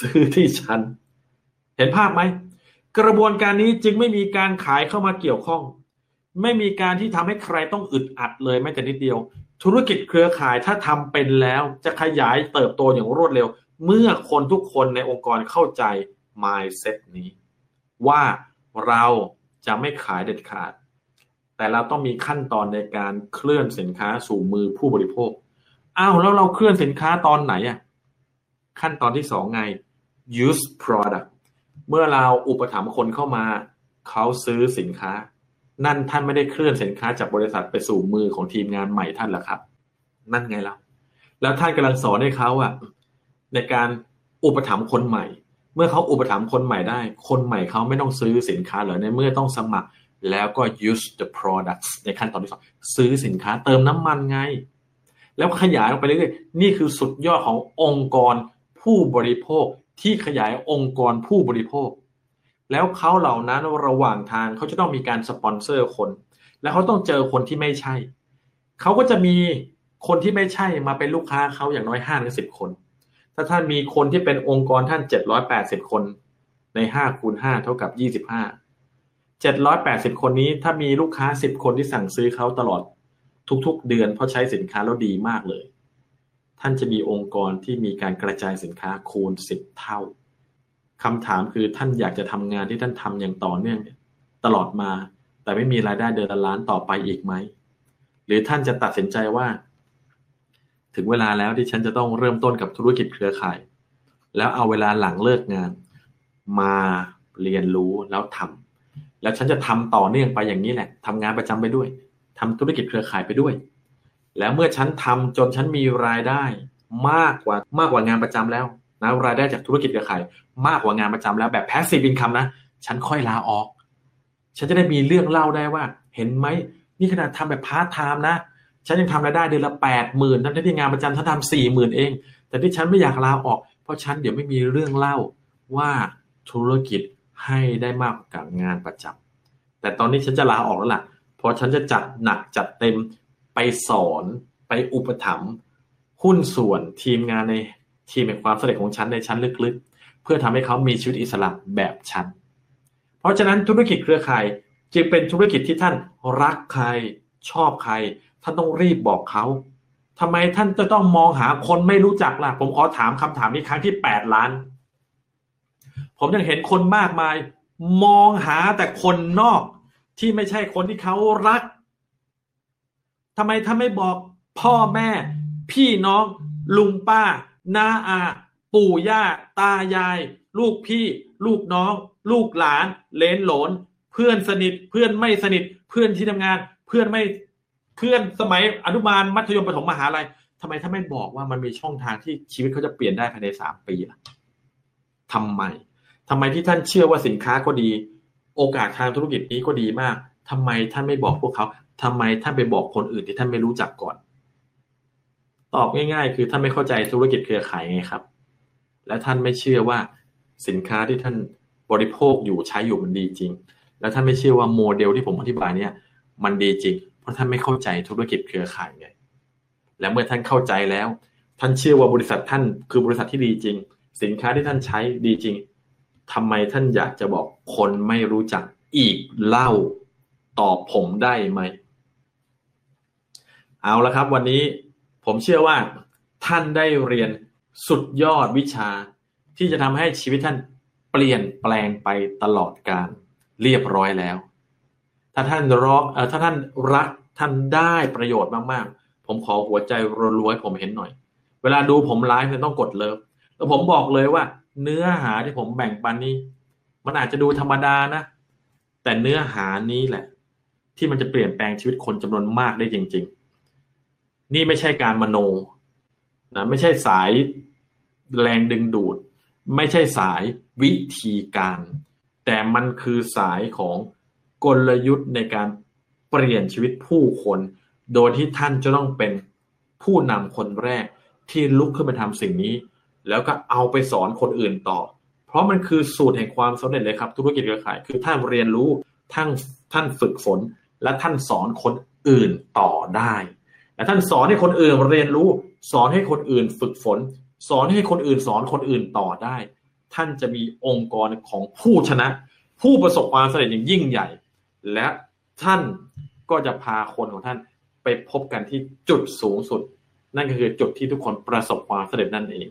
ซื้อที่ฉันเห็นภาพไหมกระบวนการนี้จึงไม่มีการขายเข้ามาเกี่ยวข้องไม่มีการที่ทำให้ใครต้องอึดอัดเลยแม้แต่นิดเดียวธุรกิจเครือข่ายถ้าทำเป็นแล้วจะขยายเติบโตอย่างรวดเร็วเมื่อคนทุกคนในองค์กรเข้าใจ mindset นี้ว่าเราจะไม่ขายเด็ดขาดแต่เราต้องมีขั้นตอนในการเคลื่อนสินค้าสู่มือผู้บริโภคอ้าวแล้วเราเคลื่อนสินค้าตอนไหนอ่ะขั้นตอนที่สองไง use product เมื่อเราอุปถัมภ์คนเข้ามาเขาซื้อสินค้านั่นท่านไม่ได้เคลื่อนสินค้าจากบริษัทไปสู่มือของทีมงานใหม่ท่านหรอครับนั่นไงล่ะแล้วท่านกำลังสอนให้เขาอ่ะในการอุปถัมภ์คนใหม่เมื่อเขาอุปถัมภ์คนใหม่ได้คนใหม่เขาไม่ต้องซื้อสินค้าเหรอในเมื่อต้องสมัครแล้วก็ use the products ในขั้นตอนที่สองซื้อสินค้าเติมน้ำมันไงแล้วขยายออกไปเรื่อยๆนี่คือสุดยอดขององค์กรผู้บริโภคที่ขยายองค์กรผู้บริโภคแล้วเขาเหล่านั้นระหว่างทางเขาจะต้องมีการสปอนเซอร์คนแล้วเขาต้องเจอคนที่ไม่ใช่เขาก็จะมีคนที่ไม่ใช่มาเป็นลูกค้าเขาอย่างน้อย ห้าถึงสิบ คนถ้าท่านมีคนที่เป็นองค์กรท่านเจ็ดร้อยแปดสิบคนในห้าคูณห้าเท่ากับยี่สิบห้า เจ็ดร้อยแปดสิบคนนี้ถ้ามีลูกค้าสิบคนที่สั่งซื้อเขาตลอดทุกๆเดือนเพราะใช้สินค้าแล้วดีมากเลยท่านจะมีองค์กรที่มีการกระจายสินค้าคูณสิบเท่าคำถามคือท่านอยากจะทำงานที่ท่านทำอย่างต่อเนื่องตลอดมาแต่ไม่มีรายได้เดือนละล้านต่อไปอีกไหมหรือท่านจะตัดสินใจว่าถึงเวลาแล้วที่ฉันจะต้องเริ่มต้นกับธุรกิจเครือข่ายแล้วเอาเวลาหลังเลิกงานมาเรียนรู้แล้วทำแล้วฉันจะทำต่อเนื่องไปอย่างนี้แหละทำงานประจำไปด้วยทำธุรกิจเครือข่ายไปด้วยแล้วเมื่อฉันทำจนฉันมีรายได้มากกว่ามากกว่างานประจำแล้วนะรายได้จากธุรกิจเครือข่ายมากกว่างานประจำแล้วแบบ passive income นะฉันค่อยลาออกฉันจะได้มีเรื่องเล่าได้ว่าเห็นไหมนี่ขนาดทำแบบ part time นะฉันยังทำรายได้เดือนละ แปดหมื่น ทั้งที่งานประจำฉันทำ สี่หมื่น เองแต่ที่ฉันไม่อยากลาออกเพราะฉันเดี๋ยวไม่มีเรื่องเล่าว่าธุรกิจให้ได้มากกว่างานประจำแต่ตอนนี้ฉันจะลาออกแล้วล่ะเพราะฉันจะจัดหนักจัดเต็มไปสอนไปอุปถัมภ์หุ้นส่วนทีมงานในทีมแห่งความสำเร็จของฉันในชั้นลึกๆเพื่อทำให้เขามีชีวิตอิสระแบบฉันเพราะฉะนั้นธุรกิจเครือข่ายจึงเป็นธุรกิจที่ท่านรักใครชอบใครท่านต้องรีบบอกเขาทำไมท่านจะต้องมองหาคนไม่รู้จักล่ะผมขอถามคำถามนี้ครั้งที่แปดล้านผมยังเห็นคนมากมายมองหาแต่คนนอกที่ไม่ใช่คนที่เขารักทำไมท่านไม่บอกพ่อแม่พี่น้องลุงป้าน้าอาปู่ย่าตายายลูกพี่ลูกน้องลูกหลานเหลนหลนเพื่อนสนิทเพื่อนไม่สนิทเพื่อนที่ทำงานเพื่อนไม่เพื่อนสมัยอนุบาลมัธยมประถมมหาลัยทำไมท่านไม่บอกว่ามันมีช่องทางที่ชีวิตเขาจะเปลี่ยนได้ภายในสามปีล่ะทำไมทำไมที่ท่านเชื่อว่าสินค้าก็ดีโอกาสทางธุรกิจนี้ก็ดีมากทำไมท่านไม่บอกพวกเขาทำไมท่านไปบอกคนอื่นที่ท่านไม่รู้จักก่อนตอบง่ายๆคือท่านไม่เข้าใจธุรกิจเครือข่ายไงครับและท่านไม่เชื่อว่าสินค้าที่ท่านบริโภคอยู่ใช้อยู่มันดีจริงและท่านไม่เชื่อว่าโมเดลที่ผมอธิบายเนี่ยมันดีจริงเพราะท่านไม่เข้าใจธุรกิจเครือข่ายไงและเมื่อท่านเข้าใจแล้วท่านเชื่อว่าบริษัทท่านคือบริษัทที่ดีจริงสินค้าที่ท่านใช้ดีจริงทำไมท่านอยากจะบอกคนไม่รู้จักอีกเล่าตอบผมได้ไหมเอาละครับวันนี้ผมเชื่อว่าท่านได้เรียนสุดยอดวิชาที่จะทำให้ชีวิตท่านเปลี่ยนแปลงไปตลอดกาลเรียบร้อยแล้วถ้าท่านรักเอ่อถ้าท่านรักท่านได้ประโยชน์มากๆผมขอหัวใจรัวๆผมเห็นหน่อยเวลาดูผมไลฟ์เนี่ยต้องกดเลิฟแล้วผมบอกเลยว่าเนื้อหาที่ผมแบ่งปันนี้มันอาจจะดูธรรมดานะแต่เนื้อหานี้แหละที่มันจะเปลี่ยนแปลงชีวิตคนจำนวนมากได้จริงๆ นี่ไม่ใช่การมโนนะไม่ใช่สายแรงดึงดูดไม่ใช่สายวิธีการแต่มันคือสายของกลยุทธ์ในการเปลี่ยนชีวิตผู้คนโดยที่ท่านจะต้องเป็นผู้นำคนแรกที่ลุกขึ้นมาทำสิ่งนี้แล้วก็เอาไปสอนคนอื่นต่อเพราะมันคือสูตรแห่งความสำเร็จเลยครับธุรกิจเครือข่ายคือท่านเรียนรู้ท่านท่านฝึกฝนและท่านสอนคนอื่นต่อได้และท่านสอนให้คนอื่นเรียนรู้สอนให้คนอื่นฝึกฝนสอนให้คนอื่นสอนคนอื่นต่อได้ท่านจะมีองค์กรของผู้ชนะผู้ประสบความสำเร็จอย่างยิ่งใหญ่และท่านก็จะพาคนของท่านไปพบกันที่จุดสูงสุดนั่นก็คือจุดที่ทุกคนประสบความสำเร็จนั่นเอง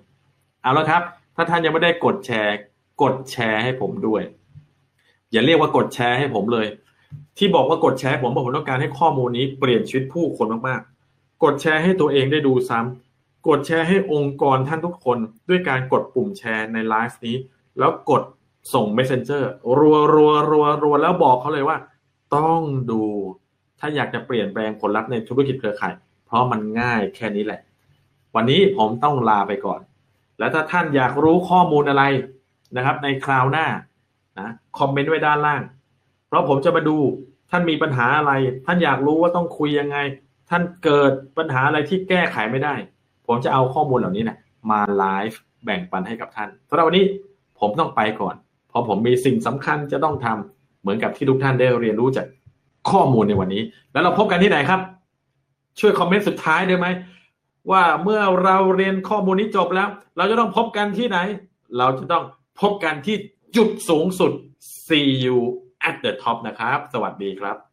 เอาละครับถ้าท่านยังไม่ได้กดแชร์กดแชร์ให้ผมด้วยอย่าเรียกว่ากดแชร์ให้ผมเลยที่บอกว่ากดแชร์ผมเพราะผมต้องการให้ข้อมูลนี้เปลี่ยนชีวิตผู้คนมากๆกดแชร์ให้ตัวเองได้ดูซ้ำกดแชร์ให้องค์กรท่านทุกคนด้วยการกดปุ่มแชร์ในไลฟ์นี้แล้วกดส่ง Messenger รัวๆๆๆแล้วบอกเขาเลยว่าต้องดูถ้าอยากจะเปลี่ยนแปลงผลลัพธ์ในธุรกิจเครือข่ายเพราะมันง่ายแค่นี้แหละวันนี้ผมต้องลาไปก่อนและถ้าท่านอยากรู้ข้อมูลอะไรนะครับในคราวหน้านะคอมเมนต์ไว้ด้านล่างเพราะผมจะมาดูท่านมีปัญหาอะไรท่านอยากรู้ว่าต้องคุยยังไงท่านเกิดปัญหาอะไรที่แก้ไขไม่ได้ผมจะเอาข้อมูลเหล่านี้นะมาไลฟ์แบ่งปันให้กับท่านสำหรับวันนี้ผมต้องไปก่อนเพราะผมมีสิ่งสำคัญจะต้องทำเหมือนกับที่ทุกท่านได้เรียนรู้จากข้อมูลในวันนี้แล้วเราพบกันที่ไหนครับช่วยคอมเมนต์สุดท้ายได้ไหมว่าเมื่อเราเรียนข้อมูลนี้จบแล้วเราจะต้องพบกันที่ไหนเราจะต้องพบกันที่จุดสูงสุด See you at the top นะครับสวัสดีครับ